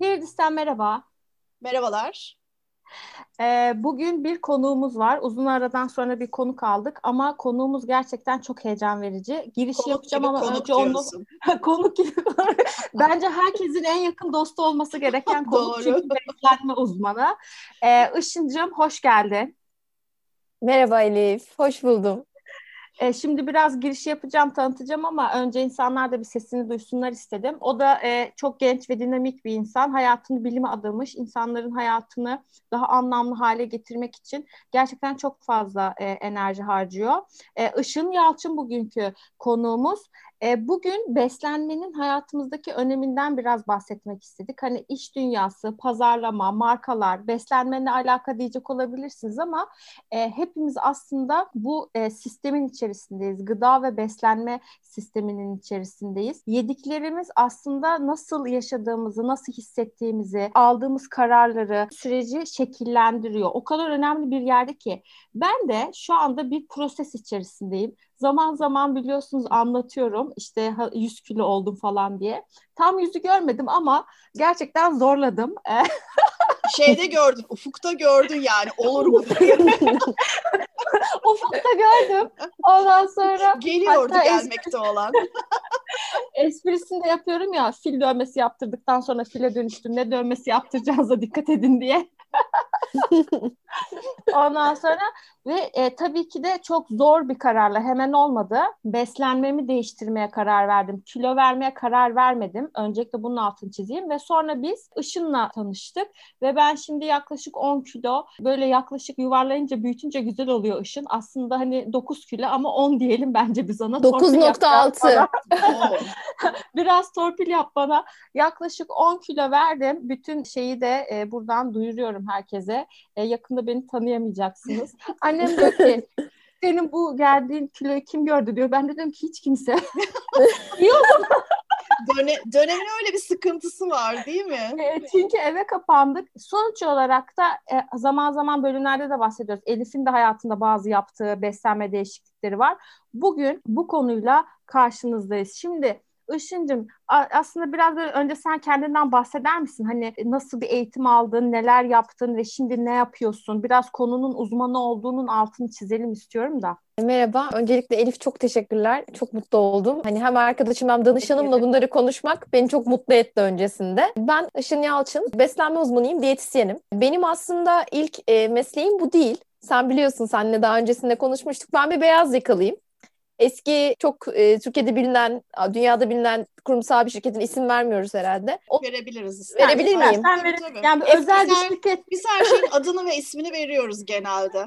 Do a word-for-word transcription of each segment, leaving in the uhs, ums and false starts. Hirdis'ten merhaba. Merhabalar. Ee, bugün bir konuğumuz var. Uzun aradan sonra bir konuk aldık ama konuğumuz gerçekten çok heyecan verici. Giriş konuk yapacağım ama konuk önce onu... konuk gibi. Bence herkesin en yakın dostu olması gereken konuk çünkü beslenme uzmanı. Ee, Işıncığım hoş geldin. Merhaba Elif, hoş buldum. E, şimdi biraz giriş yapacağım, tanıtacağım ama önce insanlar da bir sesini duysunlar istedim. O da e, çok genç ve dinamik bir insan. Hayatını bilime adamış, insanların hayatını daha anlamlı hale getirmek için gerçekten çok fazla e, enerji harcıyor. E, Işın Yalçın bugünkü konuğumuz. E, bugün beslenmenin hayatımızdaki öneminden biraz bahsetmek istedik. Hani iş dünyası, pazarlama, markalar, beslenmeyle alaka diyecek olabilirsiniz ama e, hepimiz aslında bu e, sistemin içerisindeyiz. içerisindeyiz. Gıda ve beslenme sisteminin içerisindeyiz. Yediklerimiz aslında nasıl yaşadığımızı, nasıl hissettiğimizi, aldığımız kararları, süreci şekillendiriyor. O kadar önemli bir yerde ki. Ben de şu anda bir proses içerisindeyim. Zaman zaman biliyorsunuz anlatıyorum işte yüz kilo oldum falan diye. Tam yüzü görmedim ama gerçekten zorladım. Şeyde gördün, ufukta gördün yani olur mu? Ufukta gördüm. Ondan sonra... Geliyordu gelmekte olan. Esprisini de yapıyorum ya, fil dövmesi yaptırdıktan sonra file dönüştüm. Ne dövmesi yaptıracağınıza dikkat edin diye. Ondan sonra ve e, tabii ki de çok zor bir kararla hemen olmadı. Beslenmemi değiştirmeye karar verdim. Kilo vermeye karar vermedim. Öncelikle bunun altını çizeyim ve sonra biz Işın'la tanıştık ve ben şimdi yaklaşık on kilo böyle yaklaşık yuvarlayınca büyütünce güzel oluyor Işın. Aslında hani dokuz kilo ama on diyelim bence biz ona. dokuz nokta altı. Biraz torpil yap bana. Yaklaşık on kilo verdim. Bütün şeyi de e, buradan duyuruyorum herkese. E, yakında beni tanıyamayacaksınız. Annem diyor ki senin bu geldiğin kiloyu kim gördü diyor. Ben de dedim ki hiç kimse. Döne, dönemin öyle bir sıkıntısı var değil mi? E, çünkü eve kapandık. Sonuç olarak da e, zaman zaman bölümlerde de bahsediyoruz. Elif'in de hayatında bazı yaptığı beslenme değişiklikleri var. Bugün bu konuyla karşınızdayız. Şimdi Işıncığım aslında biraz böyle önce sen kendinden bahseder misin? Hani nasıl bir eğitim aldın, neler yaptın ve şimdi ne yapıyorsun? Biraz konunun uzmanı olduğunun altını çizelim istiyorum da. Merhaba. Öncelikle Elif çok teşekkürler. Çok mutlu oldum. Hani hem arkadaşım hem danışanımla bunları konuşmak beni çok mutlu etti öncesinde. Ben Işın Yalçın. Beslenme uzmanıyım, diyetisyenim. Benim aslında ilk mesleğim bu değil. Sen biliyorsun, seninle daha öncesinde konuşmuştuk. Ben bir beyaz yakalıyım. Eski çok e, Türkiye'de bilinen, dünyada bilinen kurumsal bir şirketin isim vermiyoruz herhalde. O... Verebiliriz istedim. Verebilir yani, miyim? Tabii, tabii. Yani eski özel bir şirket. Biz her şeyin adını ve ismini veriyoruz genelde.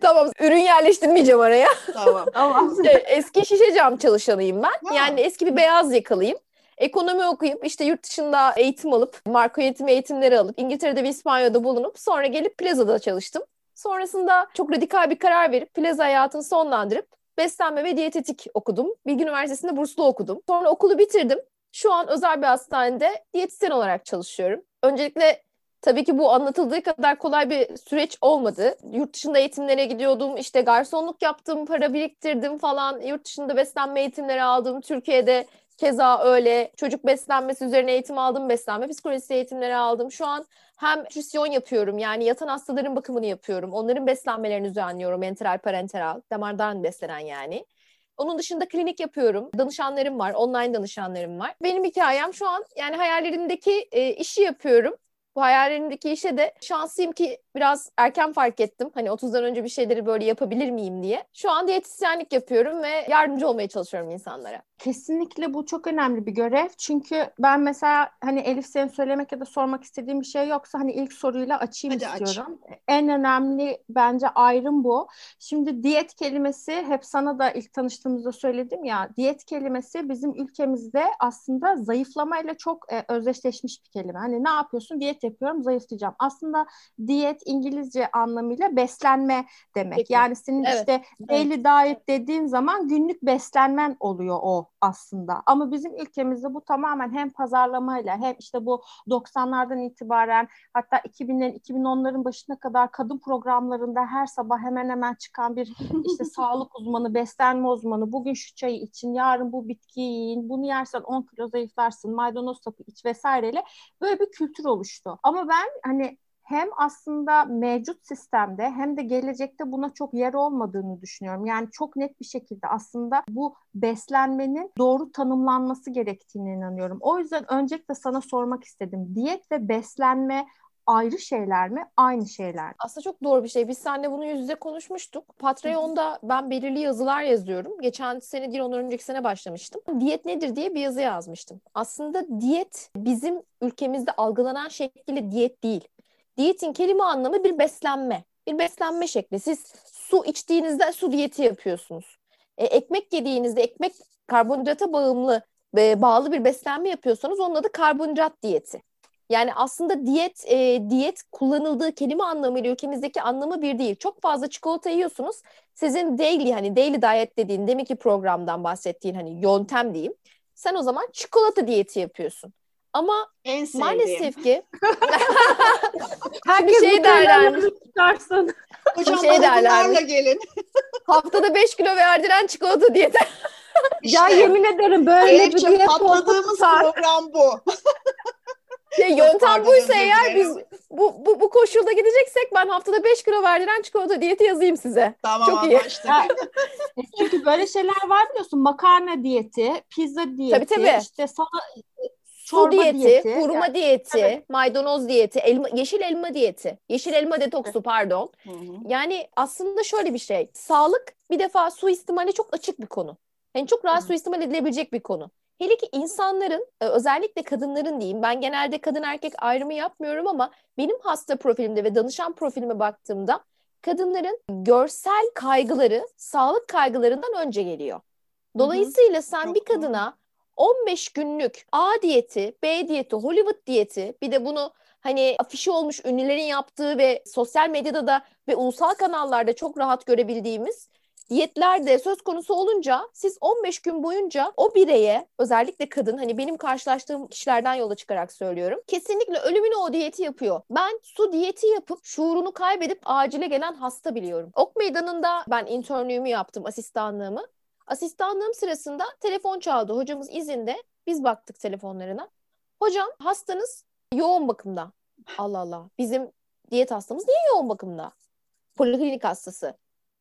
Tamam. Ürün yerleştirmeyeceğim araya. Tamam. Tamam. Şey, eski şişe cam çalışanıyım ben. Tamam. Yani eski bir beyaz yakalıyım. Ekonomi okuyup işte yurt dışında eğitim alıp, marka yönetimi eğitimleri alıp, İngiltere'de ve İspanya'da bulunup sonra gelip Plaza'da çalıştım. Sonrasında çok radikal bir karar verip Plaza hayatını sonlandırıp beslenme ve diyetetik okudum. Bilgi Üniversitesi'nde burslu okudum. Sonra okulu bitirdim. Şu an özel bir hastanede diyetisyen olarak çalışıyorum. Öncelikle tabii ki bu anlatıldığı kadar kolay bir süreç olmadı. Yurt dışında eğitimlere gidiyordum. İşte garsonluk yaptım, para biriktirdim falan. Yurt dışında beslenme eğitimleri aldım. Türkiye'de keza öyle çocuk beslenmesi üzerine eğitim aldım. Beslenme psikolojisi eğitimleri aldım. Şu an hem nütrisyon yapıyorum, yani yatan hastaların bakımını yapıyorum. Onların beslenmelerini düzenliyorum. Enteral, parenteral, damardan beslenen yani. Onun dışında klinik yapıyorum. Danışanlarım var, online danışanlarım var. Benim hikayem şu an yani hayallerimdeki e, işi yapıyorum. Bu hayallerimdeki işe de şanslıyım ki biraz erken fark ettim. Hani otuzdan önce bir şeyleri böyle yapabilir miyim diye. Şu an diyetisyenlik yapıyorum ve yardımcı olmaya çalışıyorum insanlara. Kesinlikle bu çok önemli bir görev. Çünkü ben mesela hani Elif senin söylemek ya da sormak istediğim bir şey yoksa hani ilk soruyla açayım Hadi istiyorum. Aç. En önemli bence ayrım bu. Şimdi diyet kelimesi hep sana da ilk tanıştığımızda söyledim ya. Diyet kelimesi bizim ülkemizde aslında zayıflamayla çok e, özdeşleşmiş bir kelime. Hani ne yapıyorsun? Diyet yapıyorum, zayıflayacağım. Aslında diyet, İngilizce anlamıyla beslenme demek. Peki. Yani senin evet. işte daily evet. diet dediğin zaman günlük beslenmen oluyor o aslında. Ama bizim ülkemizde bu tamamen hem pazarlamayla hem işte bu doksanlardan itibaren, hatta iki binlerin iki bin onların başına kadar kadın programlarında her sabah hemen hemen çıkan bir işte sağlık uzmanı, beslenme uzmanı, bugün şu çayı için, yarın bu bitkiyi yiyin, bunu yersen on kilo zayıflarsın, maydanoz sapı iç vesaireyle böyle bir kültür oluştu. Ama ben hani hem aslında mevcut sistemde hem de gelecekte buna çok yer olmadığını düşünüyorum. Yani çok net bir şekilde aslında bu beslenmenin doğru tanımlanması gerektiğine inanıyorum. O yüzden öncelikle sana sormak istedim. Diyet ve beslenme ayrı şeyler mi? Aynı şeyler mi? Aslında çok doğru bir şey. Biz seninle bunu yüz yüze konuşmuştuk. Patreon'da ben belirli yazılar yazıyorum. Geçen sene değil, ondan önceki sene başlamıştım. Diyet nedir diye bir yazı yazmıştım. Aslında diyet bizim ülkemizde algılanan şekliyle diyet değil. Diyetin kelime anlamı bir beslenme. Bir beslenme şekli. Siz su içtiğinizde su diyeti yapıyorsunuz. E, ekmek yediğinizde ekmek karbonhidrata bağımlı, e, bağlı bir beslenme yapıyorsanız onun adı karbonhidrat diyeti. Yani aslında diyet e, diyet kullanıldığı kelime anlamıyla ülkemizdeki anlamı bir değil. Çok fazla çikolata yiyorsunuz. Sizin daily hani daily diet dediğin, demek ki programdan bahsettiğin hani yöntem diyeyim. Sen o zaman çikolata diyeti yapıyorsun. Ama maalesef ki herkes şey derler. Çıkarsın. Hocam şey derler. Gelin. Haftada beş kilo verdiren çikolata diyeti. İşte, ya yemin ederim böyle bir diyet patladığımız program bu. Şey, yöntem buysa eğer biz bu, bu bu koşulda gideceksek ben haftada beş kilo verdiren çikolata diyeti yazayım size. Tamam, çok iyi. Çünkü böyle şeyler var biliyorsun. Makarna diyeti, pizza diyeti, tabii, tabii. işte sana çorba diyeti, diyeti, hurma yani, diyeti, evet. maydanoz diyeti, elma, yeşil elma diyeti, yeşil elma detoksu pardon. Hı hı. Yani aslında şöyle bir şey, sağlık bir defa suistimale çok açık bir konu. Yani çok rahat hı. suistimal edilebilecek bir konu. Hele ki insanların, özellikle kadınların diyeyim, ben genelde kadın erkek ayrımı yapmıyorum ama benim hasta profilimde ve danışan profilime baktığımda kadınların görsel kaygıları sağlık kaygılarından önce geliyor. Dolayısıyla sen Hı-hı. bir kadına on beş günlük A diyeti, B diyeti, Hollywood diyeti, bir de bunu hani afişi olmuş ünlülerin yaptığı ve sosyal medyada da ve ulusal kanallarda çok rahat görebildiğimiz diyetlerde söz konusu olunca siz on beş gün boyunca o bireye, özellikle kadın, hani benim karşılaştığım kişilerden yola çıkarak söylüyorum, kesinlikle ölümüne o diyeti yapıyor. Ben su diyeti yapıp şuurunu kaybedip acile gelen hasta biliyorum. Ok meydanında ben internlüğümü yaptım, asistanlığımı. Asistanlığım sırasında telefon çaldı. Hocamız izinde, biz baktık telefonlarına. Hocam hastanız yoğun bakımda. Allah Allah, bizim diyet hastamız niye yoğun bakımda? Poliklinik hastası.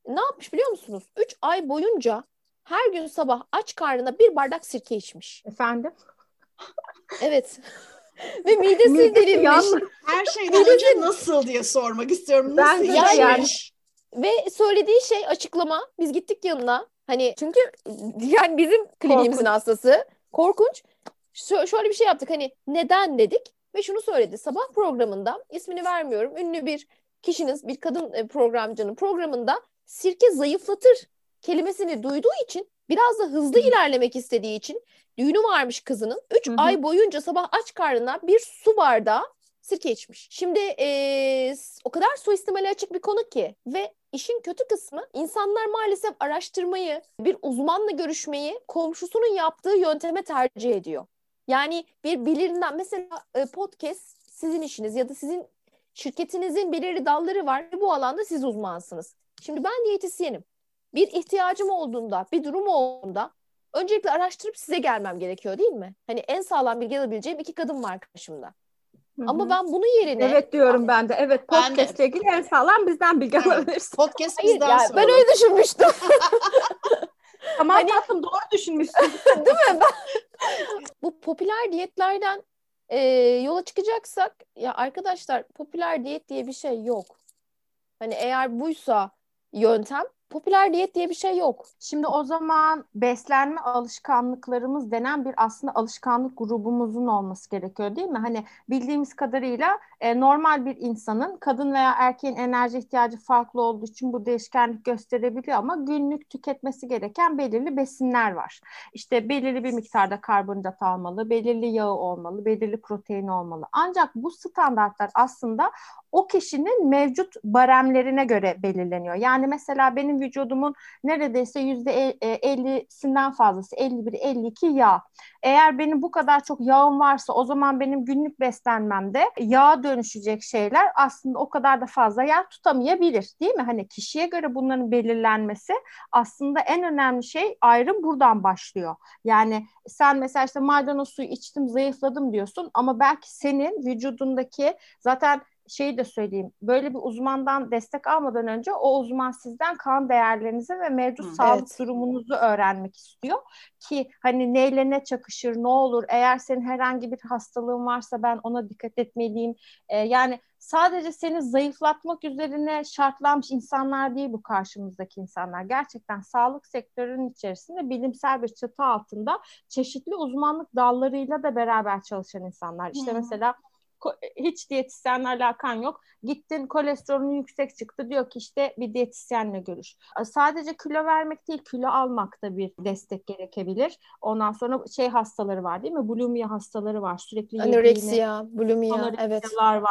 Ne yapmış biliyor musunuz? Üç ay boyunca her gün sabah aç karnına bir bardak sirke içmiş. Efendim? Evet. Ve midesi, midesi delinmiş. Her şeyden önce nasıl diye sormak istiyorum. Nasıl yani, yani? Ve söylediği şey açıklama. Biz gittik yanına. Hani çünkü yani bizim kliniğimizin hastası. Korkunç. Ş- şöyle bir şey yaptık. Hani neden dedik. Ve şunu söyledi. Sabah programında, ismini vermiyorum, ünlü bir kişiniz, bir kadın programcının programında sirke zayıflatır kelimesini duyduğu için, biraz da hızlı Hı-hı. ilerlemek istediği için, düğünü varmış kızının, üç ay boyunca sabah aç karnına bir su bardağı sirke içmiş. Şimdi ee, o kadar suistimale açık bir konu ki ve işin kötü kısmı, insanlar maalesef araştırmayı, bir uzmanla görüşmeyi komşusunun yaptığı yönteme tercih ediyor. Yani bir bilirinden, mesela podcast sizin işiniz ya da sizin şirketinizin belirli dalları var ve bu alanda siz uzmansınız. Şimdi ben diyetisyenim. Bir ihtiyacım olduğunda, bir durum olduğunda öncelikle araştırıp size gelmem gerekiyor değil mi? Hani en sağlam bilgi alabileceğim iki kadın var karşımda. Hı-hı. Ama ben bunun yerine... Evet diyorum yani, ben de. Evet, podcast ile ilgili en sağlam bizden bilgi evet. alabilirsin. Podcast bizden yani, sonra. Ben öyle düşünmüştüm. Ama hani... tatlım, doğru düşünmüştüm. Değil mi? Ben... Bu popüler diyetlerden e, yola çıkacaksak, ya arkadaşlar popüler diyet diye bir şey yok. Hani eğer buysa yöntem, popüler diyet diye bir şey yok. Şimdi o zaman beslenme alışkanlıklarımız denen bir aslında alışkanlık grubumuzun olması gerekiyor değil mi? Hani bildiğimiz kadarıyla e, normal bir insanın, kadın veya erkeğin enerji ihtiyacı farklı olduğu için bu değişkenlik gösterebiliyor ama günlük tüketmesi gereken belirli besinler var. İşte belirli bir miktarda karbonhidrat almalı, belirli yağ olmalı, belirli protein olmalı. Ancak bu standartlar aslında o kişinin mevcut baremlerine göre belirleniyor. Yani mesela benim vücudumun neredeyse yüzde ellisinden fazlası, elli bir elli iki yağ. Eğer benim bu kadar çok yağım varsa o zaman benim günlük beslenmemde yağa dönüşecek şeyler aslında o kadar da fazla yer tutamayabilir, değil mi? Hani kişiye göre bunların belirlenmesi aslında en önemli şey, ayrım buradan başlıyor. Yani sen mesela işte maydanoz suyu içtim, zayıfladım diyorsun ama belki senin vücudundaki zaten şeyi de söyleyeyim. Böyle bir uzmandan destek almadan önce o uzman sizden kan değerlerinizi ve mevcut Hı, sağlık evet. durumunuzu öğrenmek istiyor. Ki hani neyle ne çakışır, ne olur, eğer senin herhangi bir hastalığın varsa ben ona dikkat etmeliyim. Ee, yani sadece seni zayıflatmak üzerine şartlanmış insanlar değil bu karşımızdaki insanlar. Gerçekten sağlık sektörünün içerisinde bilimsel bir çatı altında çeşitli uzmanlık dallarıyla da beraber çalışan insanlar. İşte Hı. mesela hiç diyetisyenle alakan yok. Gittin, kolesterolün yüksek çıktı, diyor ki işte bir diyetisyenle görüş. Sadece kilo vermek değil, kilo almak da bir destek gerekebilir. Ondan sonra şey hastaları var değil mi? Bulimiya hastaları var. Sürekli anoreksiya, bulimiya, evet. var.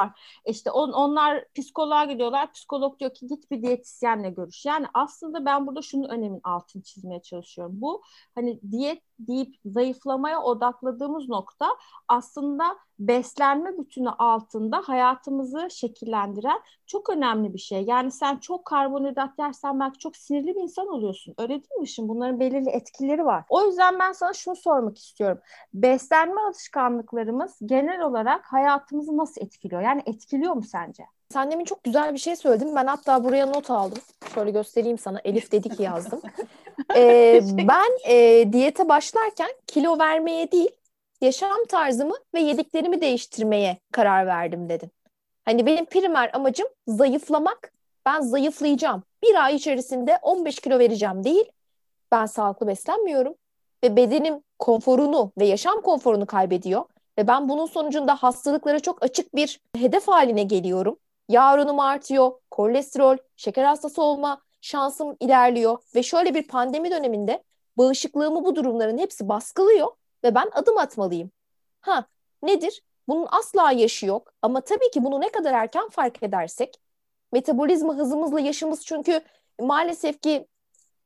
İşte on, onlar psikoloğa gidiyorlar. Psikolog diyor ki git bir diyetisyenle görüş. Yani aslında ben burada şunun önemin altını çizmeye çalışıyorum. Bu hani diyet deyip zayıflamaya odakladığımız nokta aslında beslenme bütünü altında hayatımızı şekillendiren çok önemli bir şey. Yani sen çok karbonhidrat yersen belki çok sinirli bir insan oluyorsun. Öyle değil mi şimdi? Bunların belirli etkileri var. O yüzden ben sana şunu sormak istiyorum. Beslenme alışkanlıklarımız genel olarak hayatımızı nasıl etkiliyor? Yani etkiliyor mu sence? Sen demin çok güzel bir şey söyledin. Ben hatta buraya not aldım. Şöyle göstereyim sana. Elif dedi ki yazdım. ee, ben e, diyete başlarken kilo vermeye değil, yaşam tarzımı ve yediklerimi değiştirmeye karar verdim dedin. Hani benim primer amacım zayıflamak. Ben zayıflayacağım. Bir ay içerisinde on beş kilo vereceğim değil. Ben sağlıklı beslenmiyorum. Ve bedenim konforunu ve yaşam konforunu kaybediyor. Ve ben bunun sonucunda hastalıklara çok açık bir hedef haline geliyorum. Yağ oranım artıyor, kolesterol, şeker hastası olma şansım ilerliyor. Ve şöyle bir pandemi döneminde bağışıklığımı bu durumların hepsi baskılıyor. Ve ben adım atmalıyım. Ha, nedir? Bunun asla yaşı yok. Ama tabii ki bunu ne kadar erken fark edersek, metabolizma hızımızla yaşımız, çünkü maalesef ki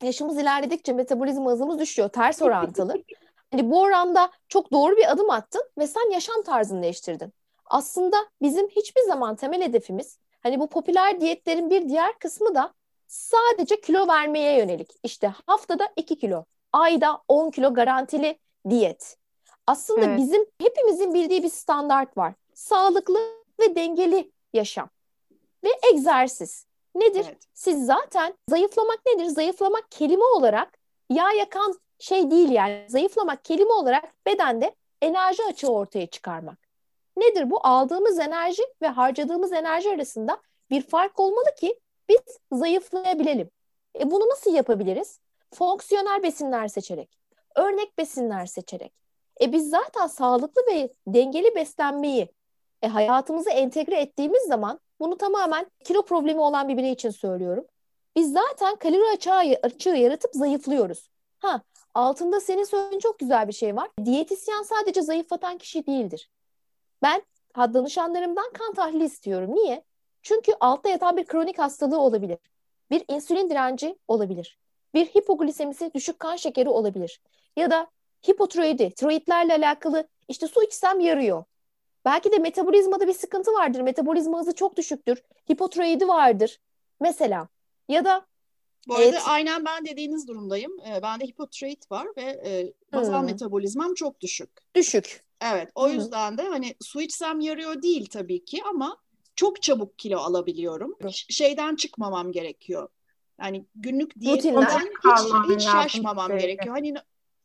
yaşımız ilerledikçe metabolizma hızımız düşüyor. Ters orantılı. Hani bu oranda çok doğru bir adım attın ve sen yaşam tarzını değiştirdin. Aslında bizim hiçbir zaman temel hedefimiz, hani bu popüler diyetlerin bir diğer kısmı da sadece kilo vermeye yönelik. İşte haftada iki kilo, ayda on kilo garantili diyet. Aslında evet. bizim hepimizin bildiği bir standart var. Sağlıklı ve dengeli yaşam. Ve egzersiz. Nedir? Evet. Siz zaten zayıflamak nedir? Zayıflamak kelime olarak yağ yakan şey değil yani. Zayıflamak kelime olarak bedende enerji açığı ortaya çıkarmak. Nedir bu? Aldığımız enerji ve harcadığımız enerji arasında bir fark olmalı ki biz zayıflayabilelim. E bunu nasıl yapabiliriz? Fonksiyonel besinler seçerek. Örnek besinler seçerek. E biz zaten sağlıklı ve dengeli beslenmeyi e hayatımıza entegre ettiğimiz zaman, bunu tamamen kilo problemi olan bir birey için söylüyorum. Biz zaten kalori açığı, açığı yaratıp zayıflıyoruz. Ha, altında senin söylediğin çok güzel bir şey var. Diyetisyen sadece zayıflatan kişi değildir. Ben danışanlarımdan kan tahlili istiyorum. Niye? Çünkü altta yatan bir kronik hastalığı olabilir. Bir insülin direnci olabilir. Bir hipoglisemisi, düşük kan şekeri olabilir. Ya da hipotiroidi, tiroidlerle alakalı işte su içsem yarıyor. Belki de metabolizmada bir sıkıntı vardır. Metabolizma hızı çok düşüktür. Hipotiroidi vardır mesela. Ya da bu arada evet. aynen ben dediğiniz durumdayım. Ee, bende hipotiroid var ve e, bazal hmm. metabolizmam çok düşük. Düşük. Evet, o hmm. yüzden de hani su içsem yarıyor değil tabii ki ama çok çabuk kilo alabiliyorum. Hmm. Şeyden çıkmamam gerekiyor. Yani günlük diyetten hiç, hiç şaşmamam evet. gerekiyor. Hani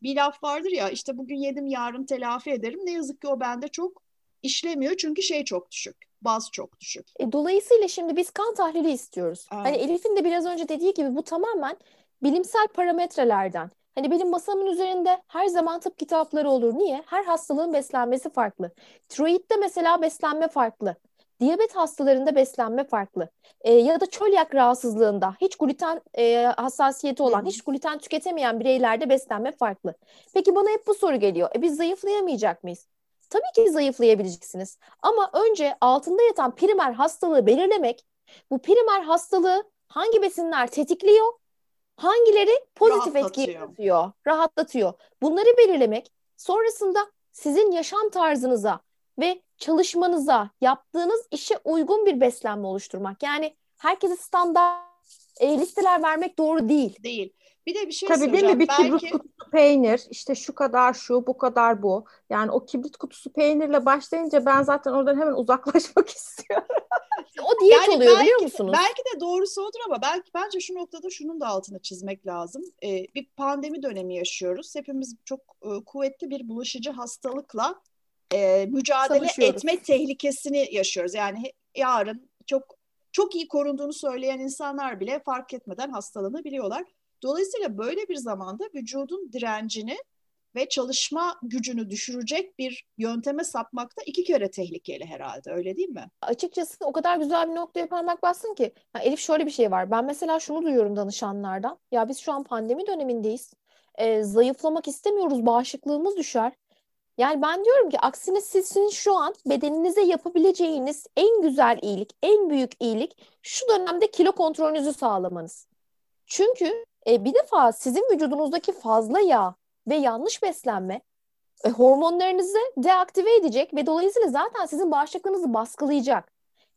bir laf vardır ya, işte bugün yedim yarın telafi ederim. Ne yazık ki o bende çok işlemiyor çünkü şey çok düşük, baz çok düşük. E, dolayısıyla şimdi biz kan tahlili istiyoruz. Evet. Hani Elif'in de biraz önce dediği gibi bu tamamen bilimsel parametrelerden. Hani benim masamın üzerinde her zaman tıp kitapları olur. Niye? Her hastalığın beslenmesi farklı. Tiroidde mesela beslenme farklı. Diyabet hastalarında beslenme farklı. E, ya da çölyak rahatsızlığında hiç gluten e, hassasiyeti olan, hiç gluten tüketemeyen bireylerde beslenme farklı. Peki bana hep bu soru geliyor. E, biz zayıflayamayacak mıyız? Tabii ki zayıflayabileceksiniz. Ama önce altında yatan primer hastalığı belirlemek, bu primer hastalığı hangi besinler tetikliyor, hangileri pozitif etki yaratıyor, rahatlatıyor. Bunları belirlemek, sonrasında sizin yaşam tarzınıza ve çalışmanıza, yaptığınız işe uygun bir beslenme oluşturmak. Yani herkese standart e, listeler vermek doğru değil. Değil. Bir de bir şey söyleyeceğim. Tabii değil mi? Bir belki... kibrit kutusu peynir, işte şu kadar şu, bu kadar bu. Yani o kibrit kutusu peynirle başlayınca ben zaten oradan hemen uzaklaşmak istiyorum. O diyet yani oluyor belki, biliyor musunuz? Belki de doğrusu odur ama belki bence şu noktada şunun da altını çizmek lazım. Ee, bir pandemi dönemi yaşıyoruz. Hepimiz çok e, kuvvetli bir bulaşıcı hastalıkla e, mücadele etme tehlikesini yaşıyoruz. Yani yarın çok çok iyi korunduğunu söyleyen insanlar bile fark etmeden hastalanabiliyorlar. Dolayısıyla böyle bir zamanda vücudun direncini ve çalışma gücünü düşürecek bir yönteme sapmak da iki kere tehlikeli herhalde, öyle değil mi? Açıkçası o kadar güzel bir noktaya parmak bastın ki. Ya Elif, şöyle bir şey var. Ben mesela şunu duyuyorum danışanlardan. Ya biz şu an pandemi dönemindeyiz. E, zayıflamak istemiyoruz, bağışıklığımız düşer. Yani ben diyorum ki aksine sizin şu an bedeninize yapabileceğiniz en güzel iyilik, en büyük iyilik şu dönemde kilo kontrolünüzü sağlamanız. Çünkü e, bir defa sizin vücudunuzdaki fazla yağ ve yanlış beslenme e, hormonlarınızı deaktive edecek ve dolayısıyla zaten sizin bağışıklığınızı baskılayacak.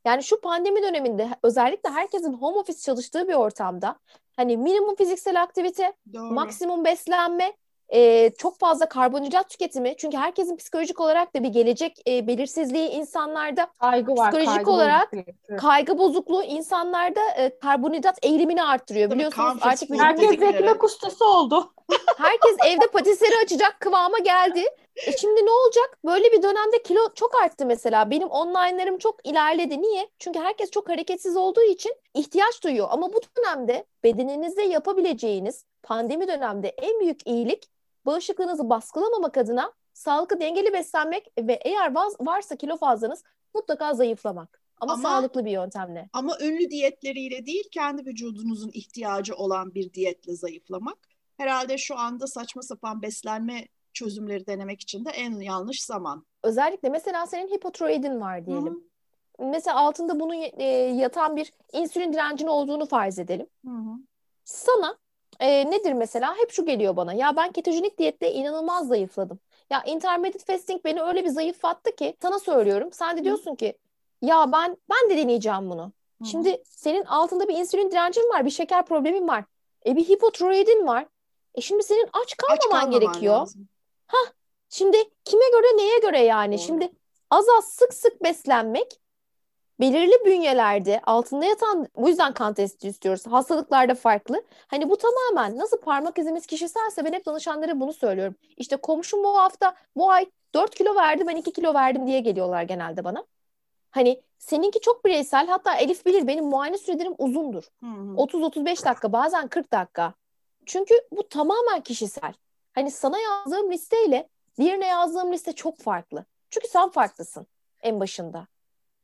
Yani şu pandemi döneminde özellikle herkesin home office çalıştığı bir ortamda hani minimum fiziksel aktivite, doğru, maksimum beslenme, e, çok fazla karbonhidrat tüketimi. Çünkü herkesin psikolojik olarak da bir gelecek e, belirsizliği insanlarda, kaygı var, psikolojik kaygı olarak bozukluğu. kaygı bozukluğu insanlarda e, karbonhidrat eğilimini arttırıyor. Tabii biliyorsunuz artık herkes ekmek ustası oldu. Herkes evde patiseri açacak kıvama geldi. E şimdi ne olacak? Böyle bir dönemde kilo çok arttı mesela. Benim online'larım çok ilerledi. Niye? Çünkü herkes çok hareketsiz olduğu için ihtiyaç duyuyor. Ama bu dönemde bedeninizde yapabileceğiniz pandemi dönemde en büyük iyilik bağışıklığınızı baskılamamak adına sağlıklı, dengeli beslenmek ve eğer varsa kilo fazlanız mutlaka zayıflamak. Ama, ama sağlıklı bir yöntemle. Ama ünlü diyetleriyle değil, kendi vücudunuzun ihtiyacı olan bir diyetle zayıflamak. Herhalde şu anda saçma sapan beslenme çözümleri denemek için de en yanlış zaman. Özellikle mesela senin hipotiroidin var diyelim. Hı-hı. Mesela altında bunun yatan bir insülin direncinin olduğunu farz edelim. Hı-hı. Sana e, nedir mesela? Hep şu geliyor bana. Ya ben ketojenik diyette inanılmaz zayıfladım. Ya intermittent fasting beni öyle bir zayıflattı ki sana söylüyorum. Sen de diyorsun Hı-hı. ki ya ben ben de deneyeceğim bunu. Hı-hı. Şimdi senin altında bir insülin direncin var, bir şeker problemin var. E bir hipotiroidin var. E şimdi senin aç kalmaman, aç kalmaman gerekiyor. Lazım. Hah, şimdi kime göre, neye göre yani? Doğru. Şimdi az az sık sık beslenmek, belirli bünyelerde altında yatan, bu yüzden kan testi istiyoruz. Hastalıklarda farklı. Hani bu tamamen nasıl parmak izimiz kişiselse ben hep danışanlara bunu söylüyorum. İşte komşum bu hafta, bu ay dört kilo verdi, ben iki kilo verdim diye geliyorlar genelde bana. Hani seninki çok bireysel, hatta Elif bilir benim muayene sürelerim uzundur. Hı hı. otuz otuz beş dakika bazen kırk dakika. Çünkü bu tamamen kişisel. Hani sana yazdığım listeyle diğerine yazdığım liste çok farklı. Çünkü sen farklısın en başında.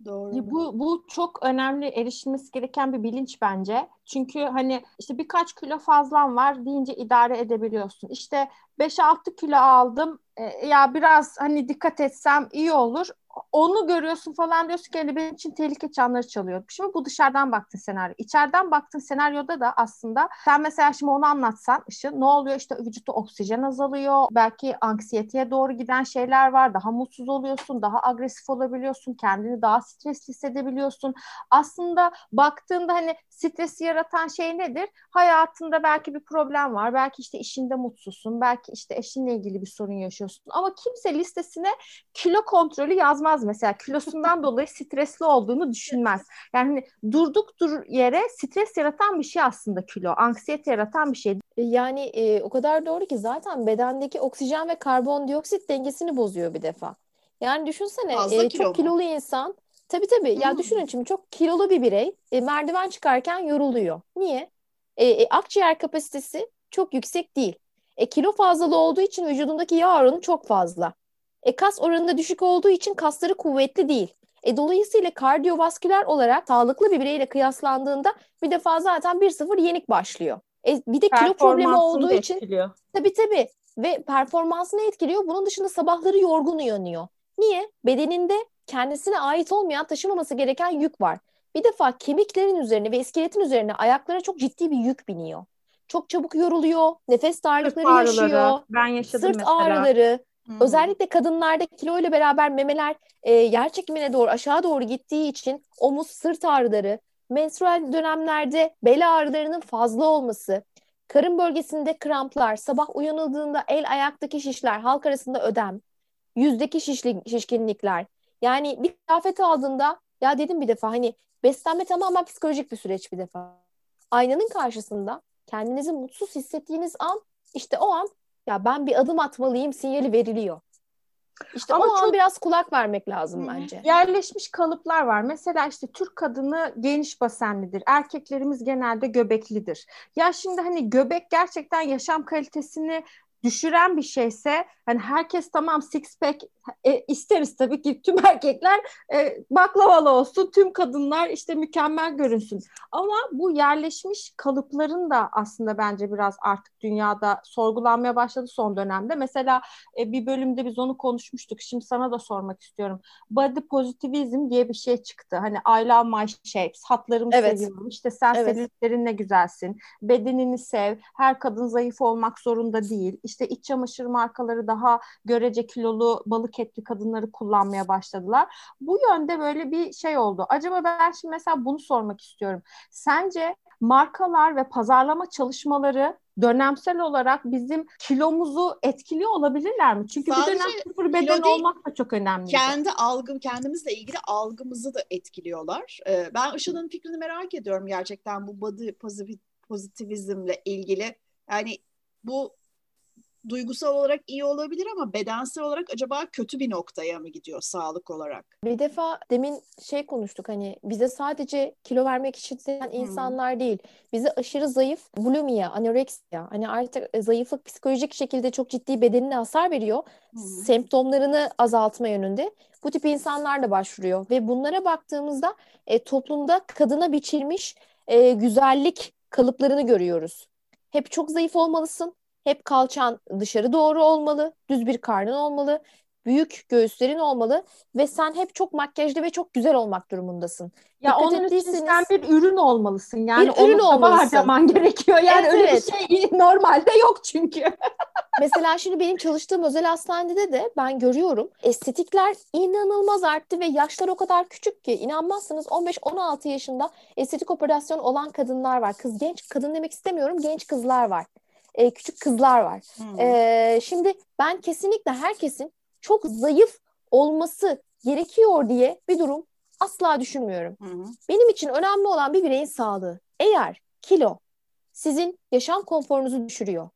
Doğru. Bu bu çok önemli, erişilmesi gereken bir bilinç bence. Çünkü hani işte birkaç kilo fazlan var deyince idare edebiliyorsun. İşte beş altı kilo aldım. E, ya biraz hani dikkat etsem iyi olur. Onu görüyorsun falan, diyorsun ki yani benim için tehlike çanları çalıyor. Şimdi bu dışarıdan baktığın senaryo. İçeriden baktığın senaryoda da aslında sen mesela şimdi onu anlatsan Işın, ne oluyor? İşte vücutta oksijen azalıyor. Belki anksiyeteye doğru giden şeyler var. Daha mutsuz oluyorsun, daha agresif olabiliyorsun, kendini daha stresli hissedebiliyorsun. Aslında baktığında hani stresi yaratan şey nedir? Hayatında belki bir problem var. Belki işte işinde mutsuzsun. Belki işte eşinle ilgili bir sorun yaşıyorsun. Ama kimse listesine kilo kontrolü yazmıyor. Mesela kilosundan dolayı stresli olduğunu düşünmez. Yani durduk dur yere stres yaratan bir şey aslında kilo. Anksiyete yaratan bir şey. Yani e, o kadar doğru ki zaten bedendeki oksijen ve karbondioksit dengesini bozuyor bir defa. Yani düşünsene e, kilo çok kilolu mu? insan. Tabii tabii. Ya yani düşünün şimdi çok kilolu bir birey e, merdiven çıkarken yoruluyor. Niye? E, e, akciğer kapasitesi çok yüksek değil. E, kilo fazlalığı olduğu için vücudundaki yağ oranı çok fazla. E, kas oranında düşük olduğu için kasları kuvvetli değil. E, dolayısıyla kardiyovasküler olarak sağlıklı bir bireyle kıyaslandığında bir defa zaten bir sıfır yenik başlıyor. E, bir de kilo problemi olduğu için. Tabii tabii. Ve performansını etkiliyor. Bunun dışında sabahları yorgun uyanıyor. Niye? Bedeninde kendisine ait olmayan, taşımaması gereken yük var. Bir defa kemiklerin üzerine ve iskeletin üzerine ayaklara çok ciddi bir yük biniyor. Çok çabuk yoruluyor, nefes darlıkları ağrıları, yaşıyor, ben yaşadım sırt mesela. ağrıları. Hmm. Özellikle kadınlarda kilo ile beraber memeler e, yer çekimine doğru, aşağı doğru gittiği için omuz, sırt ağrıları, menstrual dönemlerde bel ağrılarının fazla olması, karın bölgesinde kramplar, sabah uyanıldığında el ayaktaki şişler, halk arasında ödem, yüzdeki şişli, şişkinlikler. Yani bir kıyafet aldığında, ya dedim bir defa hani beslenme tamamen psikolojik bir süreç bir defa. Aynanın karşısında kendinizi mutsuz hissettiğiniz an, işte o an ya ben bir adım atmalıyım sinyali veriliyor. İşte ama o an biraz kulak vermek lazım bence. Yerleşmiş kalıplar var. Mesela işte Türk kadını geniş basenlidir. Erkeklerimiz genelde göbeklidir. Ya şimdi hani göbek gerçekten yaşam kalitesini düşüren bir şeyse, hani herkes tamam six pack e, isteriz tabii ki, tüm erkekler e, baklavalı olsun, tüm kadınlar işte mükemmel görünsün. Ama bu yerleşmiş kalıpların da aslında bence biraz artık dünyada sorgulanmaya başladı son dönemde. Mesela e, bir bölümde biz onu konuşmuştuk. Şimdi sana da sormak istiyorum. Body positivizm diye bir şey çıktı. Hani I love my shapes, hatlarımı evet. seviyorum. İşte sen evet. seriliklerinle güzelsin. Bedenini sev. Her kadın zayıf olmak zorunda değil. İşte iç çamaşır markaları daha görece kilolu, balık etli kadınları kullanmaya başladılar. Bu yönde böyle bir şey oldu. Acaba ben şimdi mesela bunu sormak istiyorum. Sence markalar ve pazarlama çalışmaları dönemsel olarak bizim kilomuzu etkiliyor olabilirler mi? Çünkü sadece bir dönem sıfır beden olmak da çok önemli. Kendi algım, kendimizle ilgili algımızı da etkiliyorlar. Ben Işın'ın fikrini merak ediyorum gerçekten bu body pozitivizmle ilgili. Yani bu duygusal olarak iyi olabilir ama bedensel olarak acaba kötü bir noktaya mı gidiyor sağlık olarak? Bir defa demin şey konuştuk, hani bize sadece kilo vermek için isteyen hmm. insanlar değil. Bize aşırı zayıf, bulimia, anoreksiya, hani artık zayıflık psikolojik şekilde çok ciddi bedenine hasar veriyor. Hmm. Semptomlarını azaltma yönünde. Bu tip insanlar da başvuruyor ve bunlara baktığımızda e, toplumda kadına biçilmiş e, güzellik kalıplarını görüyoruz. Hep çok zayıf olmalısın. Hep kalçan dışarı doğru olmalı, düz bir karnın olmalı, büyük göğüslerin olmalı ve sen hep çok makyajlı ve çok güzel olmak durumundasın. Ya dikkat onun için sen bir ürün olmalısın. Yani bir ürün olmalısın. Harcaman gerekiyor. Yani evet, öyle evet. bir şey normalde yok çünkü. Mesela şimdi benim çalıştığım özel hastanede de ben görüyorum. Estetikler inanılmaz arttı ve yaşlar o kadar küçük ki inanmazsınız, on beş on altı yaşında estetik operasyon olan kadınlar var. Kız genç kadın demek istemiyorum, genç kızlar var. E, küçük kızlar var. Hmm. E, şimdi ben kesinlikle herkesin çok zayıf olması gerekiyor diye bir durum asla düşünmüyorum. Hmm. Benim için önemli olan bir bireyin sağlığı. Eğer kilo sizin yaşam konforunuzu düşürüyor,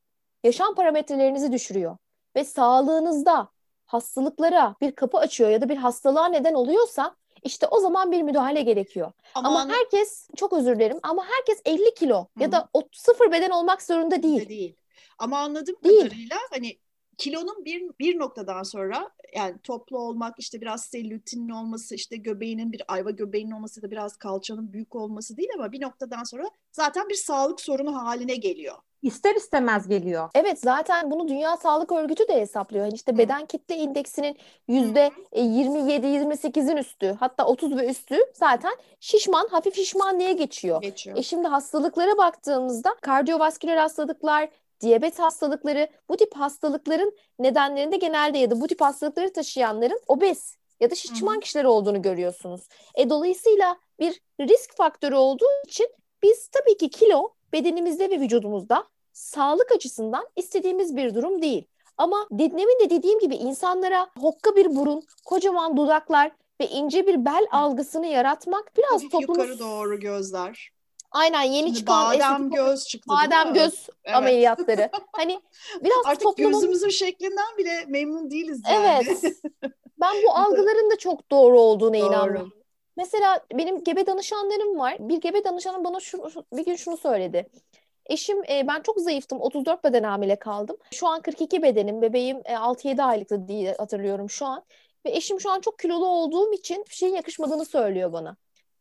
yaşam parametrelerinizi düşürüyor ve sağlığınızda hastalıklara bir kapı açıyor ya da bir hastalığa neden oluyorsa, İşte o zaman bir müdahale gerekiyor. Aman. Ama herkes, çok özür dilerim, ama herkes elli kilo Hı. ya da o sıfır beden olmak zorunda değil. Değil. Ama anladığım değil. kadarıyla hani kilonun bir, bir noktadan sonra, yani toplu olmak, işte biraz selülitinin olması, işte göbeğinin bir ayva göbeğinin olması da biraz kalçanın büyük olması değil, ama bir noktadan sonra zaten bir sağlık sorunu haline geliyor. İster istemez geliyor. Evet, zaten bunu Dünya Sağlık Örgütü de hesaplıyor. Yani işte beden kitle indeksinin yüzde yirmi yedi yirmi sekizin üstü, hatta otuz ve üstü zaten şişman, hafif şişman diye geçiyor. geçiyor. E şimdi hastalıklara baktığımızda kardiyovasküler hastalıklar, diyabet hastalıkları, bu tip hastalıkların nedenlerinde genelde ya da bu tip hastalıkları taşıyanların obez ya da şişman Hı-hı. kişiler olduğunu görüyorsunuz. E dolayısıyla bir risk faktörü olduğu için biz tabii ki kilo bedenimizde ve vücudumuzda sağlık açısından istediğimiz bir durum değil. Ama demin de dediğim gibi insanlara hokka bir burun, kocaman dudaklar ve ince bir bel algısını yaratmak biraz Hafif toplumuz... Yukarı doğru gözler. Aynen, yeni Şimdi çıkan... Badem göz çıktı. Badem göz evet. ameliyatları. Hani biraz Artık toplumun... gözümüzün şeklinden bile memnun değiliz yani. Evet. Ben bu algıların da çok doğru olduğuna doğru. inanmıyorum. Mesela benim gebe danışanlarım var. Bir gebe danışanım bana şu, bir gün şunu söyledi. Eşim, e, ben çok zayıftım. otuz dört beden hamile kaldım. Şu an kırk iki bedenim. Bebeğim e, altı yedi aylıktı diye hatırlıyorum şu an. Ve eşim şu an çok kilolu olduğum için bir şeyin yakışmadığını söylüyor bana.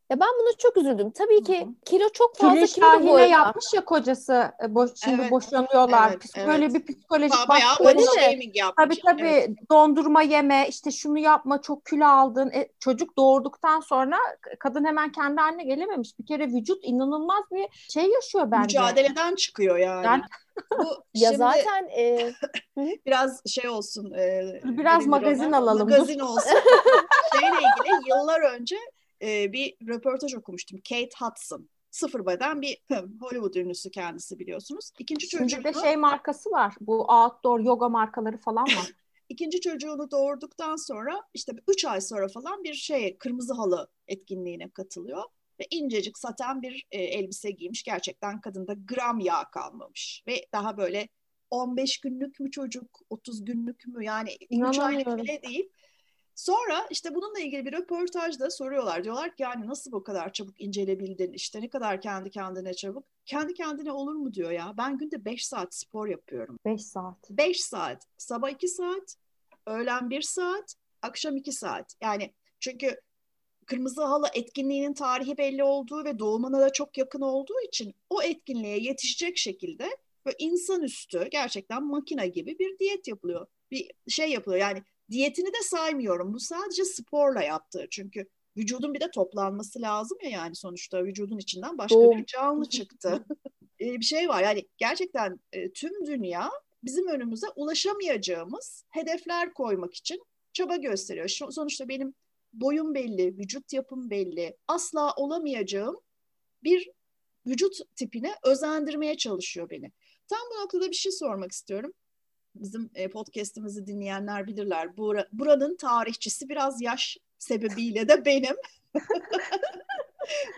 Ya ben buna çok üzüldüm. Tabii ki kilo çok fazla Külü kilo bu arada. Yapmış ya kocası. Boş, şimdi evet, boşanıyorlar. Evet, evet. Böyle bir psikolojik baskı. Tabii tabii evet. Dondurma yeme, işte şunu yapma, çok kilo aldın. E, çocuk doğurduktan sonra kadın hemen kendi haline gelememiş. Bir kere vücut inanılmaz bir şey yaşıyor bence. Mücadeleden çıkıyor yani. Ben... Bu ya zaten e... biraz şey olsun. E, biraz magazin ona, alalım. Magazin olsun. Şeyle ilgili yıllar önce bir röportaj okumuştum. Kate Hudson. Sıfır beden bir Hollywood ünlüsü kendisi biliyorsunuz. İkinci çocuğunu... Şimdi de şey markası var. Bu outdoor yoga markaları falan var. İkinci çocuğunu doğurduktan sonra işte üç ay sonra falan bir şey kırmızı halı etkinliğine katılıyor. Ve incecik saten bir e, elbise giymiş. Gerçekten kadında gram yağ kalmamış. Ve daha böyle on beş günlük mü çocuk, otuz günlük mü, yani üç aylık bile değil. Sonra işte bununla ilgili bir röportajda soruyorlar. Diyorlar ki yani nasıl bu kadar çabuk incelebildin? İşte ne kadar kendi kendine çabuk. Kendi kendine olur mu diyor ya. Ben günde beş saat spor yapıyorum. beş saat. beş saat. Sabah iki saat, öğlen bir saat, akşam iki saat. Yani çünkü Kırmızı Halı etkinliğinin tarihi belli olduğu ve doğumuna da çok yakın olduğu için o etkinliğe yetişecek şekilde böyle insanüstü, gerçekten makine gibi bir diyet yapılıyor. Bir şey yapılıyor yani. Diyetini de saymıyorum. Bu sadece sporla yaptığı. Çünkü vücudun bir de toplanması lazım ya, yani sonuçta vücudun içinden başka Doğru. bir canlı çıktı. Bir şey var yani, gerçekten tüm dünya bizim önümüze ulaşamayacağımız hedefler koymak için çaba gösteriyor. Sonuçta benim boyum belli, vücut yapım belli. Asla olamayacağım bir vücut tipine özendirmeye çalışıyor beni. Tam bu noktada bir şey sormak istiyorum. Bizim podcast'imizi dinleyenler bilirler. Bura, buranın tarihçisi biraz yaş sebebiyle de benim.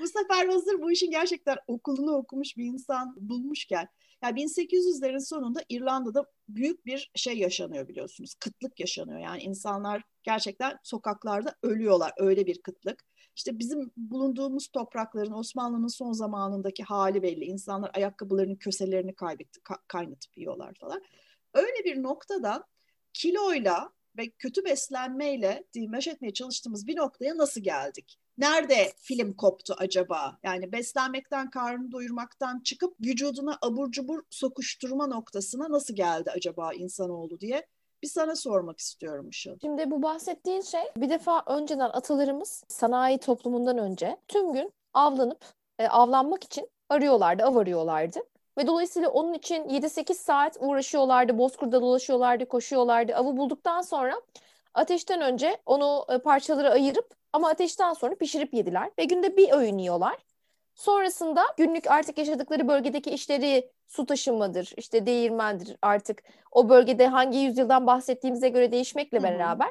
Bu sefer hazır bu işin gerçekten okulunu okumuş bir insan bulmuşken. Yani bin sekiz yüzlerin sonunda İrlanda'da büyük bir şey yaşanıyor biliyorsunuz. Kıtlık yaşanıyor. Yani insanlar gerçekten sokaklarda ölüyorlar. Öyle bir kıtlık. İşte bizim bulunduğumuz toprakların Osmanlı'nın son zamanındaki hali belli. İnsanlar ayakkabılarının köselerini kaybetti, ka- kaynatıp yiyorlar falan. Öyle bir noktadan kiloyla ve kötü beslenmeyle dimaş etmeye çalıştığımız bir noktaya nasıl geldik? Nerede film koptu acaba? Yani beslenmekten, karnını doyurmaktan çıkıp vücuduna abur cubur sokuşturma noktasına nasıl geldi acaba insanoğlu diye bir sana sormak istiyorum Işıl. Şimdi bu bahsettiğin şey, bir defa önceden atalarımız sanayi toplumundan önce tüm gün avlanıp e, avlanmak için arıyorlardı, av arıyorlardı. Ve dolayısıyla onun için yedi sekiz saat uğraşıyorlardı, bozkurda dolaşıyorlardı, koşuyorlardı. Avı bulduktan sonra ateşten önce onu parçalara ayırıp ama ateşten sonra pişirip yediler. Ve günde bir öğün yiyorlar. Sonrasında günlük artık yaşadıkları bölgedeki işleri, su taşımadır, işte değirmendir, artık o bölgede hangi yüzyıldan bahsettiğimize göre değişmekle beraber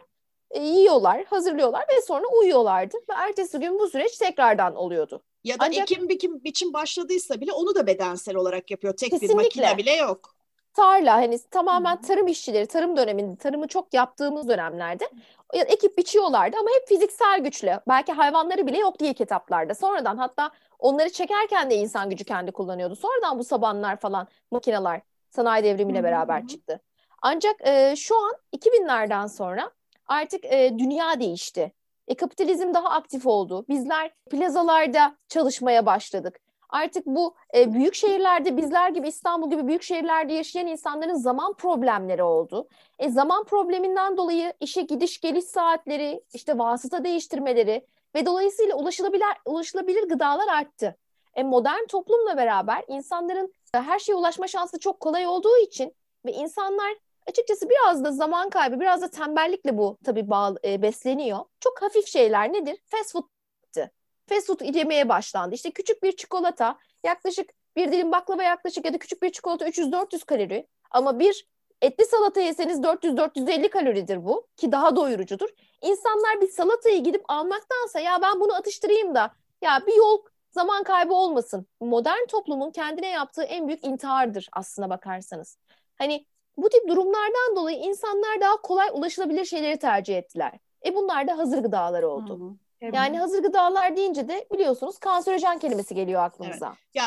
yiyorlar, hazırlıyorlar ve sonra uyuyorlardı. Ve ertesi gün bu süreç tekrardan oluyordu. Ya da Ancak, ekim biçim, biçim başladıysa bile onu da bedensel olarak yapıyor. Tek kesinlikle. Bir makine bile yok. Tarla, hani tamamen tarım işçileri, tarım döneminde, tarımı çok yaptığımız dönemlerde ekip biçiyorlardı ama hep fiziksel güçle. Belki hayvanları bile yok diye kitaplarda. Sonradan hatta onları çekerken de insan gücü kendi kullanıyordu. Sonradan bu sabanlar falan, makineler sanayi devrimiyle beraber çıktı. Ancak e, şu an iki binlerden sonra artık e, dünya değişti. E, kapitalizm daha aktif oldu. Bizler plazalarda çalışmaya başladık. Artık bu e, büyük şehirlerde, bizler gibi İstanbul gibi büyük şehirlerde yaşayan insanların zaman problemleri oldu. E, zaman probleminden dolayı işe gidiş geliş saatleri, işte vasıta değiştirmeleri ve dolayısıyla ulaşılabilir, ulaşılabilir gıdalar arttı. E, modern toplumla beraber insanların her şeye ulaşma şansı çok kolay olduğu için ve insanlar açıkçası biraz da zaman kaybı, biraz da tembellikle bu tabii bağlı, e, besleniyor. Çok hafif şeyler nedir? Fast food'tı. Fast food yemeye başlandı. İşte küçük bir çikolata, yaklaşık bir dilim baklava yaklaşık ya da küçük bir çikolata üç yüz dört yüz kalori. Ama bir etli salata yeseniz dört yüz dört yüz elli kaloridir bu, ki daha doyurucudur. İnsanlar bir salatayı gidip almaktansa ya ben bunu atıştırayım da ya bir yol zaman kaybı olmasın. Modern toplumun kendine yaptığı en büyük intihardır aslına bakarsanız. Hani bu tip durumlardan dolayı insanlar daha kolay ulaşılabilir şeyleri tercih ettiler. E bunlar da hazır gıdalar oldu. Hı, evet. Yani hazır gıdalar deyince de biliyorsunuz kanserojen kelimesi geliyor aklımıza. Evet. Ya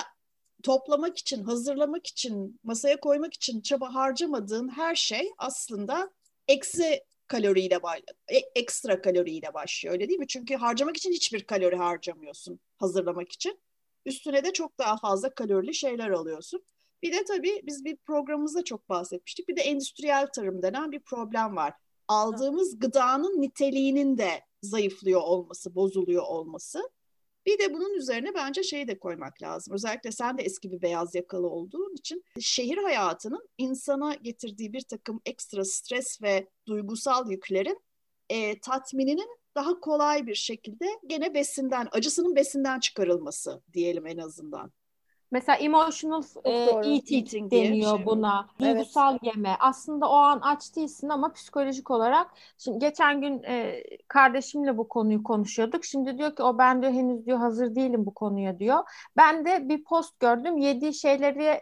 toplamak için, hazırlamak için, masaya koymak için çaba harcamadığın her şey aslında eksi kaloriyle ekstra kaloriyle başlıyor, öyle değil mi? Çünkü harcamak için hiçbir kalori harcamıyorsun hazırlamak için. Üstüne de çok daha fazla kalorili şeyler alıyorsun. Bir de tabii biz bir programımızda çok bahsetmiştik. Bir de endüstriyel tarım denen bir problem var. Aldığımız gıdanın niteliğinin de zayıflıyor olması, bozuluyor olması. Bir de bunun üzerine bence şeyi de koymak lazım. Özellikle sen de eski bir beyaz yakalı olduğun için şehir hayatının insana getirdiği bir takım ekstra stres ve duygusal yüklerin e, tatmininin daha kolay bir şekilde gene besinden, acısının besinden çıkarılması diyelim en azından. Mesela emotional e, eat eating deniyor şey buna. Evet. Duygusal yeme. Aslında o an aç değilsin ama psikolojik olarak. Şimdi geçen gün e, kardeşimle bu konuyu konuşuyorduk. Şimdi diyor ki o ben diyor henüz diyor hazır değilim bu konuya diyor. Ben de bir post gördüm. Yediği şeyleri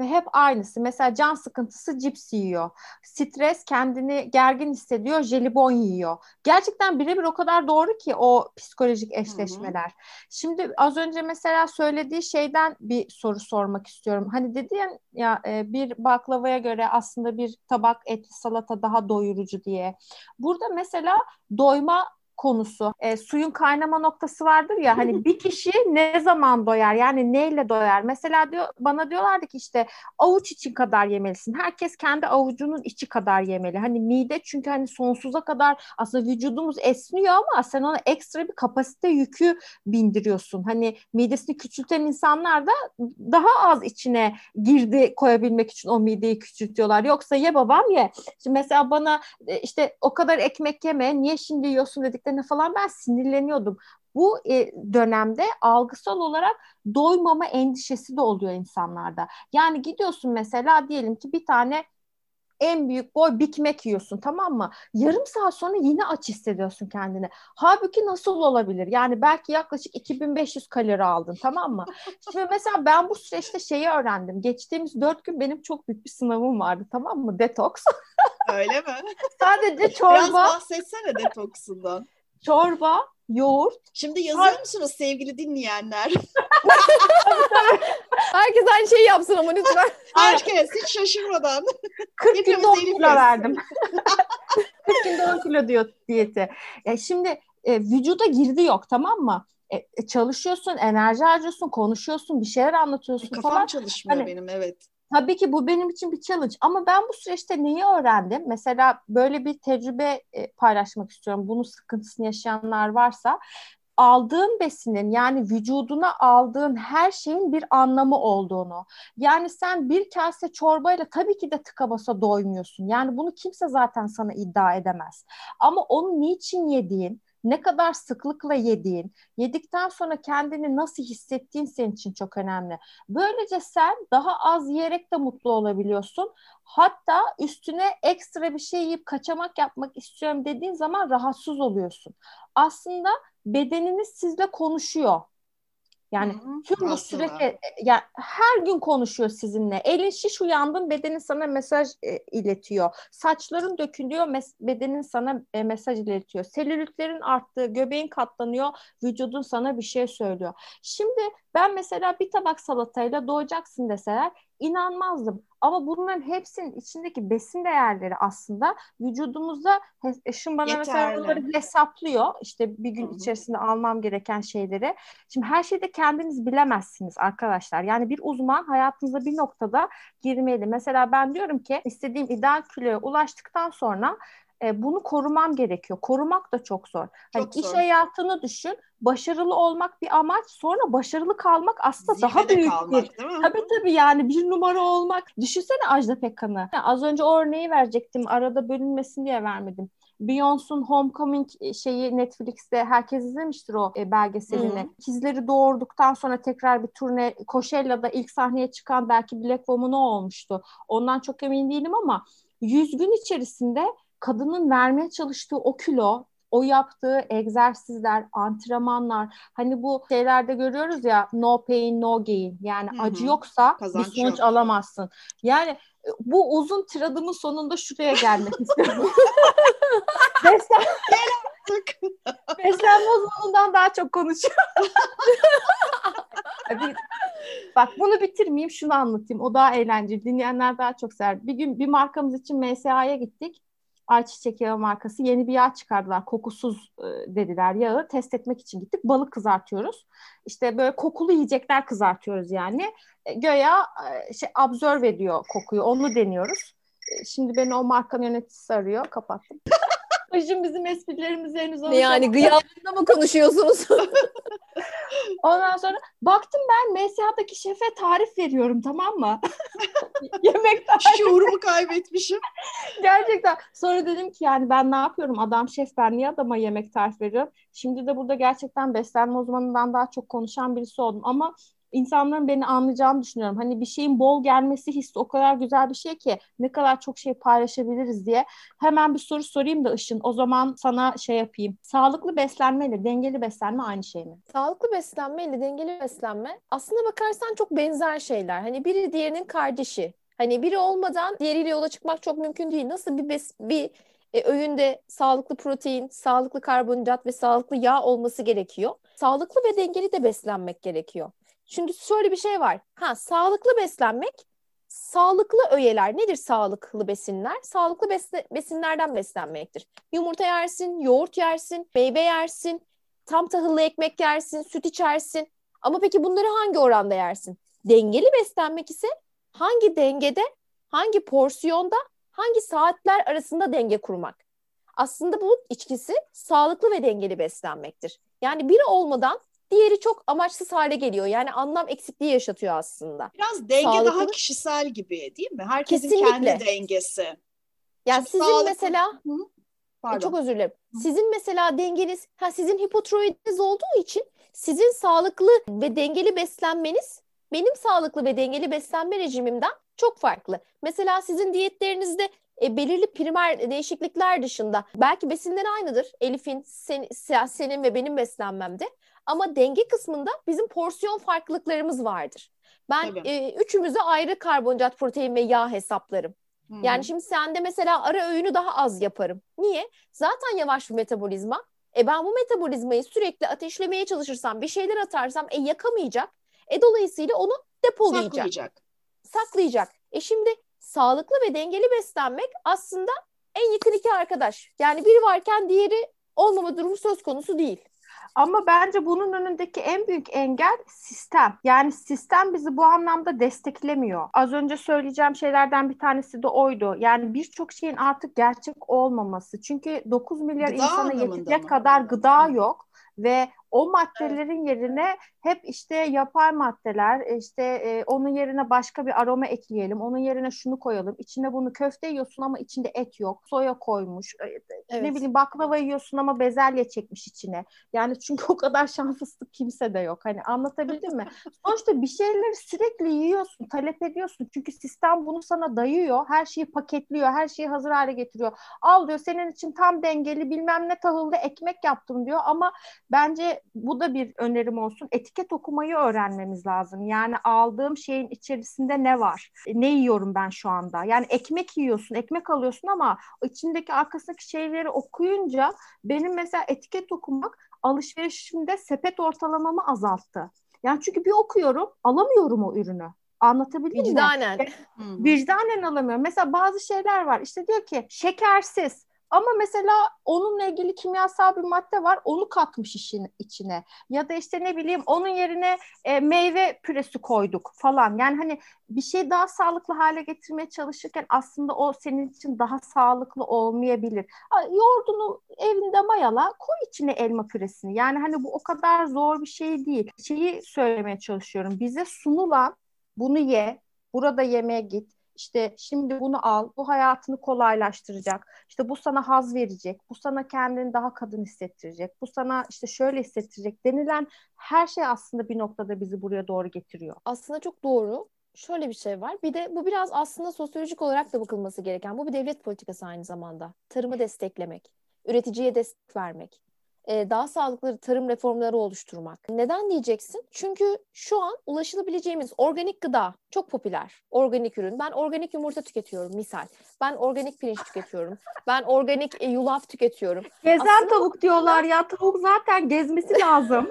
hep aynısı. Mesela can sıkıntısı cips yiyor. Stres, kendini gergin hissediyor, jelibon yiyor. Gerçekten birebir o kadar doğru ki o psikolojik eşleşmeler. Hı-hı. Şimdi az önce mesela söylediği şeyden bir soru sormak istiyorum. Hani dediğin ya bir baklavaya göre aslında bir tabak etli salata daha doyurucu diye. Burada mesela doyma konusu. E, suyun kaynama noktası vardır ya, hani bir kişi ne zaman doyar? Yani neyle doyar? Mesela diyor bana diyorlardı ki işte avuç için kadar yemelisin. Herkes kendi avucunun içi kadar yemeli. Hani mide çünkü hani sonsuza kadar aslında vücudumuz esniyor ama sen ona ekstra bir kapasite yükü bindiriyorsun. Hani midesini küçülten insanlar da daha az içine girdi koyabilmek için o mideyi küçültüyorlar. Yoksa ye babam ye. Şimdi mesela bana işte o kadar ekmek yeme, niye şimdi yiyorsun dedik falan, ben sinirleniyordum. Bu e, dönemde algısal olarak doymama endişesi de oluyor insanlarda. Yani gidiyorsun mesela diyelim ki bir tane en büyük boy Big Mac yiyorsun, tamam mı? Yarım saat sonra yine aç hissediyorsun kendini. Halbuki nasıl olabilir? Yani belki yaklaşık iki bin beş yüz kalori aldın, tamam mı? Şimdi mesela ben bu süreçte şeyi öğrendim. Geçtiğimiz dört gün benim çok büyük bir sınavım vardı, tamam mı? Detoks. Öyle mi? Sadece çorba. Biraz bahsetsene detoksundan. Çorba, yoğurt. Şimdi yazıyor Har- musunuz sevgili dinleyenler? Herkes aynı şeyi yapsın ama lütfen. Herkes hiç şaşırmadan. kırk günde on kilo verdim. kırk günde on kilo diyor diyeti. E şimdi e, vücuda girdi yok, tamam mı? E, çalışıyorsun, enerji harcıyorsun, konuşuyorsun, bir şeyler anlatıyorsun. Kafam falan çalışmıyor hani, benim, evet. Tabii ki bu benim için bir challenge ama ben bu süreçte neyi öğrendim? Mesela böyle bir tecrübe paylaşmak istiyorum. Bunun sıkıntısını yaşayanlar varsa, aldığın besinin yani vücuduna aldığın her şeyin bir anlamı olduğunu. Yani sen bir kase çorbayla tabii ki de tıka basa doymuyorsun. Yani bunu kimse zaten sana iddia edemez. Ama onu niçin yediğin, ne kadar sıklıkla yediğin, yedikten sonra kendini nasıl hissettiğin senin için çok önemli. Böylece sen daha az yiyerek de mutlu olabiliyorsun. Hatta üstüne ekstra bir şey yiyip kaçamak yapmak istiyorum dediğin zaman rahatsız oluyorsun. Aslında bedeniniz sizle konuşuyor. Yani Hı-hı. tüm bu sürekli yani her gün konuşuyor sizinle. Elin şiş, uyandın, bedenin sana mesaj e, iletiyor. Saçların dökülüyor, mes- bedenin sana e, mesaj iletiyor. Selülitlerin arttığı, göbeğin katlanıyor, vücudun sana bir şey söylüyor. Şimdi ben mesela bir tabak salatayla doyacaksın deseler inanmazdım. Ama bunların hepsinin içindeki besin değerleri aslında vücudumuzda şimdi bana yeterli. Mesela bunları hesaplıyor. İşte bir gün Hı-hı. içerisinde almam gereken şeyleri. Şimdi her şeyi de kendiniz bilemezsiniz arkadaşlar. Yani bir uzman hayatınıza bir noktada girmeli. Mesela ben diyorum ki istediğim ideal kiloya ulaştıktan sonra e, bunu korumam gerekiyor. Korumak da çok zor. Hani çok iş zor. Hayatını düşün. Başarılı olmak bir amaç, sonra başarılı kalmak aslında zirvede daha büyük kalmak, bir. Tabii tabii yani bir numara olmak. Düşünsene Ajda Pekkan'ı. Yani az önce o örneği verecektim. Arada bölünmesin diye vermedim. Beyoncé'un Homecoming şeyi Netflix'te herkes izlemiştir o belgeselini. Hı-hı. İkizleri doğurduktan sonra tekrar bir turne, Coachella'da ilk sahneye çıkan belki Black Woman olmuştu. Ondan çok emin değilim ama yüz gün içerisinde kadının vermeye çalıştığı o kilo, o yaptığı egzersizler, antrenmanlar, hani bu şeylerde görüyoruz ya, no pain no gain, yani Hı-hı. acı yoksa kazanç bir sonuç yok. Alamazsın. Yani bu uzun tiradımın sonunda şuraya gelmek istiyorum. Beslen... Beslenme uzmanından daha çok konuşuyorum. Bak bunu bitirmeyeyim, şunu anlatayım. O daha eğlenceli. Dinleyenler daha çok sever. Bir gün bir markamız için M S A'ya gittik. ayçiçek yağı markası yeni bir yağ çıkardılar. Kokusuz dediler yağı. Test etmek için gittik. Balık kızartıyoruz. İşte böyle kokulu yiyecekler kızartıyoruz yani. Göya şey absorbe ediyor kokuyu. Onu deniyoruz. Şimdi beni o markanın yöneticisi arıyor. Kapattım. Işın bizim esprilerimiz henüz olacak. Yani gıyabında mı konuşuyorsunuz? Ondan sonra baktım ben M S A'daki şefe tarif veriyorum, tamam mı? Yemek tarifi. Şuurumu kaybetmişim. Gerçekten. Sonra dedim ki yani ben ne yapıyorum? Adam şef, ben niye adama yemek tarif veriyorum? Şimdi de burada gerçekten beslenme uzmanından daha çok konuşan birisi oldum. Ama insanların beni anlayacağını düşünüyorum. Hani bir şeyin bol gelmesi hissi o kadar güzel bir şey ki ne kadar çok şey paylaşabiliriz diye. Hemen bir soru sorayım da Işın, o zaman sana şey yapayım. Sağlıklı beslenme ile dengeli beslenme aynı şey mi? Sağlıklı beslenme ile dengeli beslenme aslına bakarsan çok benzer şeyler. Hani biri diğerinin kardeşi. Hani biri olmadan diğeriyle yola çıkmak çok mümkün değil. Nasıl bir bes- bir E, öğünde sağlıklı protein, sağlıklı karbonhidrat ve sağlıklı yağ olması gerekiyor. Sağlıklı ve dengeli de beslenmek gerekiyor. Şimdi şöyle bir şey var. Ha, sağlıklı beslenmek, sağlıklı öğeler. Nedir sağlıklı besinler? Sağlıklı besle- besinlerden beslenmektir. Yumurta yersin, yoğurt yersin, meyve yersin, tam tahıllı ekmek yersin, süt içersin. Ama peki bunları hangi oranda yersin? Dengeli beslenmek ise hangi dengede, hangi porsiyonda, hangi saatler arasında denge kurmak? Aslında bu içkisi sağlıklı ve dengeli beslenmektir. Yani biri olmadan diğeri çok amaçsız hale geliyor. Yani anlam eksikliği yaşatıyor aslında. Biraz denge sağlıklı, daha kişisel gibi değil mi? Herkesin kesinlikle kendi dengesi. Yani sizin sağlıklı mesela... E, çok özür dilerim. Hı. Sizin mesela dengeniz, ha, sizin hipotiroidiniz olduğu için sizin sağlıklı ve dengeli beslenmeniz benim sağlıklı ve dengeli beslenme rejimimden çok farklı. Mesela sizin diyetlerinizde e, belirli primer değişiklikler dışında belki besinler aynıdır. Elif'in, sen, senin ve benim beslenmemde. Ama denge kısmında bizim porsiyon farklılıklarımız vardır. Ben e, üçümüze ayrı karbonhidrat, protein ve yağ hesaplarım. Hı-hı. Yani şimdi sende mesela ara öğünü daha az yaparım. Niye? Zaten yavaş bir metabolizma. E ben bu metabolizmayı sürekli ateşlemeye çalışırsam, bir şeyler atarsam e, yakamayacak. E dolayısıyla onu depolayacak. Saklayacak. Saklayacak. E şimdi sağlıklı ve dengeli beslenmek aslında en yakın iki arkadaş. Yani biri varken diğeri olmama durumu söz konusu değil. Ama bence bunun önündeki en büyük engel sistem. Yani sistem bizi bu anlamda desteklemiyor. Az önce söyleyeceğim şeylerden bir tanesi de oydu. Yani birçok şeyin artık gerçek olmaması. Çünkü dokuz milyar gıda insana yetecek kadar gıda yok. Ve o maddelerin evet. yerine hep işte yapay maddeler, işte e, onun yerine başka bir aroma ekleyelim, onun yerine şunu koyalım. İçine bunu köfte yiyorsun ama içinde et yok, soya koymuş, evet. ne bileyim baklava yiyorsun ama bezelye çekmiş içine. Yani çünkü o kadar şanssızlık kimse de yok. Hani anlatabildim mi? Sonuçta bir şeyleri sürekli yiyorsun, talep ediyorsun. Çünkü sistem bunu sana dayıyor, her şeyi paketliyor, her şeyi hazır hale getiriyor. Al diyor, senin için tam dengeli bilmem ne tahıllı ekmek yaptım diyor ama bence bu da bir önerim olsun. Etiket okumayı öğrenmemiz lazım. Yani aldığım şeyin içerisinde ne var? Ne yiyorum ben şu anda? Yani ekmek yiyorsun, ekmek alıyorsun ama içindeki arkasındaki şeyleri okuyunca benim mesela etiket okumak alışverişimde sepet ortalamamı azalttı. Yani çünkü bir okuyorum, alamıyorum o ürünü. Anlatabildim mi? Vicdanen. Vicdanen alamıyorum. Mesela bazı şeyler var. İşte diyor ki şekersiz. Ama mesela onunla ilgili kimyasal bir madde var, onu katmış işin içine. Ya da işte ne bileyim onun yerine e, meyve püresi koyduk falan. Yani hani bir şey daha sağlıklı hale getirmeye çalışırken aslında o senin için daha sağlıklı olmayabilir. Yoğurdunu evinde mayala, koy içine elma püresini. Yani hani bu o kadar zor bir şey değil. Şeyi söylemeye çalışıyorum. Bize sunulan bunu ye, burada yemeğe git. İşte şimdi bunu al, bu hayatını kolaylaştıracak, işte bu sana haz verecek, bu sana kendini daha kadın hissettirecek, bu sana işte şöyle hissettirecek denilen her şey aslında bir noktada bizi buraya doğru getiriyor. Aslında çok doğru. Şöyle bir şey var. Bir de bu biraz aslında sosyolojik olarak da bakılması gereken, bu bir devlet politikası aynı zamanda. Tarımı desteklemek, üreticiye destek vermek, daha sağlıklı tarım reformları oluşturmak. Neden diyeceksin? Çünkü şu an ulaşılabileceğimiz organik gıda çok popüler. Organik ürün. Ben organik yumurta tüketiyorum misal. Ben organik pirinç tüketiyorum. Ben organik yulaf tüketiyorum. Gezer aslında tavuk diyorlar ya. Tavuk zaten gezmesi lazım.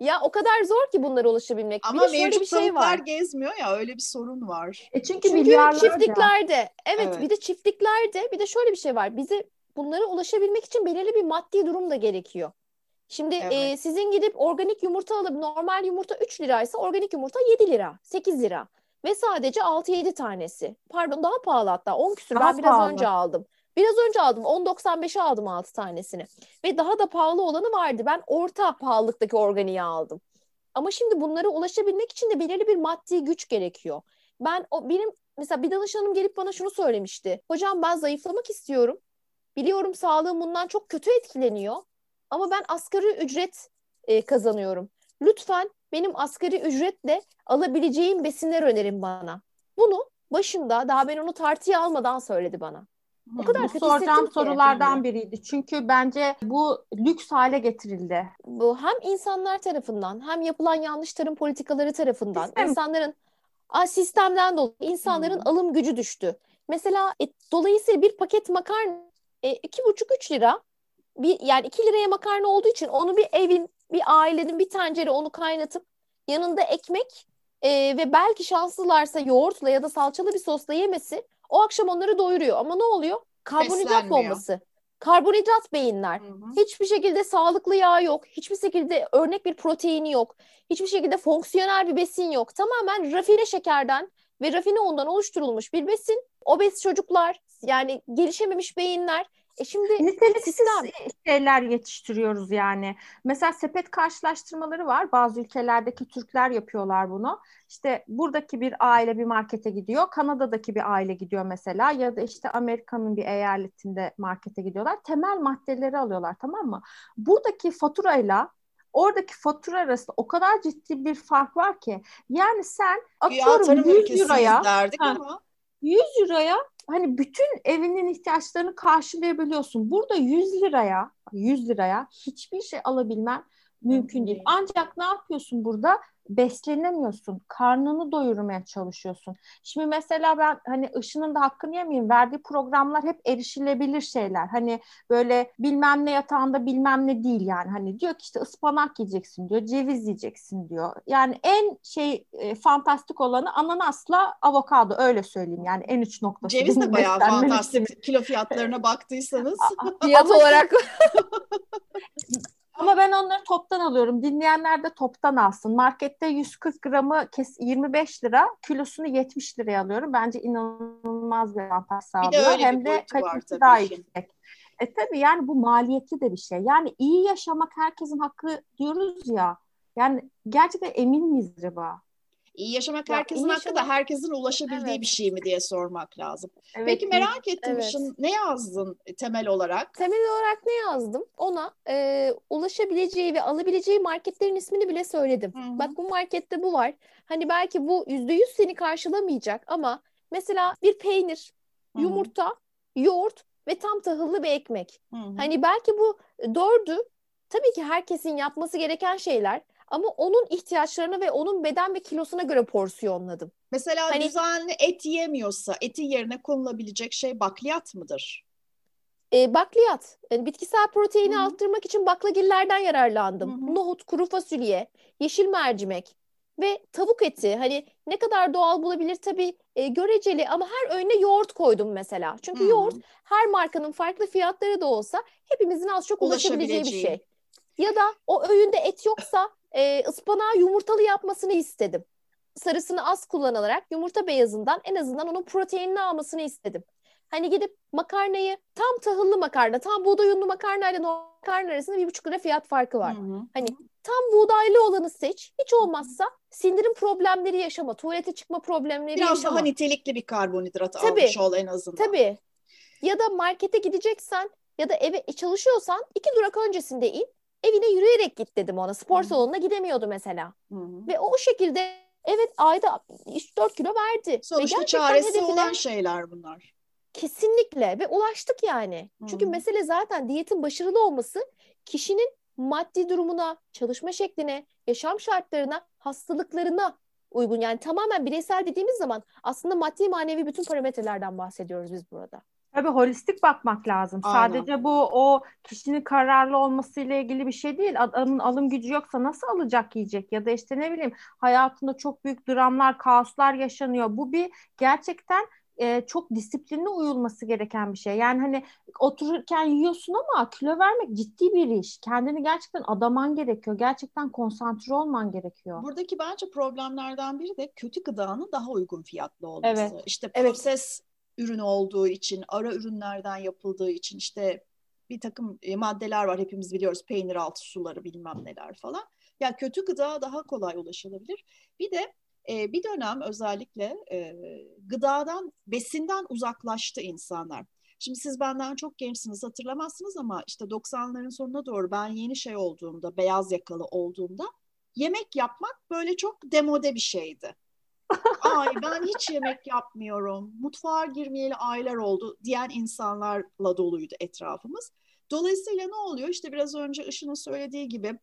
Ya o kadar zor ki bunlara ulaşabilmek. Ama bir mevcut bir şey var, gezmiyor ya, öyle bir sorun var. E çünkü çünkü çiftliklerde. Evet, evet, bir de çiftliklerde bir de şöyle bir şey var. Bize bunlara ulaşabilmek için belirli bir maddi durum da gerekiyor. Şimdi evet. e, sizin gidip organik yumurta alıp, normal yumurta üç liraysa organik yumurta yedi lira, sekiz lira. Ve sadece altı yedi tanesi. Pardon, daha pahalı hatta. on küsür. Daha ben biraz pahalı. önce aldım. Biraz önce aldım. on doksan beşe aldım altı tanesini. Ve daha da pahalı olanı vardı. Ben orta pahalılıktaki organiği aldım. Ama şimdi bunlara ulaşabilmek için de belirli bir maddi güç gerekiyor. Ben o benim mesela bir danışanım gelip bana şunu söylemişti. Hocam ben zayıflamak istiyorum. Biliyorum sağlığım bundan çok kötü etkileniyor. Ama ben asgari ücret e, kazanıyorum. Lütfen benim asgari ücretle alabileceğim besinler önerin bana. Bunu başında, daha ben onu tartıya almadan söyledi bana. O kadar bu soracağım sorulardan biriydi. Çünkü bence bu lüks hale getirildi. Bu hem insanlar tarafından, hem yapılan yanlış tarım politikaları tarafından, Sistem. insanların a, sistemden dolayı insanların hmm. alım gücü düştü. Mesela e, dolayısıyla bir paket makarna e, iki buçuk üç lira, bir, yani iki liraya makarna olduğu için onu bir evin, bir ailenin bir tencere onu kaynatıp yanında ekmek e, ve belki şanslılarsa yoğurtla ya da salçalı bir sosla yemesi o akşam onları doyuruyor. Ama ne oluyor? Karbonhidrat bombası. Karbonhidrat beyinler. Hı hı. Hiçbir şekilde sağlıklı yağ yok. Hiçbir şekilde örnek bir proteini yok. Hiçbir şekilde fonksiyonel bir besin yok. Tamamen rafine şekerden ve rafine undan oluşturulmuş bir besin. Obez çocuklar, yani gelişememiş beyinler. E şimdi niteliksiz şeyler yetiştiriyoruz yani. Mesela sepet karşılaştırmaları var. Bazı ülkelerdeki Türkler yapıyorlar bunu. İşte buradaki bir aile bir markete gidiyor. Kanada'daki bir aile gidiyor mesela. Ya da işte Amerika'nın bir eyaletinde markete gidiyorlar. Temel maddeleri alıyorlar, tamam mı? Buradaki faturayla oradaki fatura arasında o kadar ciddi bir fark var ki. Yani sen atıyorum yüz euroya derdik ama yüz euroya hani bütün evinin ihtiyaçlarını karşılayabiliyorsun. Burada yüz liraya, yüz liraya hiçbir şey alabilmen mümkün değil. Ancak ne yapıyorsun burada? Beslenemiyorsun. Karnını doyurmaya çalışıyorsun. Şimdi mesela ben hani Işın'ın da hakkını yemeyeyim. Verdiği programlar hep erişilebilir şeyler. Hani böyle bilmem ne yatağında bilmem ne değil yani. Hani diyor ki işte ıspanak yiyeceksin diyor. Ceviz yiyeceksin diyor. Yani en şey e, fantastik olanı ananasla avokado, öyle söyleyeyim. Yani en üç noktası. Ceviz de bayağı fantastik. Kilo fiyatlarına baktıysanız. Fiyat olarak. Ama ben onları toptan alıyorum. Dinleyenler de toptan alsın. Markette yüz kırk gramı yirmi beş lira, kilosunu yetmiş liraya alıyorum. Bence inanılmaz bir avantaj sağlıyor. Hem de kalitesi daha yüksek. E tabii yani bu maliyetli de bir şey. Yani iyi yaşamak herkesin hakkı diyoruz ya. Yani gerçekten emin miyiz acaba? İyi yaşamak herkesin ya, iyi hakkı yaşamak da herkesin ulaşabildiği evet. bir şey mi diye sormak lazım. Evet. Peki merak ettim evet. Işın, ne yazdın temel olarak? Temel olarak ne yazdım? Ona e, ulaşabileceği ve alabileceği marketlerin ismini bile söyledim. Hı-hı. Bak bu markette bu var. Hani belki bu yüzde yüz seni karşılamayacak ama mesela bir peynir, Hı-hı. yumurta, yoğurt ve tam tahıllı bir ekmek. Hı-hı. Hani belki bu dördü tabii ki herkesin yapması gereken şeyler. Ama onun ihtiyaçlarına ve onun beden ve kilosuna göre porsiyonladım. Mesela hani, düzenli et yiyemiyorsa eti yerine konulabilecek şey bakliyat mıdır? E, bakliyat. Yani bitkisel proteini Hı-hı. arttırmak için baklagillerden yararlandım. Hı-hı. Nohut, kuru fasulye, yeşil mercimek ve tavuk eti. Hani ne kadar doğal bulabilir tabii e, göreceli ama her öğüne yoğurt koydum mesela. Çünkü Hı-hı. yoğurt her markanın farklı fiyatları da olsa hepimizin az çok ulaşabileceği bir şey. Ya da o öğünde et yoksa E, ıspanağı yumurtalı yapmasını istedim. Sarısını az kullanarak yumurta beyazından en azından onun proteinini almasını istedim. Hani gidip makarnayı tam tahıllı makarna, tam buğday unlu makarna ile normal makarna arasında bir buçuk lira fiyat farkı var. Hı hı. Hani tam buğdaylı olanı seç, hiç olmazsa sindirim problemleri yaşama, tuvalete çıkma problemleri Biraz yaşama. Biraz daha nitelikli bir karbonhidrat tabii, almış ol en azından. Tabii. Ya da markete gideceksen ya da eve çalışıyorsan iki durak öncesinde in. Evine yürüyerek git dedim ona. Spor Hı-hı. salonuna gidemiyordu mesela. Hı-hı. Ve o şekilde evet ayda üç dört kilo verdi. Sonuçta çaresi olan şeyler bunlar. Kesinlikle ve ulaştık yani. Hı-hı. Çünkü mesele zaten diyetin başarılı olması kişinin maddi durumuna, çalışma şekline, yaşam şartlarına, hastalıklarına uygun. Yani tamamen bireysel dediğimiz zaman aslında maddi manevi bütün parametrelerden bahsediyoruz biz burada. Tabii holistik bakmak lazım. Aynen. Sadece bu o kişinin kararlı olmasıyla ilgili bir şey değil. Adamın alım gücü yoksa nasıl alacak yiyecek? Ya da işte ne bileyim hayatında çok büyük dramlar, kaoslar yaşanıyor. Bu bir gerçekten e, çok disiplinli uyulması gereken bir şey. Yani hani otururken yiyorsun ama kilo vermek ciddi bir iş. Kendini gerçekten adaman gerekiyor. Gerçekten konsantre olman gerekiyor. Buradaki bence problemlerden biri de kötü gıdanın daha uygun fiyatlı olması. Evet. İşte proses... Evet. Ürün olduğu için, ara ürünlerden yapıldığı için işte bir takım maddeler var, hepimiz biliyoruz, peynir altı suları bilmem neler falan. Yani kötü gıda daha kolay ulaşılabilir. Bir de e, bir dönem özellikle e, gıdadan, besinden uzaklaştı insanlar. Şimdi siz benden çok gençsiniz, hatırlamazsınız ama işte doksanların sonuna doğru ben yeni şey olduğumda, beyaz yakalı olduğumda yemek yapmak böyle çok demode bir şeydi. Ay ben hiç yemek yapmıyorum, mutfağa girmeyeli aylar oldu diyen insanlarla doluydu etrafımız. Dolayısıyla ne oluyor? İşte biraz önce Işın'ın söylediği gibi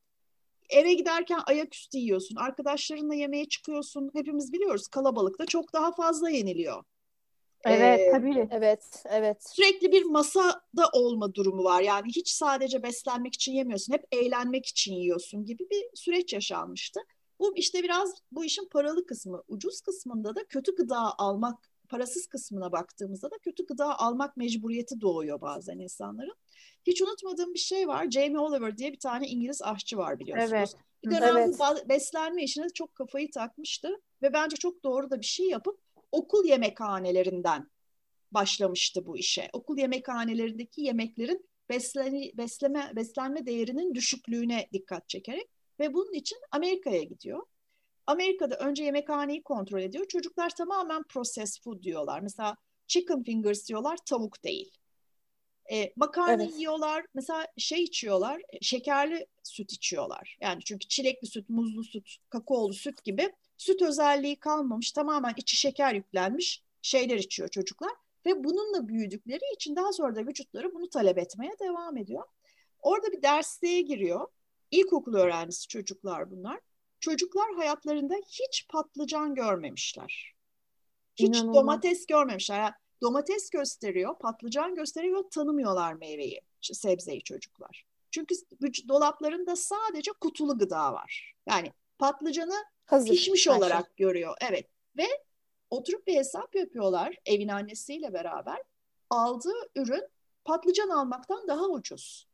eve giderken ayaküstü yiyorsun, arkadaşlarınla yemeğe çıkıyorsun. Hepimiz biliyoruz kalabalıkta çok daha fazla yeniliyor. Evet ee, tabii. Evet, evet. Sürekli bir masada olma durumu var. Yani hiç sadece beslenmek için yemiyorsun, hep eğlenmek için yiyorsun gibi bir süreç yaşanmıştı. Bu işte biraz bu işin paralı kısmı, ucuz kısmında da kötü gıda almak, parasız kısmına baktığımızda da kötü gıda almak mecburiyeti doğuyor bazen insanların. Hiç unutmadığım bir şey var. Jamie Oliver diye bir tane İngiliz aşçı var biliyorsunuz. Evet. Bir dönem evet. beslenme işine çok kafayı takmıştı ve bence çok doğru da bir şey yapıp okul yemekhanelerinden başlamıştı bu işe. Okul yemekhanelerindeki yemeklerin beslen- besleme, beslenme değerinin düşüklüğüne dikkat çekerek. Ve bunun için Amerika'ya gidiyor. Amerika'da önce yemekhaneyi kontrol ediyor. Çocuklar tamamen processed food diyorlar. Mesela chicken fingers diyorlar, tavuk değil. E, makarna evet. yiyorlar, mesela şey içiyorlar, şekerli süt içiyorlar. Yani çünkü çilekli süt, muzlu süt, kakaolu süt gibi süt özelliği kalmamış. Tamamen içi şeker yüklenmiş şeyler içiyor çocuklar. Ve bununla büyüdükleri için daha sonra da vücutları bunu talep etmeye devam ediyor. Orada bir dersliğe giriyor. İlkokul öğrencisi çocuklar bunlar. Çocuklar hayatlarında hiç patlıcan görmemişler. Hiç İnanılmaz. Domates görmemişler. Yani domates gösteriyor, patlıcan gösteriyor, tanımıyorlar meyveyi, sebzeyi çocuklar. Çünkü dolaplarında sadece kutulu gıda var. Yani patlıcanı hazır, pişmiş olarak şey. Görüyor. Evet. Ve oturup bir hesap yapıyorlar evin annesiyle beraber. Aldığı ürün patlıcan almaktan daha ucuz.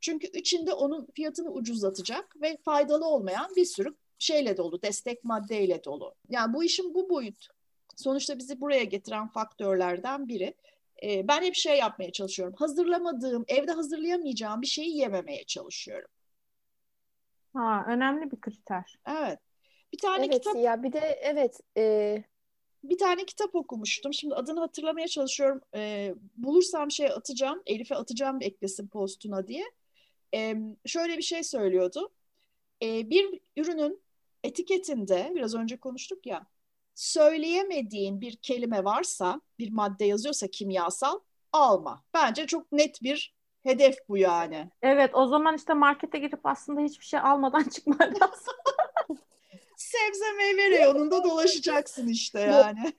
Çünkü içinde onun fiyatını ucuzlatacak ve faydalı olmayan bir sürü şeyle dolu, destek maddeyle dolu. Yani bu işin bu boyut sonuçta bizi buraya getiren faktörlerden biri. Ee, ben hep şey yapmaya çalışıyorum. Hazırlamadığım, evde hazırlayamayacağım bir şeyi yememeye çalışıyorum. Ha, önemli bir kriter. Evet. Bir tane evet, kitap. Ya bir de evet. E... Bir tane kitap okumuştum. Şimdi adını hatırlamaya çalışıyorum. Ee, bulursam şey atacağım, Elif'e atacağım eklesin postuna diye. Ee, şöyle bir şey söylüyordu. Ee, bir ürünün etiketinde biraz önce konuştuk ya, söyleyemediğin bir kelime varsa, bir madde yazıyorsa kimyasal, alma. Bence çok net bir hedef bu yani. Evet, o zaman işte markete girip aslında hiçbir şey almadan çıkman lazım. Sebze meyve reyonunda dolaşacaksın işte yani.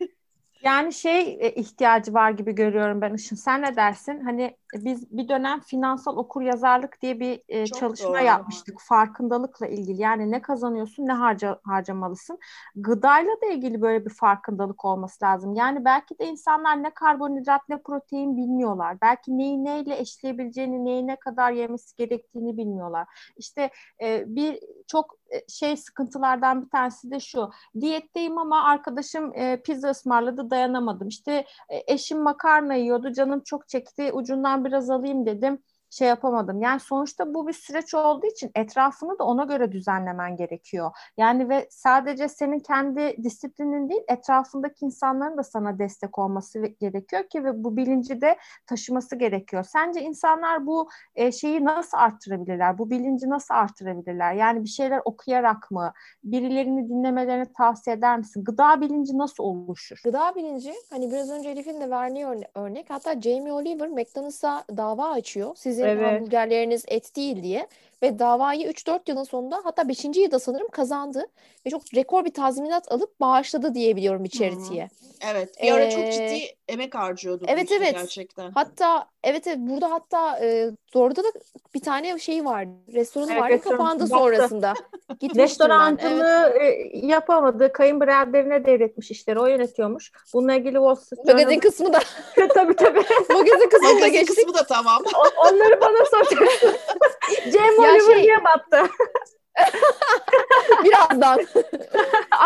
Yani şey ihtiyacı var gibi görüyorum ben Işın. Sen ne dersin? Hani biz bir dönem finansal okuryazarlık diye bir çok çalışma doğru. yapmıştık. Farkındalıkla ilgili. Yani ne kazanıyorsun, ne harca, harcamalısın. Gıdayla da ilgili böyle bir farkındalık olması lazım. Yani belki de insanlar ne karbonhidrat ne protein bilmiyorlar. Belki neyi neyle eşleyebileceğini, neyi ne kadar yemesi gerektiğini bilmiyorlar. İşte bir çok şey sıkıntılardan bir tanesi de şu. Diyetteyim ama arkadaşım pizza ısmarladı, dayanamadım. İşte eşim makarna yiyordu, canım çok çekti, ucundan biraz alayım dedim, şey yapamadım. Yani sonuçta bu bir süreç olduğu için etrafını da ona göre düzenlemen gerekiyor. Yani ve sadece senin kendi disiplinin değil, etrafındaki insanların da sana destek olması gerekiyor ki ve bu bilinci de taşıması gerekiyor. Sence insanlar bu şeyi nasıl arttırabilirler? Bu bilinci nasıl arttırabilirler? Yani bir şeyler okuyarak mı? Birilerini dinlemelerini tavsiye eder misin? Gıda bilinci nasıl oluşur? Gıda bilinci, hani biraz önce Elif'in de verdiği örnek, hatta Jamie Oliver McDonald's'a dava açıyor. Siz sizin evet. hamburgerleriniz et değil diye. Ve davayı üç dört yılın sonunda, hatta beşinci yılda sanırım kazandı. Ve çok rekor bir tazminat alıp bağışladı diye biliyorum bir charitary'ye. Evet. Bir ee, ara çok ciddi emek harcıyordu. Evet evet. Gerçekten. Hatta evet evet. Burada hatta e, orada da bir tane şey vardı. Restoranı evet, vardı. Restoran kapandı baktı. Sonrasında. Restorantını evet. yapamadı. Kayınbiraderine devretmiş işleri. O yönetiyormuş. Bununla ilgili Wall Street Magazin Journal... kısmı da. tabii tabii. Magazin kısmı da geçtik. Kısmı da tamam. O, onları bana soracaksın. Jamie Oliver şey... niye battı? Birazdan.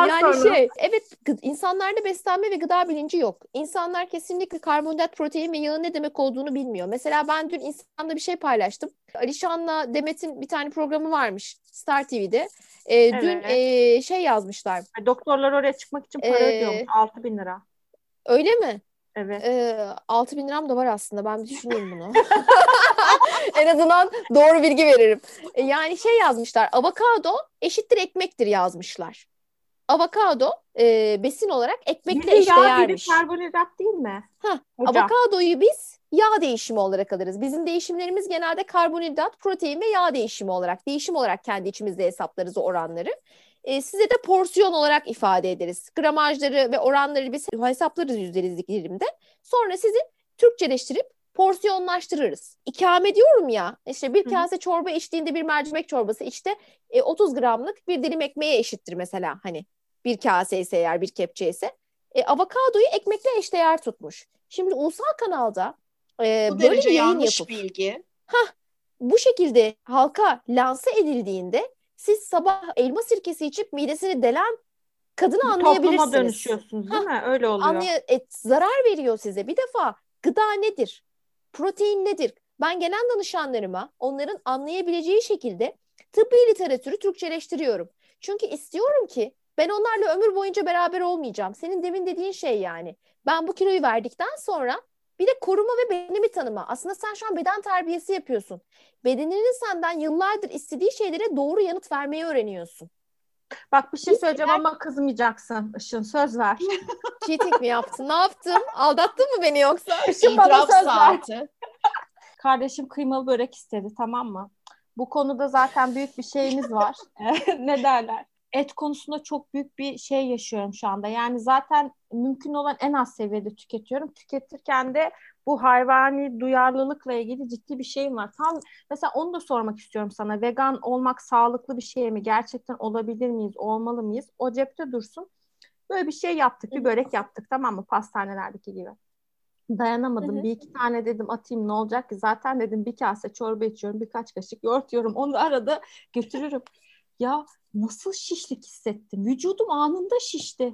yani sonra. şey, evet insanlarda beslenme ve gıda bilinci yok. İnsanlar kesinlikle karbonhidrat, protein ve yağın ne demek olduğunu bilmiyor. Mesela ben dün Instagram'da bir şey paylaştım. Alişan'la Demet'in bir tane programı varmış Star T V'de. Ee, evet. Dün e, şey yazmışlar. Doktorlar oraya çıkmak için para ee, ödüyormuş. altı bin lira. Öyle mi? Evet. Ee, altı bin liram da var aslında. Ben bir düşüneyim bunu. En azından doğru bilgi veririm. Ee, yani şey yazmışlar. Avokado eşittir ekmektir yazmışlar. Avokado e, besin olarak ekmekle eşdeğermiş. Yağ bir karbonhidrat değil mi? Hah, avokadoyu biz yağ değişimi olarak alırız. Bizim değişimlerimiz genelde karbonhidrat, protein ve yağ değişimi olarak. Değişim olarak kendi içimizde hesaplarız o oranları. E, size de porsiyon olarak ifade ederiz. Gramajları ve oranları biz hesaplarız yüzdelik dilimde. Sonra sizi Türkçeleştirip porsiyonlaştırırız. İkame diyorum ya, işte bir kase çorba içtiğinde bir mercimek çorbası işte e, otuz gramlık bir dilim ekmeğe eşittir mesela. Hani bir kase ise eğer, bir kepçe ise. E, avokadoyu ekmekle eşdeğer tutmuş. Şimdi ulusal kanalda e, böyle bir yayın yapıp bilgi. Heh, bu şekilde halka lanse edildiğinde siz sabah elma sirkesi içip midesini delen kadını anlayabilirsiniz. Topluma dönüşüyorsunuz değil ha, mi? Öyle oluyor. Anlay- et, zarar veriyor size. Bir defa gıda nedir? Protein nedir? Ben gelen danışanlarıma onların anlayabileceği şekilde tıbbi literatürü Türkçeleştiriyorum. Çünkü istiyorum ki ben onlarla ömür boyunca beraber olmayacağım. Senin demin dediğin şey yani. Ben bu kiloyu verdikten sonra bir de koruma ve bedenimi tanıma. Aslında sen şu an beden terbiyesi yapıyorsun. Bedeninin senden yıllardır istediği şeylere doğru yanıt vermeyi öğreniyorsun. Bak bir şey söyleyeceğim Eğer... ama kızmayacaksın Işın, söz ver. Cheating mi yaptın? Ne yaptım? Aldattın mı beni yoksa? Işın bana söz ver. Kardeşim kıymalı börek istedi, tamam mı? Bu konuda zaten büyük bir şeyimiz var. Ne derler? Et konusunda çok büyük bir şey yaşıyorum şu anda. Yani zaten mümkün olan en az seviyede tüketiyorum. Tüketirken de bu hayvani duyarlılıkla ilgili ciddi bir şeyim var. Tam mesela onu da sormak istiyorum sana. Vegan olmak sağlıklı bir şey mi? Gerçekten olabilir miyiz? Olmalı mıyız? O cepte dursun. Böyle bir şey yaptık. Bir börek yaptık, tamam mı? Pastanelerdeki gibi. Dayanamadım. Hı hı. Bir iki tane dedim atayım, ne olacak ki? Zaten dedim bir kase çorba içiyorum. Birkaç kaşık yoğurt yiyorum. Onu arada götürürüm. Ya nasıl şişlik hissettim. Vücudum anında şişti.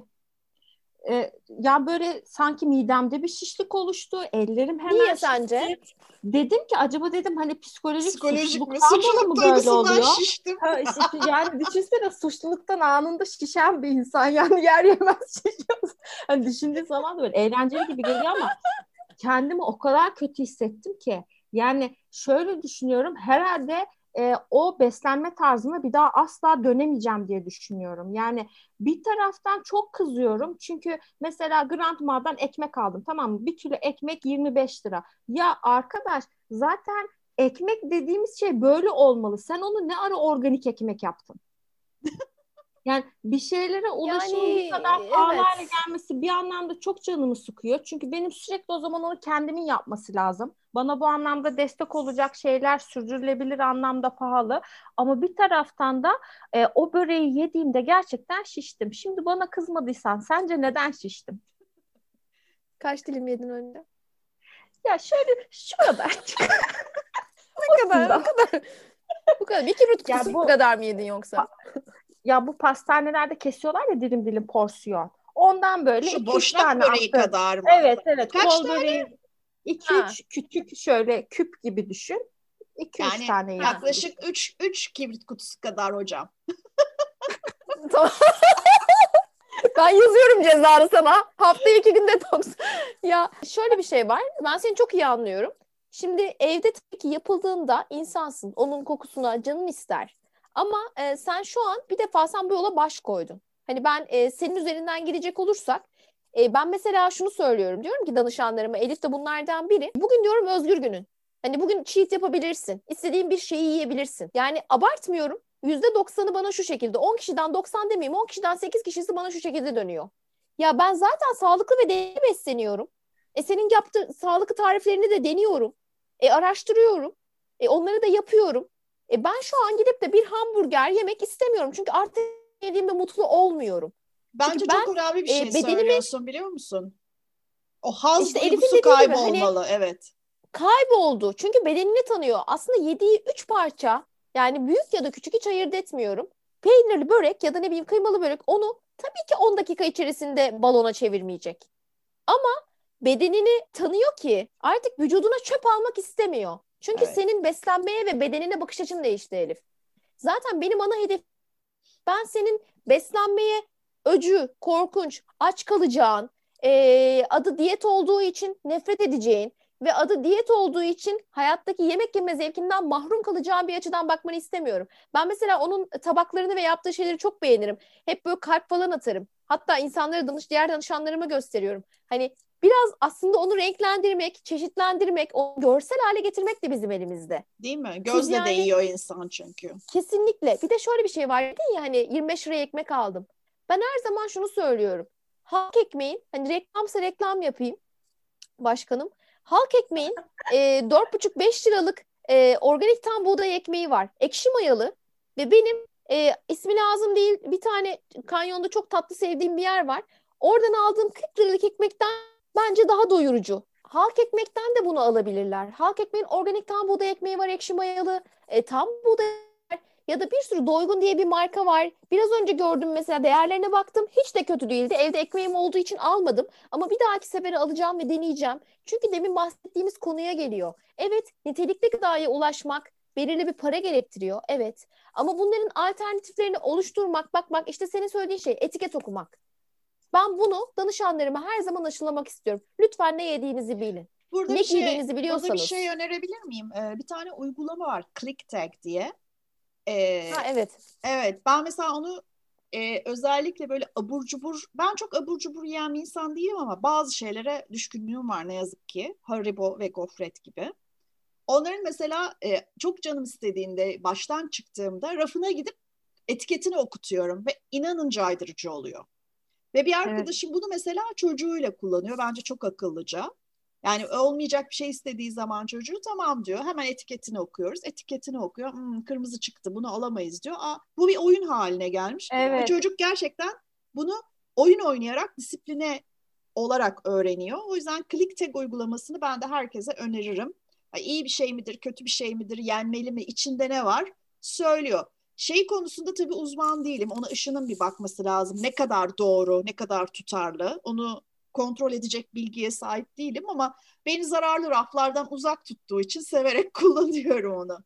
Ee, ya böyle sanki midemde bir şişlik oluştu. Ellerim hemen Niye şişti. Sence? Dedim ki acaba dedim hani psikolojik, psikolojik suçluluktan mı böyle oluyor? Şiştim. Ha, işte, yani düşünsene suçluluktan anında şişen bir insan. Yani yer yemez şişiyoruz. Hani düşündüğü zaman da böyle eğlenceli gibi geliyor ama kendimi o kadar kötü hissettim ki. Yani şöyle düşünüyorum, herhalde E, o beslenme tarzına bir daha asla dönemeyeceğim diye düşünüyorum. Yani bir taraftan çok kızıyorum. Çünkü mesela Grand Mar'dan ekmek aldım, tamam mı? Bir kilo ekmek yirmi beş lira. Ya arkadaş, zaten ekmek dediğimiz şey böyle olmalı. Sen onu ne ara organik ekmek yaptın? Yani bir şeylere ulaşımın yani, bu kadar pahalı hale evet. gelmesi bir anlamda çok canımı sıkıyor. Çünkü benim sürekli o zaman onu kendimin yapması lazım. Bana bu anlamda destek olacak şeyler sürdürülebilir anlamda pahalı. Ama bir taraftan da e, o böreği yediğimde gerçekten şiştim. Şimdi bana kızmadıysan sence neden şiştim? Kaç dilim yedin önünde? Ya şöyle şu kadar. Ne kadar? Bu kadar. Bu kadar. Bir kibrit kutusu bu kadar mı yedin yoksa? Ya bu pastanelerde kesiyorlar ya dilim dilim porsiyon. Ondan böyle şu iki üç tane böreği attım. Kadar mı? Evet evet. Kaç tane? iki üç küçük şöyle küp gibi düşün. iki üç yani tane yani. Yaklaşık üç üç kibrit kutusu kadar hocam. Ben yazıyorum cezanı sana. Hafta iki gün detoks. Ya şöyle bir şey var. Ben seni çok iyi anlıyorum. Şimdi evde tabii ki yapıldığında insansın. Onun kokusuna canın ister. Ama e, sen şu an bir defa sen bu yola baş koydun. Hani ben e, senin üzerinden gelecek olursak e, ben mesela şunu söylüyorum. Diyorum ki danışanlarıma, Elif de bunlardan biri. Bugün diyorum özgür günün. Hani bugün cheat yapabilirsin. İstediğin bir şeyi yiyebilirsin. Yani abartmıyorum. yüzde doksanı bana şu şekilde. on kişiden doksan demeyeyim. on kişiden sekiz kişisi bana şu şekilde dönüyor. Ya ben zaten sağlıklı ve dengeli besleniyorum. E senin yaptığın sağlıklı tariflerini de deniyorum. E araştırıyorum. E onları da yapıyorum. E ben şu an gidip de bir hamburger yemek istemiyorum. Çünkü artık yediğimde mutlu olmuyorum. Bence ben, çok önemli bir şey e, bedenimi, söylüyorsun biliyor musun? O haz işte duygusu kaybolmalı. Hani, evet. Kayboldu. Çünkü bedenini tanıyor. Aslında yediği üç parça, yani büyük ya da küçük hiç ayırt etmiyorum. Peynirli börek ya da ne bileyim kıymalı börek, onu tabii ki on dakika içerisinde balona çevirmeyecek. Ama bedenini tanıyor ki artık vücuduna çöp almak istemiyor. Çünkü evet, senin beslenmeye ve bedenine bakış açın değişti Elif. Zaten benim ana hedefim, ben senin beslenmeye öcü, korkunç, aç kalacağın, e, adı diyet olduğu için nefret edeceğin ve adı diyet olduğu için hayattaki yemek yeme zevkinden mahrum kalacağın bir açıdan bakmanı istemiyorum. Ben mesela onun tabaklarını ve yaptığı şeyleri çok beğenirim. Hep böyle kalp falan atarım. Hatta insanlara, danış, diğer danışanlarıma gösteriyorum. Hani biraz aslında onu renklendirmek, çeşitlendirmek, onu görsel hale getirmek de bizim elimizde. Değil mi? Gözle yani, değiyor insan çünkü. Kesinlikle. Bir de şöyle bir şey var. Dedin ya hani yirmi beş liraya ekmek aldım. Ben her zaman şunu söylüyorum. Halk ekmeğin, hani reklamsa reklam yapayım başkanım. Halk ekmeğin e, dört buçuk beş liralık e, organik tam buğday ekmeği var. Ekşi mayalı ve benim e, ismi lazım değil, bir tane kanyonda çok tatlı sevdiğim bir yer var. Oradan aldığım kırk liralık ekmekten bence daha doyurucu. Halk ekmekten de bunu alabilirler. Halk ekmeğin organik tam buğday ekmeği var, ekşi mayalı, e, tam buğday var. Ya da bir sürü Doygun diye bir marka var. Biraz önce gördüm mesela, değerlerine baktım. Hiç de kötü değildi. Evde ekmeğim olduğu için almadım. Ama bir dahaki sefere alacağım ve deneyeceğim. Çünkü demin bahsettiğimiz konuya geliyor. Evet, nitelikli gıdaya ulaşmak belirli bir para gerektiriyor. Evet. Ama bunların alternatiflerini oluşturmak, bakmak, işte senin söylediğin şey etiket okumak. Ben bunu danışanlarıma her zaman aşılamak istiyorum. Lütfen ne yediğinizi bilin. Burada ne şey, yediğinizi biliyorsanız. Burada bir şey önerebilir miyim? Ee, bir tane uygulama var, ClickTag diye. Ee, ha evet. Evet, ben mesela onu e, özellikle böyle abur cubur, ben çok abur cubur yiyen bir insan değilim ama bazı şeylere düşkünlüğüm var ne yazık ki. Haribo ve gofret gibi. Onların mesela e, çok canım istediğinde, baştan çıktığımda rafına gidip etiketini okutuyorum ve inanın caydırıcı oluyor. Ve bir arkadaşım, evet, bunu mesela çocuğuyla kullanıyor. Bence çok akıllıca. Yani olmayacak bir şey istediği zaman çocuğu, tamam diyor. Hemen etiketini okuyoruz. Etiketini okuyor. Hmm, kırmızı çıktı, bunu alamayız diyor. Aa, bu bir oyun haline gelmiş. Evet. Çocuk gerçekten bunu oyun oynayarak, disipline olarak öğreniyor. O yüzden ClickTag uygulamasını ben de herkese öneririm. İyi bir şey midir, kötü bir şey midir, yenmeli mi, içinde ne var söylüyor. Şey konusunda tabii uzman değilim. Ona Işın'ın bir bakması lazım. Ne kadar doğru, ne kadar tutarlı. Onu kontrol edecek bilgiye sahip değilim ama beni zararlı raflardan uzak tuttuğu için severek kullanıyorum onu.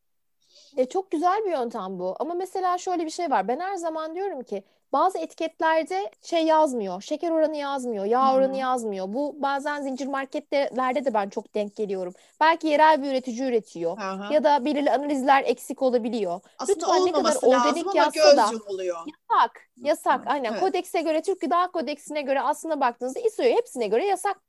E, çok güzel bir yöntem bu. Ama mesela şöyle bir şey var. Ben her zaman diyorum ki bazı etiketlerde şey yazmıyor. Şeker oranı yazmıyor. Yağ oranı hmm. yazmıyor. Bu bazen zincir marketlerde de ben çok denk geliyorum. Belki yerel bir üretici üretiyor. Aha. Ya da belirli analizler eksik olabiliyor. Aslında lütfen olmaması ne kadar lazım ama göz yumuluyor. Yasak. Yasak. Aynen. Evet. Kodekse göre, Türk Gıda Kodeksine göre aslında baktığınızda İ S O'ya hepsine göre yasak.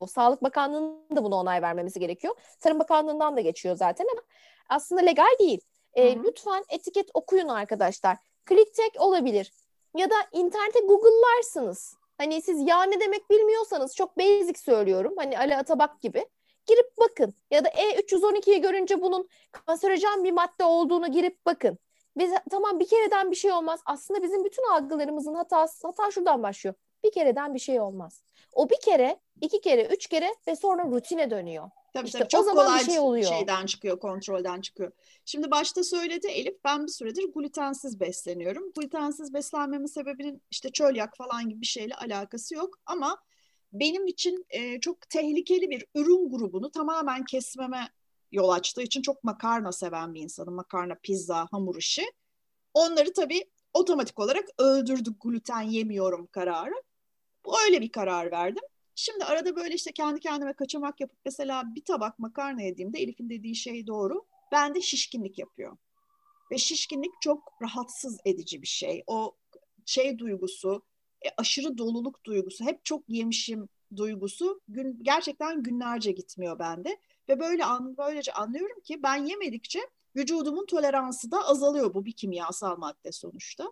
O Sağlık Bakanlığı'nın da buna onay vermemesi gerekiyor. Tarım Bakanlığı'ndan da geçiyor zaten ama aslında legal değil. E, lütfen etiket okuyun arkadaşlar. ClickTag olabilir. Ya da internete Google'larsınız. Hani siz ya ne demek bilmiyorsanız, çok basic söylüyorum. Hani Ali Atabak gibi. Girip bakın. Ya da E üç yüz on ikiyi görünce bunun kanserojen bir madde olduğunu girip bakın. Biz, tamam, bir kereden bir şey olmaz. Aslında bizim bütün algılarımızın hatası, hata şuradan başlıyor. Bir kereden bir şey olmaz. O bir kere, iki kere, üç kere ve sonra rutine dönüyor. Tabii işte tabii çok kolay şey oluyor. Şeyden çıkıyor, kontrolden çıkıyor. Şimdi başta söyledi Elif, ben bir süredir glutensiz besleniyorum. Glutensiz beslenmemin sebebinin işte çölyak falan gibi bir şeyle alakası yok. Ama benim için e, çok tehlikeli bir ürün grubunu tamamen kesmeme yol açtığı için, çok makarna seven bir insanım. Makarna, pizza, hamur işi. Onları tabii otomatik olarak öldürdük, gluten yemiyorum kararı. Öyle bir karar verdim. Şimdi arada böyle işte kendi kendime kaçamak yapıp mesela bir tabak makarna yediğimde, Elif'in dediği şey doğru, bende şişkinlik yapıyor. Ve şişkinlik çok rahatsız edici bir şey. O şey duygusu, aşırı doluluk duygusu, hep çok yemişim, duygusu gün, gerçekten günlerce gitmiyor bende. Ve böyle an, böylece anlıyorum ki ben yemedikçe vücudumun toleransı da azalıyor. Bu bir kimyasal madde sonuçta.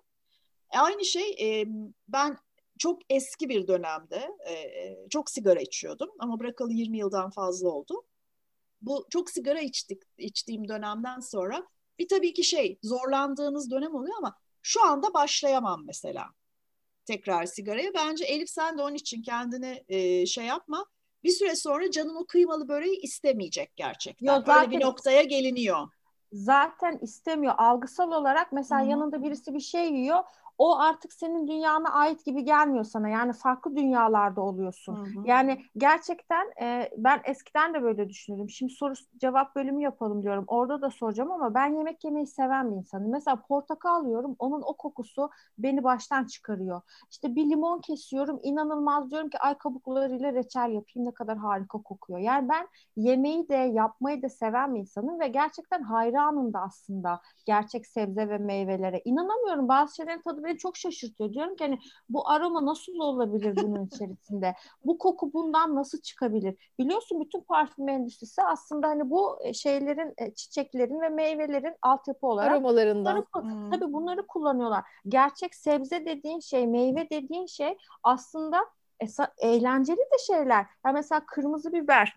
E, aynı şey e, ben çok eski bir dönemde e, çok sigara içiyordum ama bırakalı yirmi yıldan fazla oldu. Bu çok sigara içtik, içtiğim dönemden sonra bir tabii ki şey zorlandığınız dönem oluyor ama şu anda başlayamam mesela tekrar sigaraya. Bence Elif sen de onun için kendini e, şey yapma. Bir süre sonra canım o kıymalı böreği istemeyecek gerçekten. Yo, zaten, öyle bir noktaya geliniyor. Zaten istemiyor. Algısal olarak mesela hmm. yanında birisi bir şey yiyor. O artık senin dünyana ait gibi gelmiyor sana. Yani farklı dünyalarda oluyorsun. Hı hı. Yani gerçekten e, ben eskiden de böyle düşünürdüm. Şimdi soru cevap bölümü yapalım diyorum. Orada da soracağım ama ben yemek yemeyi seven bir insanım. Mesela portakal yiyorum. Onun o kokusu beni baştan çıkarıyor. İşte bir limon kesiyorum. İnanılmaz diyorum ki ay kabuklarıyla reçel yapayım ne kadar harika kokuyor. Yani ben yemeği de yapmayı da seven bir insanım ve gerçekten hayranım da aslında gerçek sebze ve meyvelere. İnanamıyorum bazı şeylerin tadı beni çok şaşırtıyor. Diyorum ki hani bu aroma nasıl olabilir bunun içerisinde? Bu koku bundan nasıl çıkabilir? Biliyorsun bütün parfüm endüstrisi aslında hani bu şeylerin, çiçeklerin ve meyvelerin altyapı olarak aromalarından. Bunları, hmm. Tabii bunları kullanıyorlar. Gerçek sebze dediğin şey, meyve dediğin şey aslında eğlenceli de şeyler. Yani mesela kırmızı biber.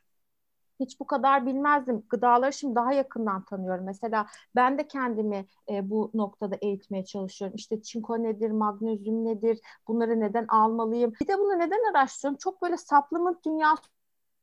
Hiç bu kadar bilmezdim. Gıdaları şimdi daha yakından tanıyorum. Mesela ben de kendimi e, bu noktada eğitmeye çalışıyorum. İşte çinko nedir, magnezyum nedir, bunları neden almalıyım? Bir de bunu neden araştırıyorum? Çok böyle supplement dünyası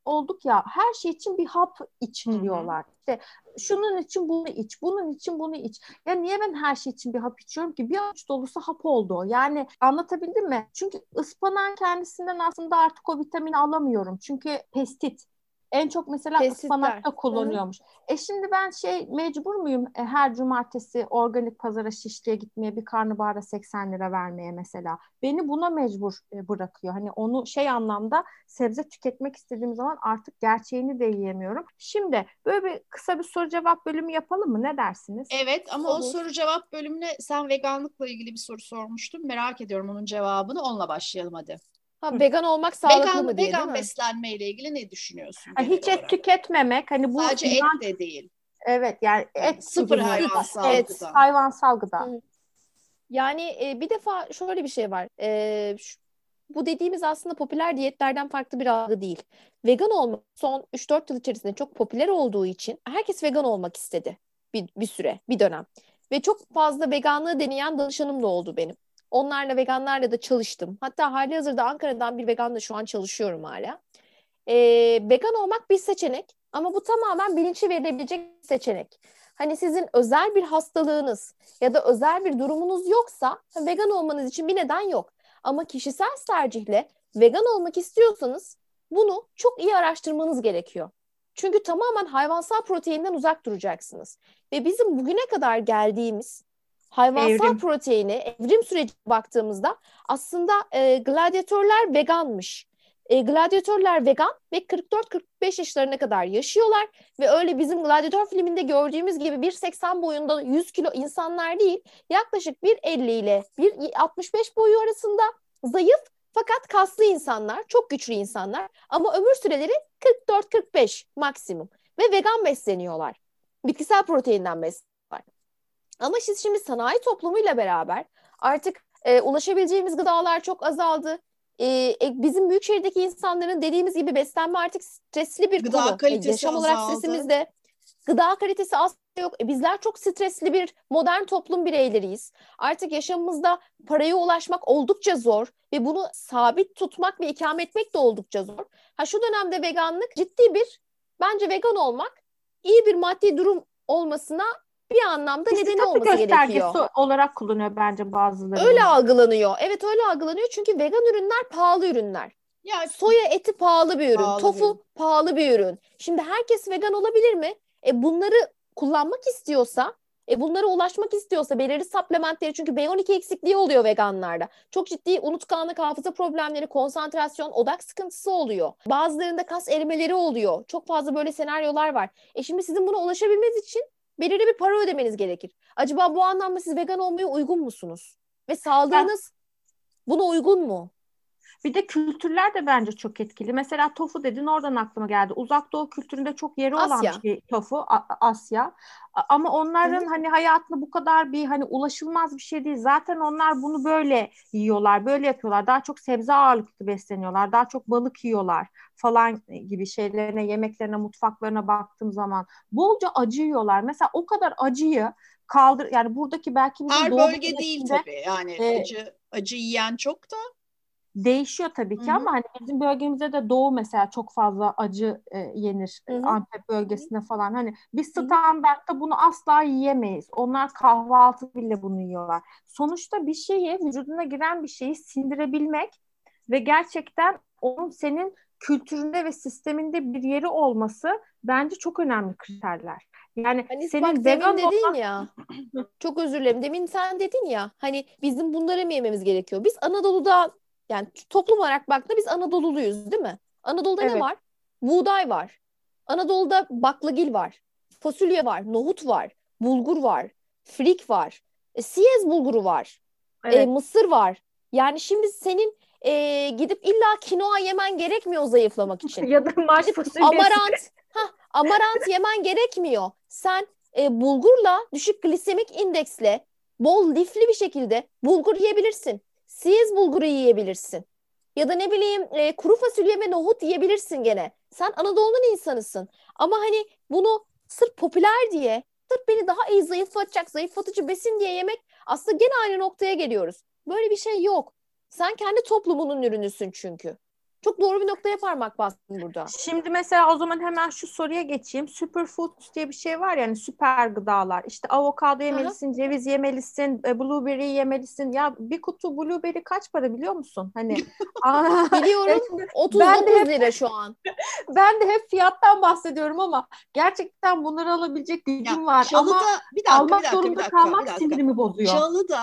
olduk ya, her şey için bir hap içiliyorlar. İşte şunun için bunu iç, bunun için bunu iç. Ya niye ben her şey için bir hap içiyorum ki? Bir avuç dolusu hap oldu. Yani anlatabildim mi? Çünkü ıspanağın kendisinden aslında artık o vitamini alamıyorum. Çünkü pestit. En çok mesela ıspanakta kullanıyormuş. E şimdi ben şey mecbur muyum e, her cumartesi organik pazara Şişli'ye gitmeye bir karnabahara seksen lira vermeye mesela. Beni buna mecbur e, bırakıyor. Hani onu şey anlamda sebze tüketmek istediğim zaman artık gerçeğini de yiyemiyorum. Şimdi böyle bir kısa bir soru cevap bölümü yapalım mı? Ne dersiniz? Evet ama olur. O soru cevap bölümüne sen veganlıkla ilgili bir soru sormuştun. Merak ediyorum onun cevabını. Onunla başlayalım hadi. Ha, vegan olmak sağlıklı vegan, mı diye vegan değil mi? Beslenme ile ilgili ne düşünüyorsun? Ha, hiç et olarak? Tüketmemek. Hani bu sadece et de değil. Evet yani et sıfır hayvansal et, gıda. Hayvansal gıda. Yani e, bir defa şöyle bir şey var. E, şu, bu dediğimiz aslında popüler diyetlerden farklı bir algı değil. Vegan olmak son üç dört yıl içerisinde çok popüler olduğu için herkes vegan olmak istedi bir, bir süre, bir dönem. Ve çok fazla veganlığı deneyen danışanım da oldu benim. Onlarla veganlarla da çalıştım. Hatta hali hazırda Ankara'dan bir veganla şu an çalışıyorum hala. Ee, vegan olmak bir seçenek ama bu tamamen bilinçli verilebilecek bir seçenek. Hani sizin özel bir hastalığınız ya da özel bir durumunuz yoksa vegan olmanız için bir neden yok. Ama kişisel tercihle vegan olmak istiyorsanız bunu çok iyi araştırmanız gerekiyor. Çünkü tamamen hayvansal proteinden uzak duracaksınız. Ve bizim bugüne kadar geldiğimiz hayvansal evrim. Proteini, evrim süreci baktığımızda aslında e, gladyatörler veganmış. E, gladyatörler vegan ve kırk dört kırk beş yaşlarına kadar yaşıyorlar. Ve öyle bizim Gladiyatör filminde gördüğümüz gibi bir seksen boyunda yüz kilo insanlar değil, yaklaşık bir elli ile bir altmış beş boyu arasında zayıf fakat kaslı insanlar, çok güçlü insanlar. Ama ömür süreleri kırk dört kırk beş maksimum ve vegan besleniyorlar. Bitkisel proteinden besleniyorlar. Ama siz şimdi sanayi toplumuyla beraber artık e, ulaşabileceğimiz gıdalar çok azaldı. E, e, bizim büyükşehirdeki insanların dediğimiz gibi beslenme artık stresli bir gıda konu. Kalitesi e, yaşam azaldı. Olarak stresimizde gıda kalitesi az yok. E, bizler çok stresli bir modern toplum bireyleriyiz. Artık yaşamımızda paraya ulaşmak oldukça zor ve bunu sabit tutmak ve ikame etmek de oldukça zor. Ha şu dönemde veganlık ciddi bir, bence vegan olmak iyi bir maddi durum olmasına bir anlamda işte nedeni olması gerekiyor. Göstergesi olarak kullanıyor bence bazıları. Öyle algılanıyor. Evet öyle algılanıyor çünkü vegan ürünler pahalı ürünler. Ya, soya eti pahalı bir ürün. Pahalı tofu ürün. Pahalı bir ürün. Şimdi herkes vegan olabilir mi? E bunları kullanmak istiyorsa, e bunlara ulaşmak istiyorsa belirli supplementleri çünkü B on iki eksikliği oluyor veganlarda. Çok ciddi unutkanlık, hafıza problemleri, konsantrasyon, odak sıkıntısı oluyor. Bazılarında kas erimeleri oluyor. Çok fazla böyle senaryolar var. E şimdi sizin buna ulaşabilmeniz için belirli bir para ödemeniz gerekir. Acaba bu anlamda siz vegan olmaya uygun musunuz? Ve sağlığınız ben, buna uygun mu? Bir de kültürler de bence çok etkili. Mesela tofu dedin, oradan aklıma geldi. Uzak Doğu kültüründe çok yeri olan Asya. Bir şey tofu, A- Asya. A- ama onların evet. hani hayatında bu kadar bir hani ulaşılmaz bir şey değil. Zaten onlar bunu böyle yiyorlar, böyle yapıyorlar. Daha çok sebze ağırlıklı besleniyorlar, daha çok balık yiyorlar falan gibi şeylerine, yemeklerine, mutfaklarına baktığım zaman bolca acı yiyorlar. Mesela o kadar acıyı kaldır, yani buradaki belki bizim her bölge değil tabii yani e, acı acı yiyen çok da değişiyor tabii ki. Hı-hı. Ama hani bizim bölgemizde de Doğu mesela çok fazla acı e, yenir. Hı-hı. Antep bölgesine falan. Hani biz standartta bunu asla yiyemeyiz. Onlar kahvaltı bile bunu yiyorlar. Sonuçta bir şeyi, vücuduna giren bir şeyi sindirebilmek ve gerçekten onun senin kültüründe ve sisteminde bir yeri olması bence çok önemli kriterler. Yani hani senin demin dedin olan... ya çok özür dilerim, demin sen dedin ya hani bizim bunları mı yememiz gerekiyor? Biz Anadolu'da, yani toplum olarak baktığında biz Anadolu'luyuz değil mi? Anadolu'da evet. ne var? Buğday var. Anadolu'da baklagil var. Fasulye var. Nohut var. Bulgur var. Frik var. E, Siyez bulguru var. Evet. E, mısır var. Yani şimdi senin e, gidip illa kinoa yemen gerekmiyor zayıflamak için. Ya da marş fasulyesi. Amarant, hah, amarant yemen gerekmiyor. Sen e, bulgurla, düşük glisemik indeksle, bol lifli bir şekilde bulgur yiyebilirsin. Siyez bulguru yiyebilirsin. Ya da ne bileyim e, kuru fasulye ve nohut yiyebilirsin gene. Sen Anadolu'nun insanısın. Ama hani bunu sırf popüler diye, sırf beni daha iyi zayıflatacak, zayıflatıcı besin diye yemek, aslında gene aynı noktaya geliyoruz. Böyle bir şey yok. Sen kendi toplumunun ürünüsün çünkü. Çok doğru bir noktaya parmak bastın burada. Şimdi mesela o zaman hemen şu soruya geçeyim. Superfoods diye bir şey var yani, süper gıdalar. İşte avokado yemelisin, aha, ceviz yemelisin, blueberry yemelisin. Ya bir kutu blueberry kaç para biliyor musun? Hani aa, biliyorum. otuz dokuz lira şu an. Ben de hep fiyattan bahsediyorum ama gerçekten bunları alabilecek gücüm ya, var. Çalıda, ama bir dakika, almak bir dakika, zorunda bir dakika, kalmak bir dakika. Sinirimi bozuyor. Çalıda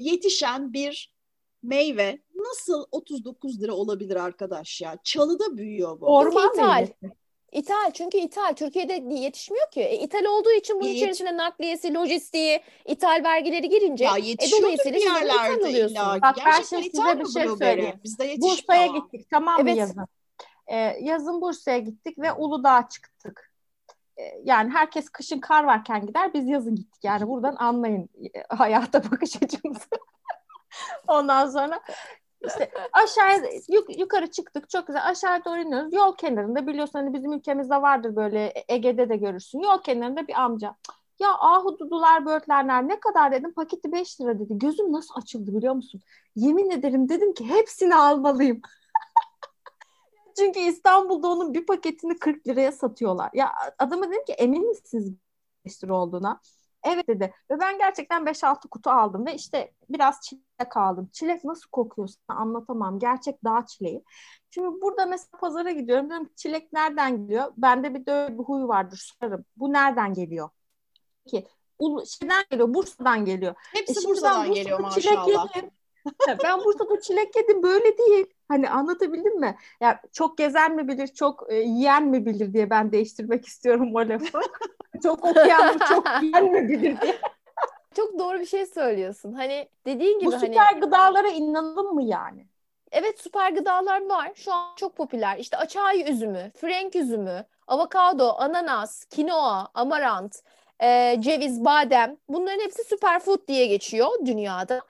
yetişen bir meyve nasıl otuz dokuz lira olabilir arkadaş ya? Çalıda büyüyor bu. Orman İthal. İthal. Çünkü ithal. Türkiye'de yetişmiyor ki. E, ithal olduğu için bunun e, içerisine nakliyesi, lojistiği, ithal vergileri girince ya e, dolayısıyla bir yerlerde illa. Bak ben şimdi size bir şey söyleyeyim. Bursa'ya tamam. gittik. Tamam mı evet. yazın? Ee, yazın Bursa'ya gittik ve Uludağ'a çıktık. Yani herkes kışın kar varken gider. Biz yazın gittik. Yani buradan anlayın hayata bakış açımızı. Ondan sonra işte aşağıya yuk, yukarı çıktık, çok güzel aşağıya doğru iniyoruz. Yol kenarında biliyorsun hani bizim ülkemizde vardır böyle, Ege'de de görürsün. Yol kenarında bir amca. Ya ahududular, böğürtlenler ne kadar dedim, paketi beş lira dedi. Gözüm nasıl açıldı biliyor musun? Yemin ederim dedim ki hepsini almalıyım. Çünkü İstanbul'da onun bir paketini kırk liraya satıyorlar. Ya adama dedim ki emin misiniz beş lira olduğuna? Evet dedi. Ve ben gerçekten beş altı kutu aldım ve işte biraz çilek aldım. Çilek nasıl kokuyorsa anlatamam. Gerçek dağ çileği. Şimdi burada mesela pazara gidiyorum. Diyorum ki çilek nereden geliyor? Bende bir de bir huy vardır. Sorarım. Bu nereden geliyor? Ki şeyden geliyor. Bursa'dan geliyor. Hepsi e Bursa'dan Bursa'da geliyor maşallah. Ben Bursa'da çilek yedim. Böyle değil. Hani anlatabildim mi? Ya çok gezen mi bilir, çok e, yiyen mi bilir diye ben değiştirmek istiyorum o lafı. Çok okuyan mı, çok yiyen mi bilir diye. Çok doğru bir şey söylüyorsun. Hani dediğin gibi bu süper hani, gıdalara inanalım mı yani? Evet, süper gıdalar var. Şu an çok popüler. İşte açay üzümü, frenk üzümü, avokado, ananas, kinoa, amarant, e, ceviz, badem. Bunların hepsi superfood diye geçiyor dünyada.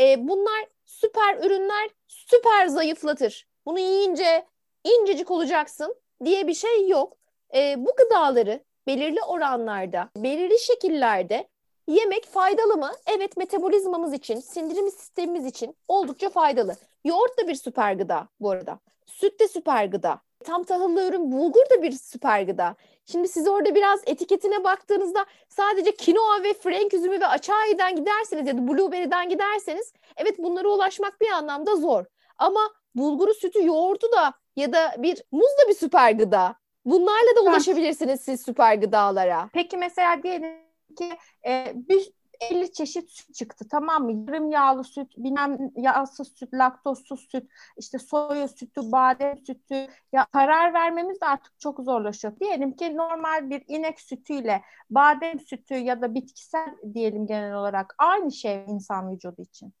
E, bunlar süper ürünler, süper zayıflatır. Bunu yiyince incecik olacaksın diye bir şey yok. E, bu gıdaları belirli oranlarda, belirli şekillerde yemek faydalı mı? Evet, metabolizmamız için, sindirim sistemimiz için oldukça faydalı. Yoğurt da bir süper gıda bu arada. Süt de süper gıda. Tam tahıllı ürün bulgur da bir süper gıda. Şimdi siz orada biraz etiketine baktığınızda sadece kinoa ve frenk üzümü ve açaydan giderseniz ya da blueberry'den giderseniz evet bunlara ulaşmak bir anlamda zor. Ama bulguru, sütü, yoğurdu da ya da bir muz da bir süper gıda. Bunlarla da ulaşabilirsiniz siz süper gıdalara. Peki mesela diyelim ki e, bir elli çeşit süt çıktı, tamam mı? Yarım yağlı süt, bilmem yağsız süt, laktozsuz süt, işte soya sütü, badem sütü. Ya karar vermemiz de artık çok zorlaşıyor. Diyelim ki normal bir inek sütüyle badem sütü ya da bitkisel diyelim genel olarak aynı şey insan vücudu için.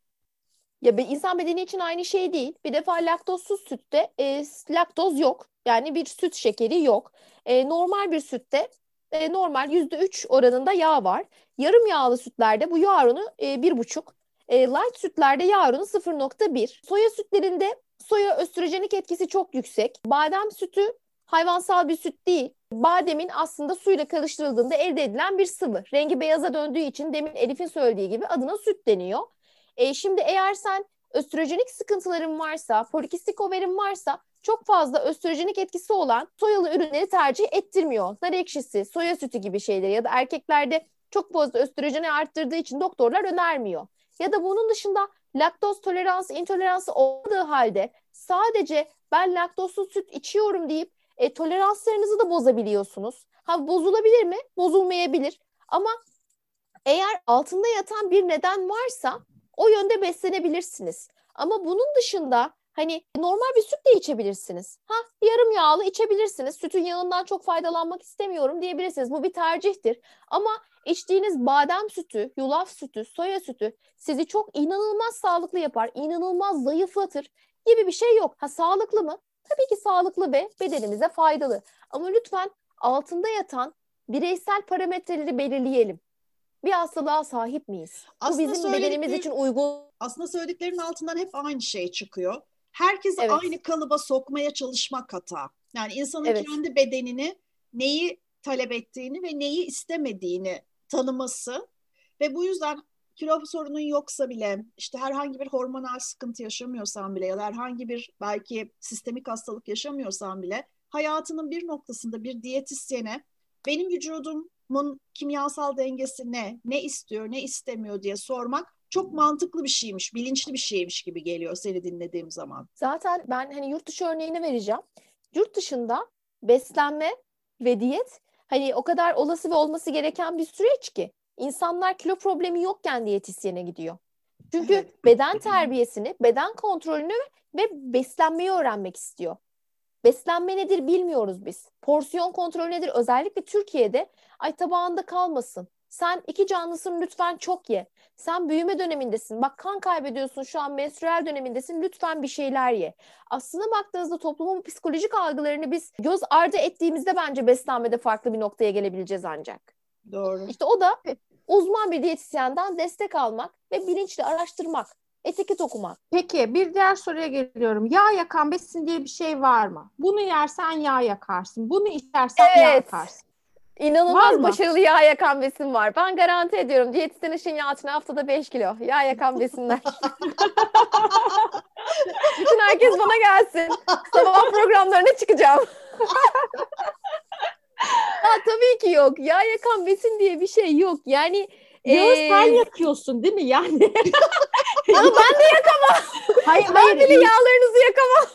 Ya be, insan bedeni için aynı şey değil. Bir defa laktozsuz sütte e, laktoz yok. Yani bir süt şekeri yok. E, normal bir sütte e, normal yüzde üç oranında yağ var. Yarım yağlı sütlerde bu yağ oranı e, bir buçuk. E, light sütlerde yağ oranı sıfır virgül bir. Soya sütlerinde soya östrojenik etkisi çok yüksek. Badem sütü hayvansal bir süt değil. Bademin aslında suyla karıştırıldığında elde edilen bir sıvı. Rengi beyaza döndüğü için demin Elif'in söylediği gibi adına süt deniyor. E şimdi eğer sen östrojenik sıkıntıların varsa, polikistik overin varsa çok fazla östrojenik etkisi olan soyalı ürünleri tercih ettirmiyor. Nar ekşisi, soya sütü gibi şeyleri ya da erkeklerde çok fazla östrojeni arttırdığı için doktorlar önermiyor. Ya da bunun dışında laktoz toleransı, intoleransı olmadığı halde sadece ben laktozsuz süt içiyorum deyip e, toleranslarınızı da bozabiliyorsunuz. Ha, bozulabilir mi? Bozulmayabilir. Ama eğer altında yatan bir neden varsa o yönde beslenebilirsiniz. Ama bunun dışında hani normal bir süt de içebilirsiniz. Ha, yarım yağlı içebilirsiniz. Sütün yağından çok faydalanmak istemiyorum diyebilirsiniz. Bu bir tercihtir. Ama içtiğiniz badem sütü, yulaf sütü, soya sütü sizi çok inanılmaz sağlıklı yapar, inanılmaz zayıflatır gibi bir şey yok. Ha, sağlıklı mı? Tabii ki sağlıklı ve bedenimize faydalı. Ama lütfen altında yatan bireysel parametreleri belirleyelim. Bir hastalığa sahip miyiz? Aslında bu bizim bedenimiz için uygun. Aslında söylediklerinin altından hep aynı şey çıkıyor. Herkesi evet. aynı kalıba sokmaya çalışmak hata. Yani insanın evet. kendi bedenini neyi talep ettiğini ve neyi istemediğini tanıması ve bu yüzden kilo sorunun yoksa bile, işte herhangi bir hormonal sıkıntı yaşamıyorsan bile ya da herhangi bir belki sistemik hastalık yaşamıyorsan bile hayatının bir noktasında bir diyetisyene benim vücudum bunun kimyasal dengesi ne, ne istiyor, ne istemiyor diye sormak çok mantıklı bir şeymiş, bilinçli bir şeymiş gibi geliyor seni dinlediğim zaman. Zaten ben hani yurt dışı örneğini vereceğim. Yurt dışında beslenme ve diyet hani o kadar olası ve olması gereken bir süreç ki insanlar kilo problemi yokken diyetisyene gidiyor. Çünkü evet. beden terbiyesini, beden kontrolünü ve beslenmeyi öğrenmek istiyor. Beslenme nedir bilmiyoruz biz. Porsiyon kontrolü nedir? Özellikle Türkiye'de ay tabağında kalmasın. Sen iki canlısın lütfen çok ye. Sen büyüme dönemindesin. Bak kan kaybediyorsun şu an menstrüel dönemindesin lütfen bir şeyler ye. Aslına baktığınızda toplumun psikolojik algılarını biz göz ardı ettiğimizde bence beslenmede farklı bir noktaya gelebileceğiz ancak. Doğru. İşte o da uzman bir diyetisyenden destek almak ve bilinçli araştırmak. Etiket okumak. Peki bir diğer soruya geliyorum. Yağ yakan besin diye bir şey var mı? Bunu yersen yağ yakarsın. Bunu içersen evet. yağ yakarsın. İnanılmaz başarılı yağ yakan besin var. Ben garanti ediyorum. Diyetisyen Işın Yalçın haftada beş kilo. Yağ yakan besinler. Bütün herkes bana gelsin. Sabah programlarına çıkacağım. Ya, tabii ki yok. Yağ yakan besin diye bir şey yok. Yani Yağı ee... sen yakıyorsun değil mi yani? Ama ben de yakamam. Hayır, ben hayır, bile değil. Yağlarınızı yakamam.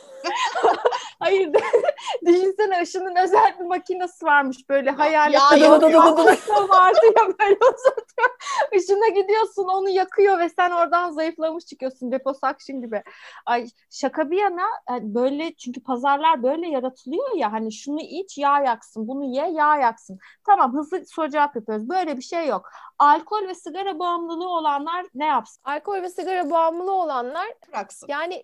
Hayır. Düşünsene Işın'ın özel bir makinesi varmış böyle hayal ediyordu. Vardı ya böyle uzatıyor. Işın'a gidiyorsun onu yakıyor ve sen oradan zayıflamış çıkıyorsun. Liposakşın gibi. Ay şaka bir yana böyle çünkü pazarlar böyle yaratılıyor ya hani şunu iç yağ yaksın bunu ye yağ yaksın. Tamam hızlı soru cevap yapıyoruz. Böyle bir şey yok. Alkol ve sigara bağımlılığı olanlar ne yapsın? Alkol ve sigara bağımlılığı olanlar bıraksın. Yani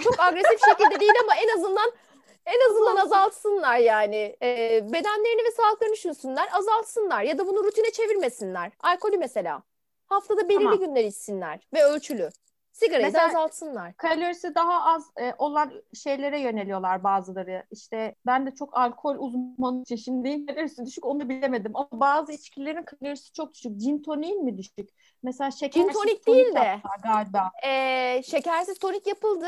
çok agresif şekilde değil ama en azından en azından azaltsınlar yani. E, bedenlerini ve sağlıklarını düşünsünler, azaltsınlar ya da bunu rutine çevirmesinler. Alkolü mesela haftada belirli tamam. günler içsinler ve ölçülü. Sigarayı mesela, da azaltsınlar. Kalorisi daha az e, olan şeylere yöneliyorlar bazıları. İşte ben de çok alkol uzmanı için şimdi kalorisi düşük onu bilemedim. Ama bazı içkilerin kalorisi çok düşük. Gin toniğin mi düşük? Mesela şekersiz tonik değil de galiba. E, şekersiz tonik yapıldı.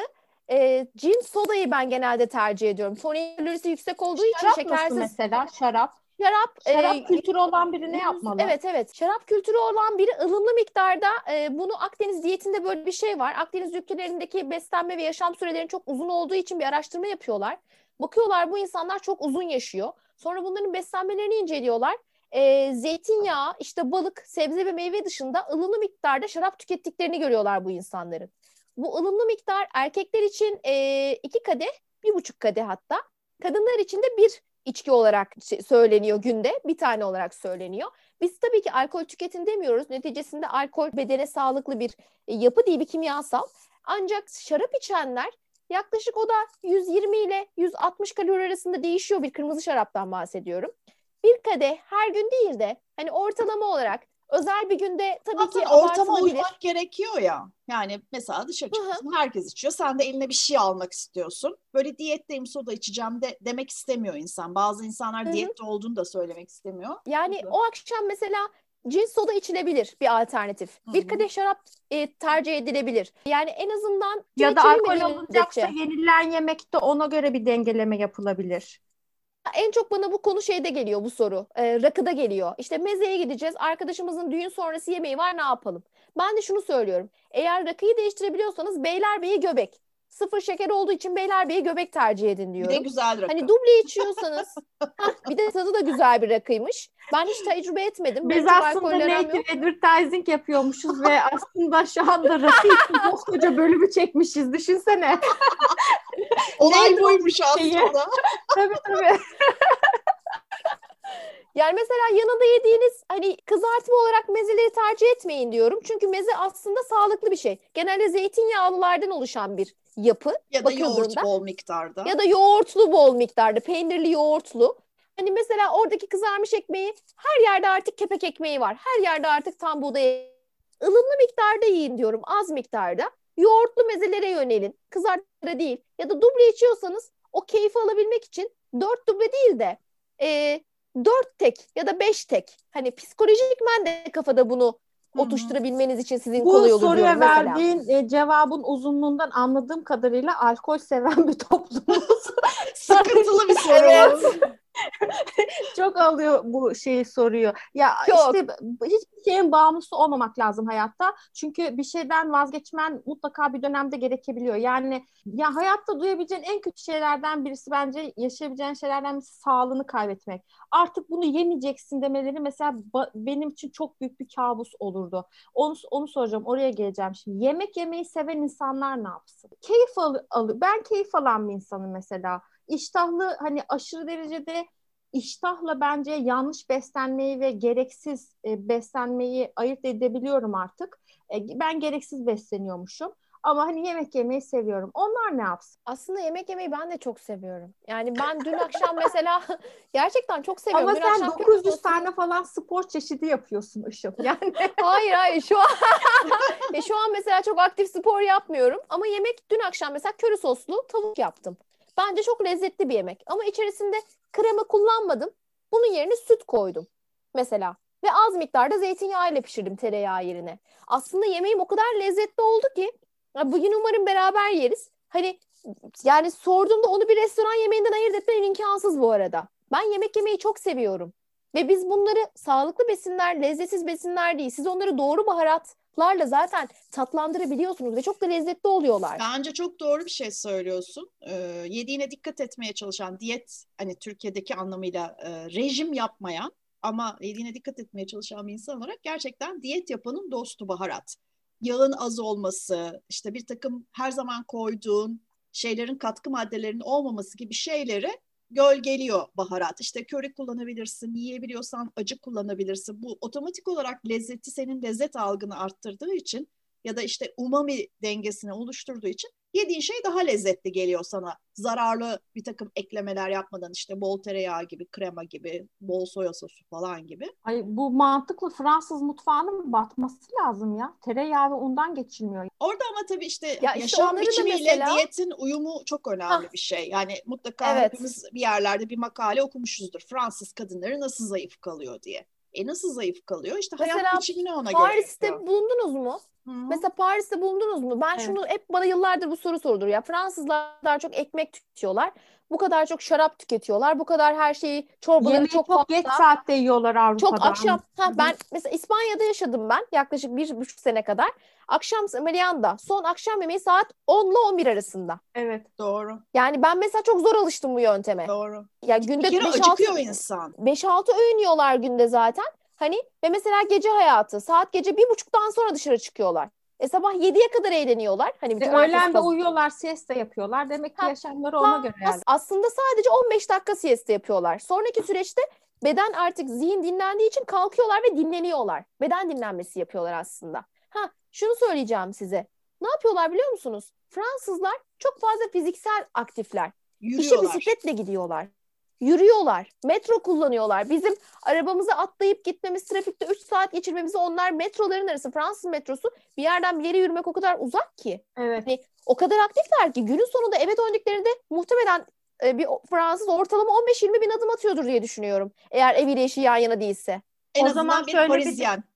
E, gin sodayı ben genelde tercih ediyorum. Tonik kalorisi yüksek olduğu şarap için şekersiz. Mesela şarap. Şarap, şarap e, kültürü olan biri ne yapmalı? Evet evet. Şarap kültürü olan biri ılımlı miktarda e, bunu Akdeniz diyetinde böyle bir şey var. Akdeniz ülkelerindeki beslenme ve yaşam sürelerinin çok uzun olduğu için bir araştırma yapıyorlar. Bakıyorlar bu insanlar çok uzun yaşıyor. Sonra bunların beslenmelerini inceliyorlar. E, zeytinyağı, işte balık, sebze ve meyve dışında ılımlı miktarda şarap tükettiklerini görüyorlar bu insanların. Bu ılımlı miktar erkekler için e, iki kadeh, bir buçuk kadeh hatta. Kadınlar için de bir içki olarak söyleniyor günde. Bir tane olarak söyleniyor. Biz tabii ki alkol tüketin demiyoruz. Neticesinde alkol bedene sağlıklı bir yapı değil, bir kimyasal. Ancak şarap içenler yaklaşık o da yüz yirmi ile yüz altmış kalori arasında değişiyor. Bir kırmızı şaraptan bahsediyorum. Bir kadeh her gün değil de hani ortalama olarak özel bir günde tabii zaten ki abartılabilir. Ortama uymak gerekiyor ya. Yani mesela dışarı çıkıyorsun, herkes içiyor. Sen de eline bir şey almak istiyorsun. Böyle diyetteyim, soda içeceğim de demek istemiyor insan. Bazı insanlar Hı-hı. diyette olduğunu da söylemek istemiyor. Yani Hı-hı. o akşam mesela cins soda içilebilir, bir alternatif. Hı-hı. Bir kadeh şarap e, tercih edilebilir. Yani en azından... Ya da alkol alınacaksa yenilen yemekte ona göre bir dengeleme yapılabilir. En çok bana bu konu şeyde geliyor, bu soru. Ee, rakıda geliyor. İşte mezeye gideceğiz. Arkadaşımızın düğün sonrası yemeği var, ne yapalım? Ben de şunu söylüyorum. Eğer rakıyı değiştirebiliyorsanız Beylerbeyi göbek. Sıfır şeker olduğu için Beylerbeyi göbek tercih edin diyorum. Bir de güzel rakı. Hani duble içiyorsanız. heh, bir de tadı da güzel bir rakıymış. Ben hiç tecrübe etmedim. Biz aslında native advertising yapıyormuşuz ve aslında şu anda rakı için koskoca bölümü çekmişiz. Düşünsene. Olay buymuş aslında. Tabii tabii. Yani mesela yanında yediğiniz hani kızartma olarak mezeleri tercih etmeyin diyorum. Çünkü meze aslında sağlıklı bir şey. Genelde zeytinyağlılardan oluşan bir yapı. Ya da yoğurt bol miktarda. Ya da yoğurtlu bol miktarda. Peynirli yoğurtlu. Hani mesela oradaki kızarmış ekmeği her yerde artık kepek ekmeği var. Her yerde artık tam buğday. Ilımlı miktarda yiyin diyorum, az miktarda. Yoğurtlu mezelere yönelin. Kızartma değil. Ya da duble içiyorsanız o keyfi alabilmek için dört duble değil de e, dört tek ya da beş tek. Hani psikolojik ben de kafada bunu otuşturabilmeniz için sizin bu kolay olur. Bu soruya verdiğin mesela cevabın uzunluğundan anladığım kadarıyla alkol seven bir toplumuz. Sıkıntılı bir soru. Evet. Çok alıyor bu şeyi, soruyor. Ya Çok. işte hiçbir şeyin bağımlısı olmamak lazım hayatta. Çünkü bir şeyden vazgeçmen mutlaka bir dönemde gerekebiliyor. Yani ya hayatta duyabileceğin en kötü şeylerden birisi, bence yaşayabileceğin şeylerden birisi sağlığını kaybetmek. Artık bunu yemeyeceksin demeleri mesela ba- benim için çok büyük bir kabus olurdu. Onu onu soracağım. Oraya geleceğim şimdi. Yemek yemeyi seven insanlar ne yapsın? Keyif al- al- ben keyif alan bir insanım mesela. İştahlı, hani aşırı derecede iştahla bence yanlış beslenmeyi ve gereksiz beslenmeyi ayırt edebiliyorum artık. Ben gereksiz besleniyormuşum ama hani yemek yemeyi seviyorum. Onlar ne yapsın? Aslında yemek yemeyi ben de çok seviyorum. Yani ben dün akşam mesela gerçekten çok seviyorum. Ama dün sen akşam dokuz yüz tane falan spor çeşidi yapıyorsun Işıl. Yani hayır hayır şu an e şu an mesela çok aktif spor yapmıyorum ama yemek dün akşam mesela köri soslu tavuk yaptım. Bence çok lezzetli bir yemek. Ama içerisinde krema kullanmadım. Bunun yerine süt koydum mesela. Ve az miktarda zeytinyağı ile pişirdim, tereyağı yerine. Aslında yemeğim o kadar lezzetli oldu ki bugün umarım beraber yeriz. Hani yani sorduğumda onu bir restoran yemeğinden ayırt etmen imkansız bu arada. Ben yemek yemeyi çok seviyorum. Ve biz bunları sağlıklı besinler, lezzetsiz besinler değil. Siz onları doğru baharatlarla zaten tatlandırabiliyorsunuz ve çok da lezzetli oluyorlar. Bence çok doğru bir şey söylüyorsun. Ee, yediğine dikkat etmeye çalışan, diyet hani Türkiye'deki anlamıyla e, rejim yapmayan ama yediğine dikkat etmeye çalışan bir insan olarak gerçekten diyet yapanın dostu baharat. Yağın az olması, işte bir takım her zaman koyduğun şeylerin katkı maddelerinin olmaması gibi şeyleri gölgeliyor baharat. İşte köri kullanabilirsin, yiyebiliyorsan acı kullanabilirsin. Bu otomatik olarak lezzeti, senin lezzet algını arttırdığı için ya da işte umami dengesini oluşturduğu için yediğin şey daha lezzetli geliyor sana. Zararlı bir takım eklemeler yapmadan, işte bol tereyağı gibi, krema gibi, bol soya sosu falan gibi. Ay, bu mantıklı Fransız mutfağının batması lazım ya. Tereyağı ve undan geçilmiyor. Orada ama tabii işte, ya işte yaşam biçimiyle mesela diyetin uyumu çok önemli ha. bir şey. Yani mutlaka evet. hepimiz bir yerlerde bir makale okumuşuzdur. Fransız kadınları nasıl zayıf kalıyor diye. E nasıl zayıf kalıyor? İşte mesela hayat biçimine ona Paris'te göre. Paris'te bulundunuz mu? Hı-hı. Mesela Paris'te bulundunuz mu? Ben evet. şunu hep, bana yıllardır bu soru sorulur ya. Fransızlar daha çok ekmek tüketiyorlar. Bu kadar çok şarap tüketiyorlar. Bu kadar her şeyi, çorbaları yemeği çok fazla. Yemeği çok geç saatte yiyorlar Avrupa'da. Çok akşam. Ha, ben mesela İspanya'da yaşadım ben yaklaşık bir buçuk sene kadar. Akşam Melianda. Son akşam yemeği saat on ile on bir arasında. Evet doğru. Yani ben mesela çok zor alıştım bu yönteme. Doğru. Ya günde beş altı acıkıyor insan. beş altı öğün yiyorlar günde zaten. Hani ve mesela gece hayatı, saat gece bir buçuktan sonra dışarı çıkıyorlar. E, sabah yediye kadar eğleniyorlar. Hani öğlen de uyuyorlar, siesta yapıyorlar. Demek ki ha, yaşamları ona ha, göre. Yani. Aslında sadece on beş dakika siesta yapıyorlar. Sonraki süreçte beden artık zihin dinlendiği için kalkıyorlar ve dinleniyorlar. Beden dinlenmesi yapıyorlar aslında. Ha, şunu söyleyeceğim size. Ne yapıyorlar biliyor musunuz? Fransızlar çok fazla fiziksel aktifler. Yürüyorlar. İşe bisikletle gidiyorlar. Yürüyorlar. Metro kullanıyorlar. Bizim arabamıza atlayıp gitmemiz, trafikte üç saat geçirmemizi onlar metroların arası, Fransız metrosu bir yerden bir yere yürümek o kadar uzak ki. Evet. Yani o kadar aktifler ki günün sonunda eve döndüklerinde muhtemelen e, bir Fransız ortalama on beş yirmi bin adım atıyordur diye düşünüyorum. Eğer eviyle işi yan yana değilse. En o zaman şöyle Parisyen. Bir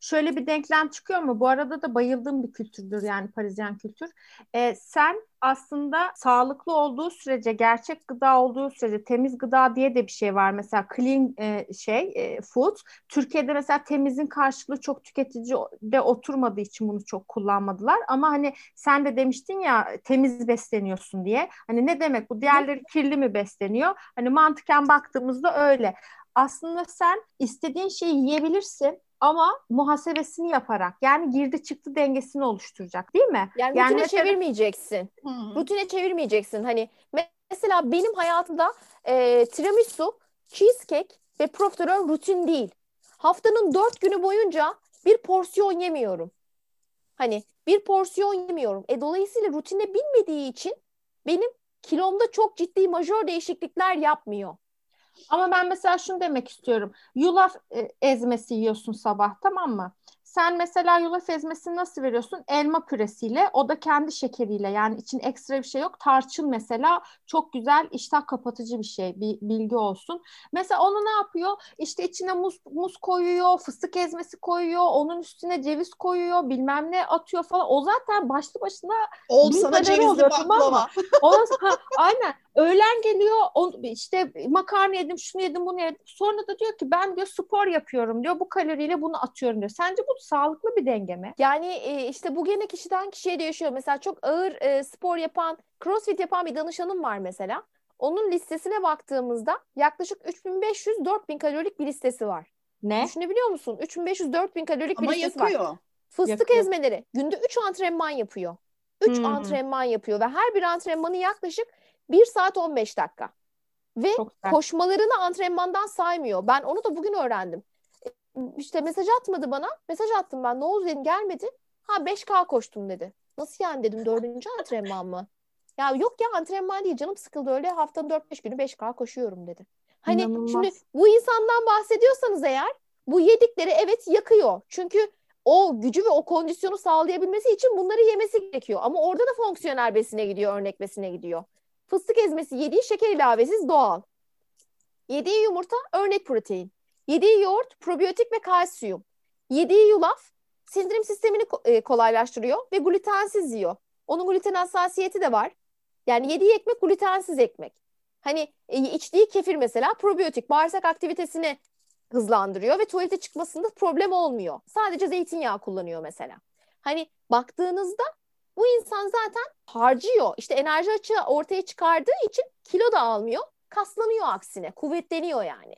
Şöyle bir denklem çıkıyor mu? Bu arada da bayıldığım bir kültürdür yani Parisyen kültür. Ee, sen aslında sağlıklı olduğu sürece, gerçek gıda olduğu sürece, temiz gıda diye de bir şey var. Mesela clean e, şey e, food. Türkiye'de mesela temizin karşılığı çok tüketici de oturmadığı için bunu çok kullanmadılar. Ama hani sen de demiştin ya temiz besleniyorsun diye. Hani ne demek bu? Diğerleri kirli mi besleniyor? Hani mantıken baktığımızda öyle. Aslında sen istediğin şeyi yiyebilirsin. Ama muhasebesini yaparak yani girdi çıktı dengesini oluşturacak değil mi? Yani, yani rutine mesela... çevirmeyeceksin. Hı-hı. Rutine çevirmeyeceksin. Hani mesela benim hayatımda e, tiramisu, cheesecake ve profiterol rutin değil. Haftanın dört günü boyunca bir porsiyon yemiyorum. Hani bir porsiyon yemiyorum. E, dolayısıyla rutine binmediği için benim kilomda çok ciddi majör değişiklikler yapmıyor. Ama ben mesela şunu demek istiyorum. Yulaf ezmesi yiyorsun sabah, tamam mı? Sen mesela yulaf ezmesini nasıl veriyorsun? Elma püresiyle, o da kendi şekeriyle. Yani için ekstra bir şey yok. Tarçın mesela çok güzel, iştah kapatıcı bir şey, bir bilgi olsun. Mesela onu ne yapıyor? İşte içine muz, muz koyuyor, fıstık ezmesi koyuyor, onun üstüne ceviz koyuyor, bilmem ne atıyor falan. O zaten başlı başına ol sana cevizli oluyor, baklava. Tamam o, ha, aynen. Öğlen geliyor, o, işte makarna yedim, şunu yedim, bunu yedim. Sonra da diyor ki ben diyor spor yapıyorum diyor, bu kaloriyle bunu atıyorum diyor. Sence bu sağlıklı bir denge mi? Yani e, işte bu gene kişiden kişiye değişiyor. Mesela çok ağır e, spor yapan, crossfit yapan bir danışanım var mesela. Onun listesine baktığımızda yaklaşık üç bin beş yüz dört bin kalorilik bir listesi var. Ne? Düşünebiliyor musun? üç bin beş yüz dört bin kalorilik ama bir listesi yakıyor. Var. Fıstık yakıyor. Ezmeleri. Günde üç antrenman yapıyor. üç hmm. antrenman yapıyor ve her bir antrenmanı yaklaşık bir saat on beş dakika. Ve koşmalarını antrenmandan saymıyor. Ben onu da bugün öğrendim. İşte mesaj atmadı bana. Mesaj attım ben. Ne oldu dedim, gelmedi. Ha beş K koştum dedi. Nasıl yani dedim, dördüncü antrenman mı? Ya yok ya, antrenman değil, canım sıkıldı öyle. Haftanın dört beş günü beş K koşuyorum dedi. Hani İnanılmaz. Şimdi bu insandan bahsediyorsanız eğer, bu yedikleri evet yakıyor. Çünkü o gücü ve o kondisyonu sağlayabilmesi için bunları yemesi gerekiyor. Ama orada da fonksiyonel besine gidiyor, örnek besine gidiyor. Fıstık ezmesi yediği şeker ilavesiz doğal. Yediği yumurta örnek protein. Yediği yoğurt, probiyotik ve kalsiyum. Yediği yulaf, sindirim sistemini kolaylaştırıyor ve glutensiz yiyor. Onun gluten hassasiyeti de var. Yani yediği ekmek glutensiz ekmek. Hani içtiği kefir mesela probiyotik, bağırsak aktivitesini hızlandırıyor ve tuvalete çıkmasında problem olmuyor. Sadece zeytinyağı kullanıyor mesela. Hani baktığınızda bu insan zaten harcıyor. İşte enerji açığı ortaya çıkardığı için kilo da almıyor, kaslanıyor aksine, kuvvetleniyor yani.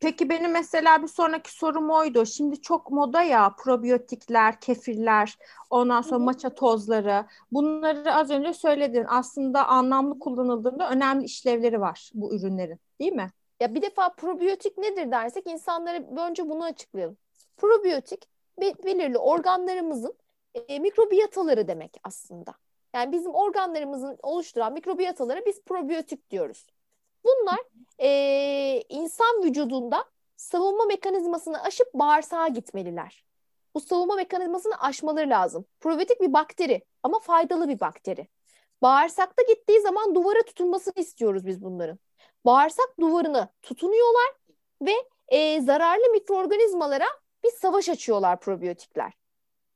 Peki benim mesela bir sonraki sorum oydu. Şimdi çok moda ya probiyotikler, kefirler, ondan sonra matcha tozları. Bunları az önce söyledin. Aslında anlamlı kullanıldığında önemli işlevleri var bu ürünlerin, değil mi? Ya bir defa probiyotik nedir dersek insanlara önce bunu açıklayalım. Probiyotik belirli organlarımızın e, mikrobiyataları demek aslında. Yani bizim organlarımızın oluşturan mikrobiyatalara biz probiyotik diyoruz. Bunlar e, insan vücudunda savunma mekanizmasını aşıp bağırsağa gitmeliler. Bu savunma mekanizmasını aşmaları lazım. Probiyotik bir bakteri ama faydalı bir bakteri. Bağırsakta gittiği zaman duvara tutunmasını istiyoruz biz bunların. Bağırsak duvarını tutunuyorlar ve e, zararlı mikroorganizmalara bir savaş açıyorlar probiyotikler.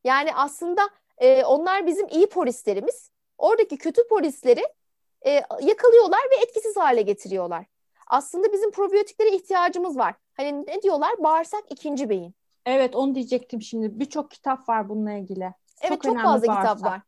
Yani aslında e, onlar bizim iyi polislerimiz. Oradaki kötü polisleri E, yakalıyorlar ve etkisiz hale getiriyorlar. Aslında bizim probiyotiklere ihtiyacımız var. Hani ne diyorlar? Bağırsak ikinci beyin. Evet, onu diyecektim şimdi. Birçok kitap var bununla ilgili. Evet, çok, çok fazla bağırsak. Kitap var.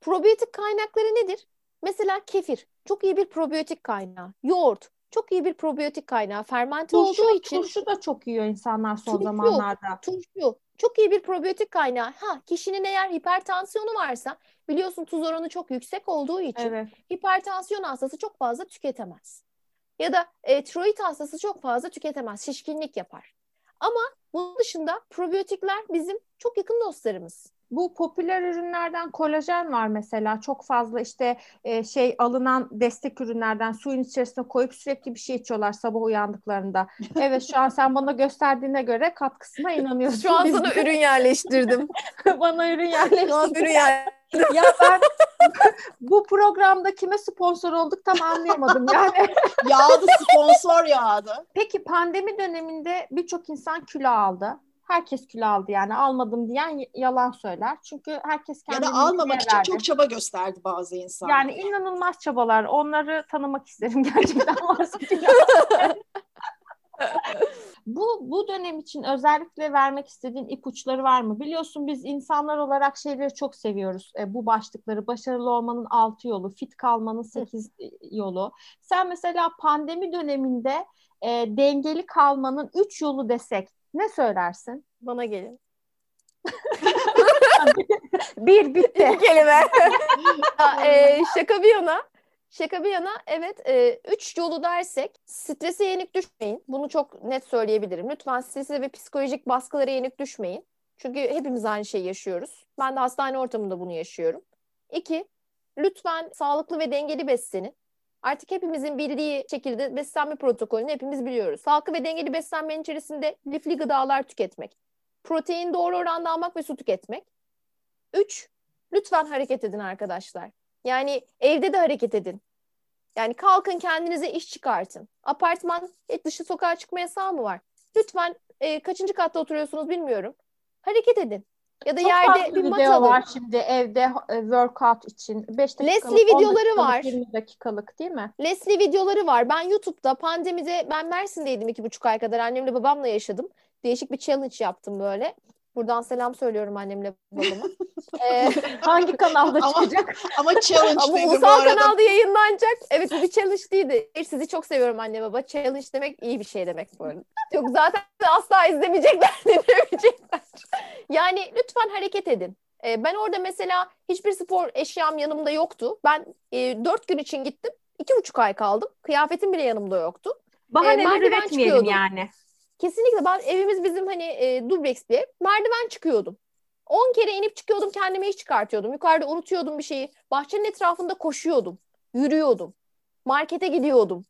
Probiyotik kaynakları nedir? Mesela kefir. Çok iyi bir probiyotik kaynağı. Yoğurt. Çok iyi bir probiyotik kaynağı. Fermente turşu, olduğu için. Turşu da çok yiyor insanlar son turşu, zamanlarda. Turşu. Çok iyi bir probiyotik kaynağı. Ha, kişinin eğer hipertansiyonu varsa, biliyorsun tuz oranı çok yüksek olduğu için evet. hipertansiyon hastası çok fazla tüketemez. Ya da e, tiroid hastası çok fazla tüketemez. Şişkinlik yapar. Ama bunun dışında probiyotikler bizim çok yakın dostlarımız. Bu popüler ürünlerden kolajen var mesela. Çok fazla işte e, şey alınan destek ürünlerden suyun içerisine koyup sürekli bir şey içiyorlar sabah uyandıklarında. Evet, şu an sen bana gösterdiğine göre katkısına inanıyorsun. Şu an sana ürün yerleştirdim. Bana ürün yerleştirdim. Şu an ürün yerleştirdim. Ya ben bu programda kime sponsor olduk tam anlayamadım yani. Yağdı, sponsor yağdı. Peki pandemi döneminde birçok insan kilo aldı. Herkes kilo aldı yani, almadım diyen yalan söyler. Çünkü herkes kendini... Ya da almamak için çok çaba gösterdi bazı insanlar. Yani inanılmaz çabalar. Onları tanımak isterim gerçekten. Bu bu dönem için özellikle vermek istediğin ipuçları var mı? Biliyorsun biz insanlar olarak şeyleri çok seviyoruz. E, bu başlıkları, başarılı olmanın altı yolu, fit kalmanın sekiz yolu. Sen mesela pandemi döneminde e, dengeli kalmanın üç yolu desek ne söylersin? Bana gelin. Bir, bitti. İki kelime. Ya, e, şaka bir yana. Şaka bir yana, evet. E, üç yolu dersek, strese yenik düşmeyin. Bunu çok net söyleyebilirim. Lütfen strese ve psikolojik baskılara yenik düşmeyin. Çünkü hepimiz aynı şeyi yaşıyoruz. Ben de hastane ortamında bunu yaşıyorum. İki, lütfen sağlıklı ve dengeli beslenin. Artık hepimizin bildiği şekilde beslenme protokolünü hepimiz biliyoruz. Sağlıklı ve dengeli beslenmenin içerisinde lifli gıdalar tüketmek, protein doğru oranda almak ve su tüketmek. Üç, lütfen hareket edin arkadaşlar. Yani evde de hareket edin. Yani kalkın, kendinize iş çıkartın. Apartman dışı sokağa çıkma yasağı mı var? Lütfen e, kaçıncı katta oturuyorsunuz bilmiyorum. Hareket edin. Ya da çok yerde bir mat alın. Var şimdi evde workout için. Leslie videoları var. yirmi dakikalık değil mi? Leslie videoları var. Ben YouTube'da pandemide, ben Mersin'deydim iki buçuk ay kadar. Annemle babamla yaşadım. Değişik bir challenge yaptım böyle. Buradan selam söylüyorum annemle babama. ee, hangi kanalda çıkacak? Ama, ama challenge'deydi bu arada. Ama ulusal kanalda yayınlanacak. Evet, bir challenge'deydi. Sizi çok seviyorum anne baba. Challenge demek iyi bir şey demek bu arada. Yok zaten asla izlemeyecekler, dinlemeyecekler. Yani lütfen hareket edin. Ee, ben orada mesela hiçbir spor eşyam yanımda yoktu. Ben dört e, gün için gittim. iki buçuk ay kaldım. Kıyafetim bile yanımda yoktu. Bahaneler ee, üretmeyelim yani. Kesinlikle. Ben, evimiz bizim hani e, dubleks bir ev. Merdiven çıkıyordum. on kere inip çıkıyordum, kendime iş çıkartıyordum. Yukarıda unutuyordum bir şeyi. Bahçenin etrafında koşuyordum. Yürüyordum. Markete gidiyordum.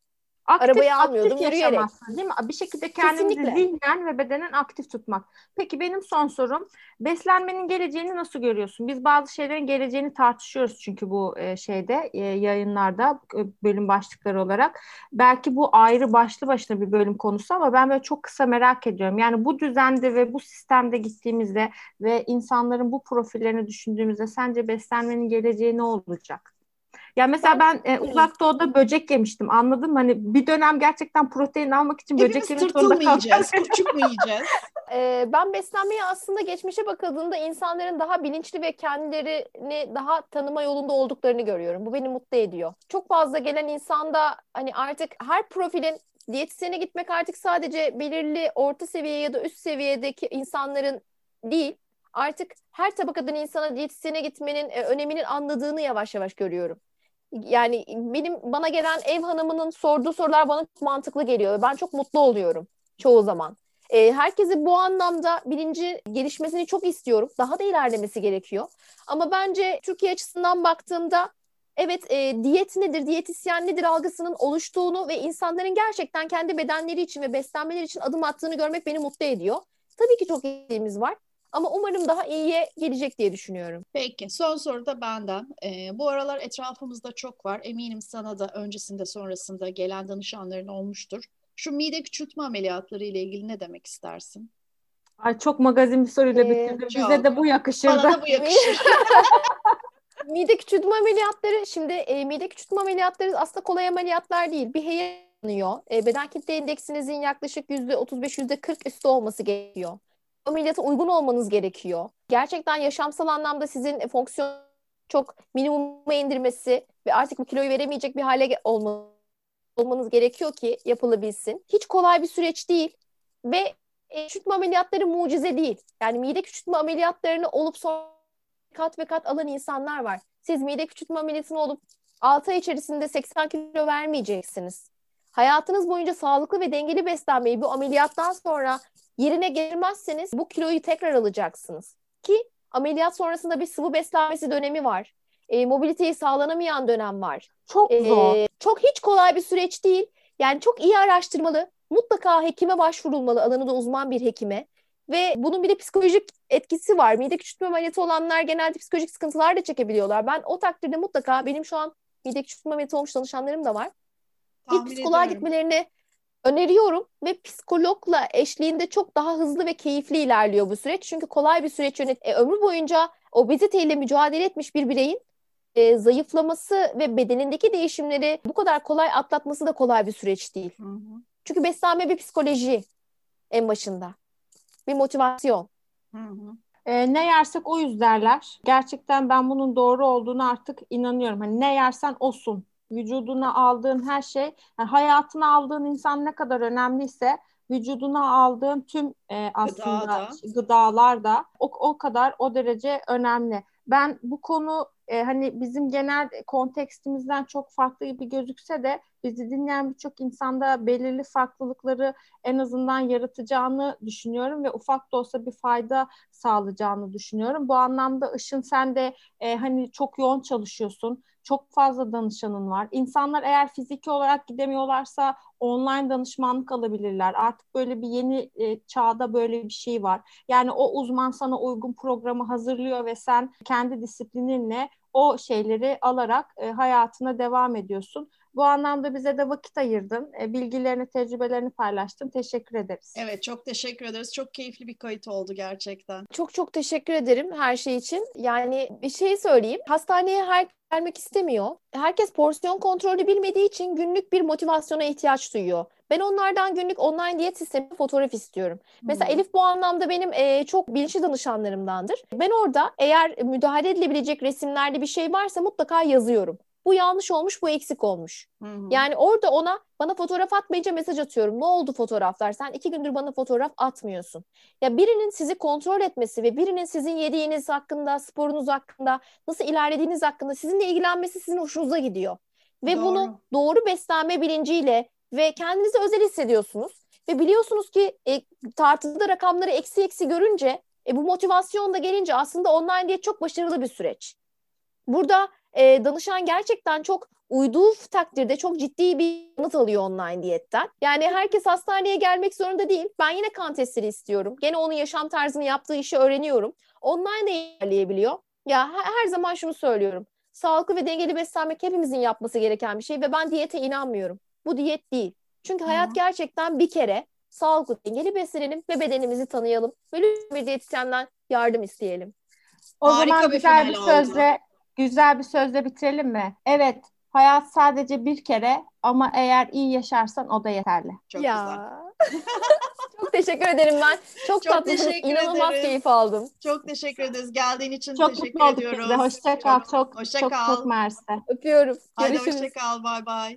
Aktif, arabayı almıyordum, yürüyerek. Değil mi? Bir şekilde kendimizi zihnen ve bedenen aktif tutmak. Peki benim son sorum, beslenmenin geleceğini nasıl görüyorsun? Biz bazı şeylerin geleceğini tartışıyoruz çünkü bu şeyde, yayınlarda bölüm başlıkları olarak. Belki bu ayrı başlı başına bir bölüm konusu ama ben böyle çok kısa merak ediyorum. Yani bu düzende ve bu sistemde gittiğimizde ve insanların bu profillerini düşündüğümüzde sence beslenmenin geleceği ne olacak? Ya mesela ben, ben e, uzak doğuda böcek yemiştim, anladın mı? Hani bir dönem gerçekten protein almak için hepimiz böcek yemek zorunda kalacağız. Küçük mü yiyeceğiz? e, ben beslenmeyi aslında geçmişe bakıldığında insanların daha bilinçli ve kendilerini daha tanıma yolunda olduklarını görüyorum. Bu beni mutlu ediyor. Çok fazla gelen insanda hani artık her profilin diyetisyene gitmek artık sadece belirli orta seviye ya da üst seviyedeki insanların değil. Artık her tabakadan insana diyetisyene gitmenin e, öneminin anladığını yavaş yavaş görüyorum. Yani benim bana gelen ev hanımının sorduğu sorular bana çok mantıklı geliyor. Ben çok mutlu oluyorum çoğu zaman. E, herkesi bu anlamda bilinci gelişmesini çok istiyorum. Daha da ilerlemesi gerekiyor. Ama bence Türkiye açısından baktığımda evet e, diyet nedir, diyetisyen nedir algısının oluştuğunu ve insanların gerçekten kendi bedenleri için ve beslenmeleri için adım attığını görmek beni mutlu ediyor. Tabii ki çok iyiliğimiz var. Ama umarım daha iyiye gelecek diye düşünüyorum. Peki, son soru da benden. Ee, bu aralar etrafımızda çok var. Eminim sana da öncesinde sonrasında gelen danışanların olmuştur. Şu mide küçültme ameliyatları ile ilgili ne demek istersin? Ay çok magazin bir soruyla ee, bitirdim. Bize de bu yakışır. Bana da bu yakışır. Mide küçültme ameliyatları, şimdi e, mide küçültme ameliyatları aslında kolay ameliyatlar değil. Bir heyet alınıyor. E, beden kitle endeksinizin yaklaşık yüzde otuz beş yüzde kırk üstü olması gerekiyor. Ameliyata uygun olmanız gerekiyor. Gerçekten yaşamsal anlamda sizin fonksiyon çok minimuma indirmesi ve artık bu kiloyu veremeyecek bir hale olmanız gerekiyor ki yapılabilsin. Hiç kolay bir süreç değil ve e, küçültme ameliyatları mucize değil. Yani mide küçültme ameliyatlarını olup son kat ve kat alan insanlar var. Siz mide küçültme ameliyatını olup altı ay içerisinde seksen kilo vermeyeceksiniz. Hayatınız boyunca sağlıklı ve dengeli beslenmeyi bu ameliyattan sonra yerine getirmezseniz bu kiloyu tekrar alacaksınız. Ki ameliyat sonrasında bir sıvı beslenmesi dönemi var. E, mobiliteyi sağlanamayan dönem var. Çok zor. E, çok hiç kolay bir süreç değil. Yani çok iyi araştırmalı. Mutlaka hekime başvurulmalı. Alanında uzman bir hekime. Ve bunun bir de psikolojik etkisi var. Mide küçültme ameliyatı olanlar genelde psikolojik sıkıntılar da çekebiliyorlar. Ben o takdirde mutlaka, benim şu an mide küçültme ameliyatı olmuş danışanlarım da var. Bir psikoloğa ediyorum. Gitmelerini öneriyorum ve psikologla eşliğinde çok daha hızlı ve keyifli ilerliyor bu süreç. Çünkü kolay bir süreç yönet. E, ömrü boyunca obeziteyle mücadele etmiş bir bireyin e, zayıflaması ve bedenindeki değişimleri bu kadar kolay atlatması da kolay bir süreç değil. Hı hı. Çünkü beslenme bir psikoloji en başında. Bir motivasyon. Hı hı. E, ne yersek oyuz derler. Gerçekten ben bunun doğru olduğunu artık inanıyorum. Hani ne yersen osun. Vücuduna aldığın her şey, yani hayatına aldığın insan ne kadar önemliyse vücuduna aldığın tüm e, aslında Gıda da. gıdalar da o, o kadar o derece önemli. Ben bu konu e, hani bizim genel kontekstimizden çok farklı gibi gözükse de bizi dinleyen birçok insanda belirli farklılıkları en azından yaratacağını düşünüyorum ve ufak da olsa bir fayda sağlayacağını düşünüyorum. Bu anlamda Işın, sen de e, hani çok yoğun çalışıyorsun. Çok fazla danışanın var. İnsanlar eğer fiziki olarak gidemiyorlarsa online danışmanlık alabilirler. Artık böyle bir yeni e, çağda böyle bir şey var. Yani o uzman sana uygun programı hazırlıyor ve sen kendi disiplininle o şeyleri alarak e, hayatına devam ediyorsun. Bu anlamda bize de vakit ayırdın. E, bilgilerini, tecrübelerini paylaştın. Teşekkür ederiz. Evet, çok teşekkür ederiz. Çok keyifli bir kayıt oldu gerçekten. Çok çok teşekkür ederim her şey için. Yani bir şey söyleyeyim. Hastaneye her gelmek istemiyor. Herkes porsiyon kontrolü bilmediği için günlük bir motivasyona ihtiyaç duyuyor. Ben onlardan günlük online diyet sistemi fotoğraf istiyorum. Hmm. Mesela Elif bu anlamda benim e, çok bilinçli danışanlarımdandır. Ben orada eğer müdahale edilebilecek resimlerde bir şey varsa mutlaka yazıyorum. Bu yanlış olmuş, bu eksik olmuş. Hı hı. Yani orada ona, bana fotoğraf atmayınca mesaj atıyorum. Ne oldu fotoğraflar? Sen iki gündür bana fotoğraf atmıyorsun. Ya birinin sizi kontrol etmesi ve birinin sizin yediğiniz hakkında, sporunuz hakkında, nasıl ilerlediğiniz hakkında sizinle ilgilenmesi sizin hoşunuza gidiyor. Ve doğru. Bunu doğru beslenme bilinciyle ve kendinizi özel hissediyorsunuz. Ve biliyorsunuz ki e, tartıda rakamları eksi eksi görünce, e, bu motivasyon da gelince aslında online diye çok başarılı bir süreç. Burada E, danışan gerçekten çok uyduğu takdirde çok ciddi bir yanıt alıyor online diyetten. Yani herkes hastaneye gelmek zorunda değil. Ben yine kan testleri istiyorum. Gene onun yaşam tarzını, yaptığı işi öğreniyorum. Online de ilerleyebiliyor. Ya her, her zaman şunu söylüyorum. Sağlıklı ve dengeli beslenmek hepimizin yapması gereken bir şey ve ben diyete inanmıyorum. Bu diyet değil. Çünkü hayat gerçekten bir kere. Sağlıklı, dengeli beslenelim ve bedenimizi tanıyalım. Ve lütfen bir diyetisyenden yardım isteyelim. O Harika zaman bir güzel bir sözle oldu. Güzel bir sözle bitirelim mi? Evet, hayat sadece bir kere ama eğer iyi yaşarsan o da yeterli. Çok ya. Güzel. Çok teşekkür ederim ben. Çok, çok tatlısınız. İnanılmaz ederiz. Keyif aldım. Çok teşekkür ederiz. Geldiğin için çok teşekkür ediyoruz. Çok mutlu olduk biz de. Hoşça kal. Çok, çok, hoşça kal. Çok, çok mersi. Öpüyorum. Hadi görüşürüz. Hoşça kal. Bay bay.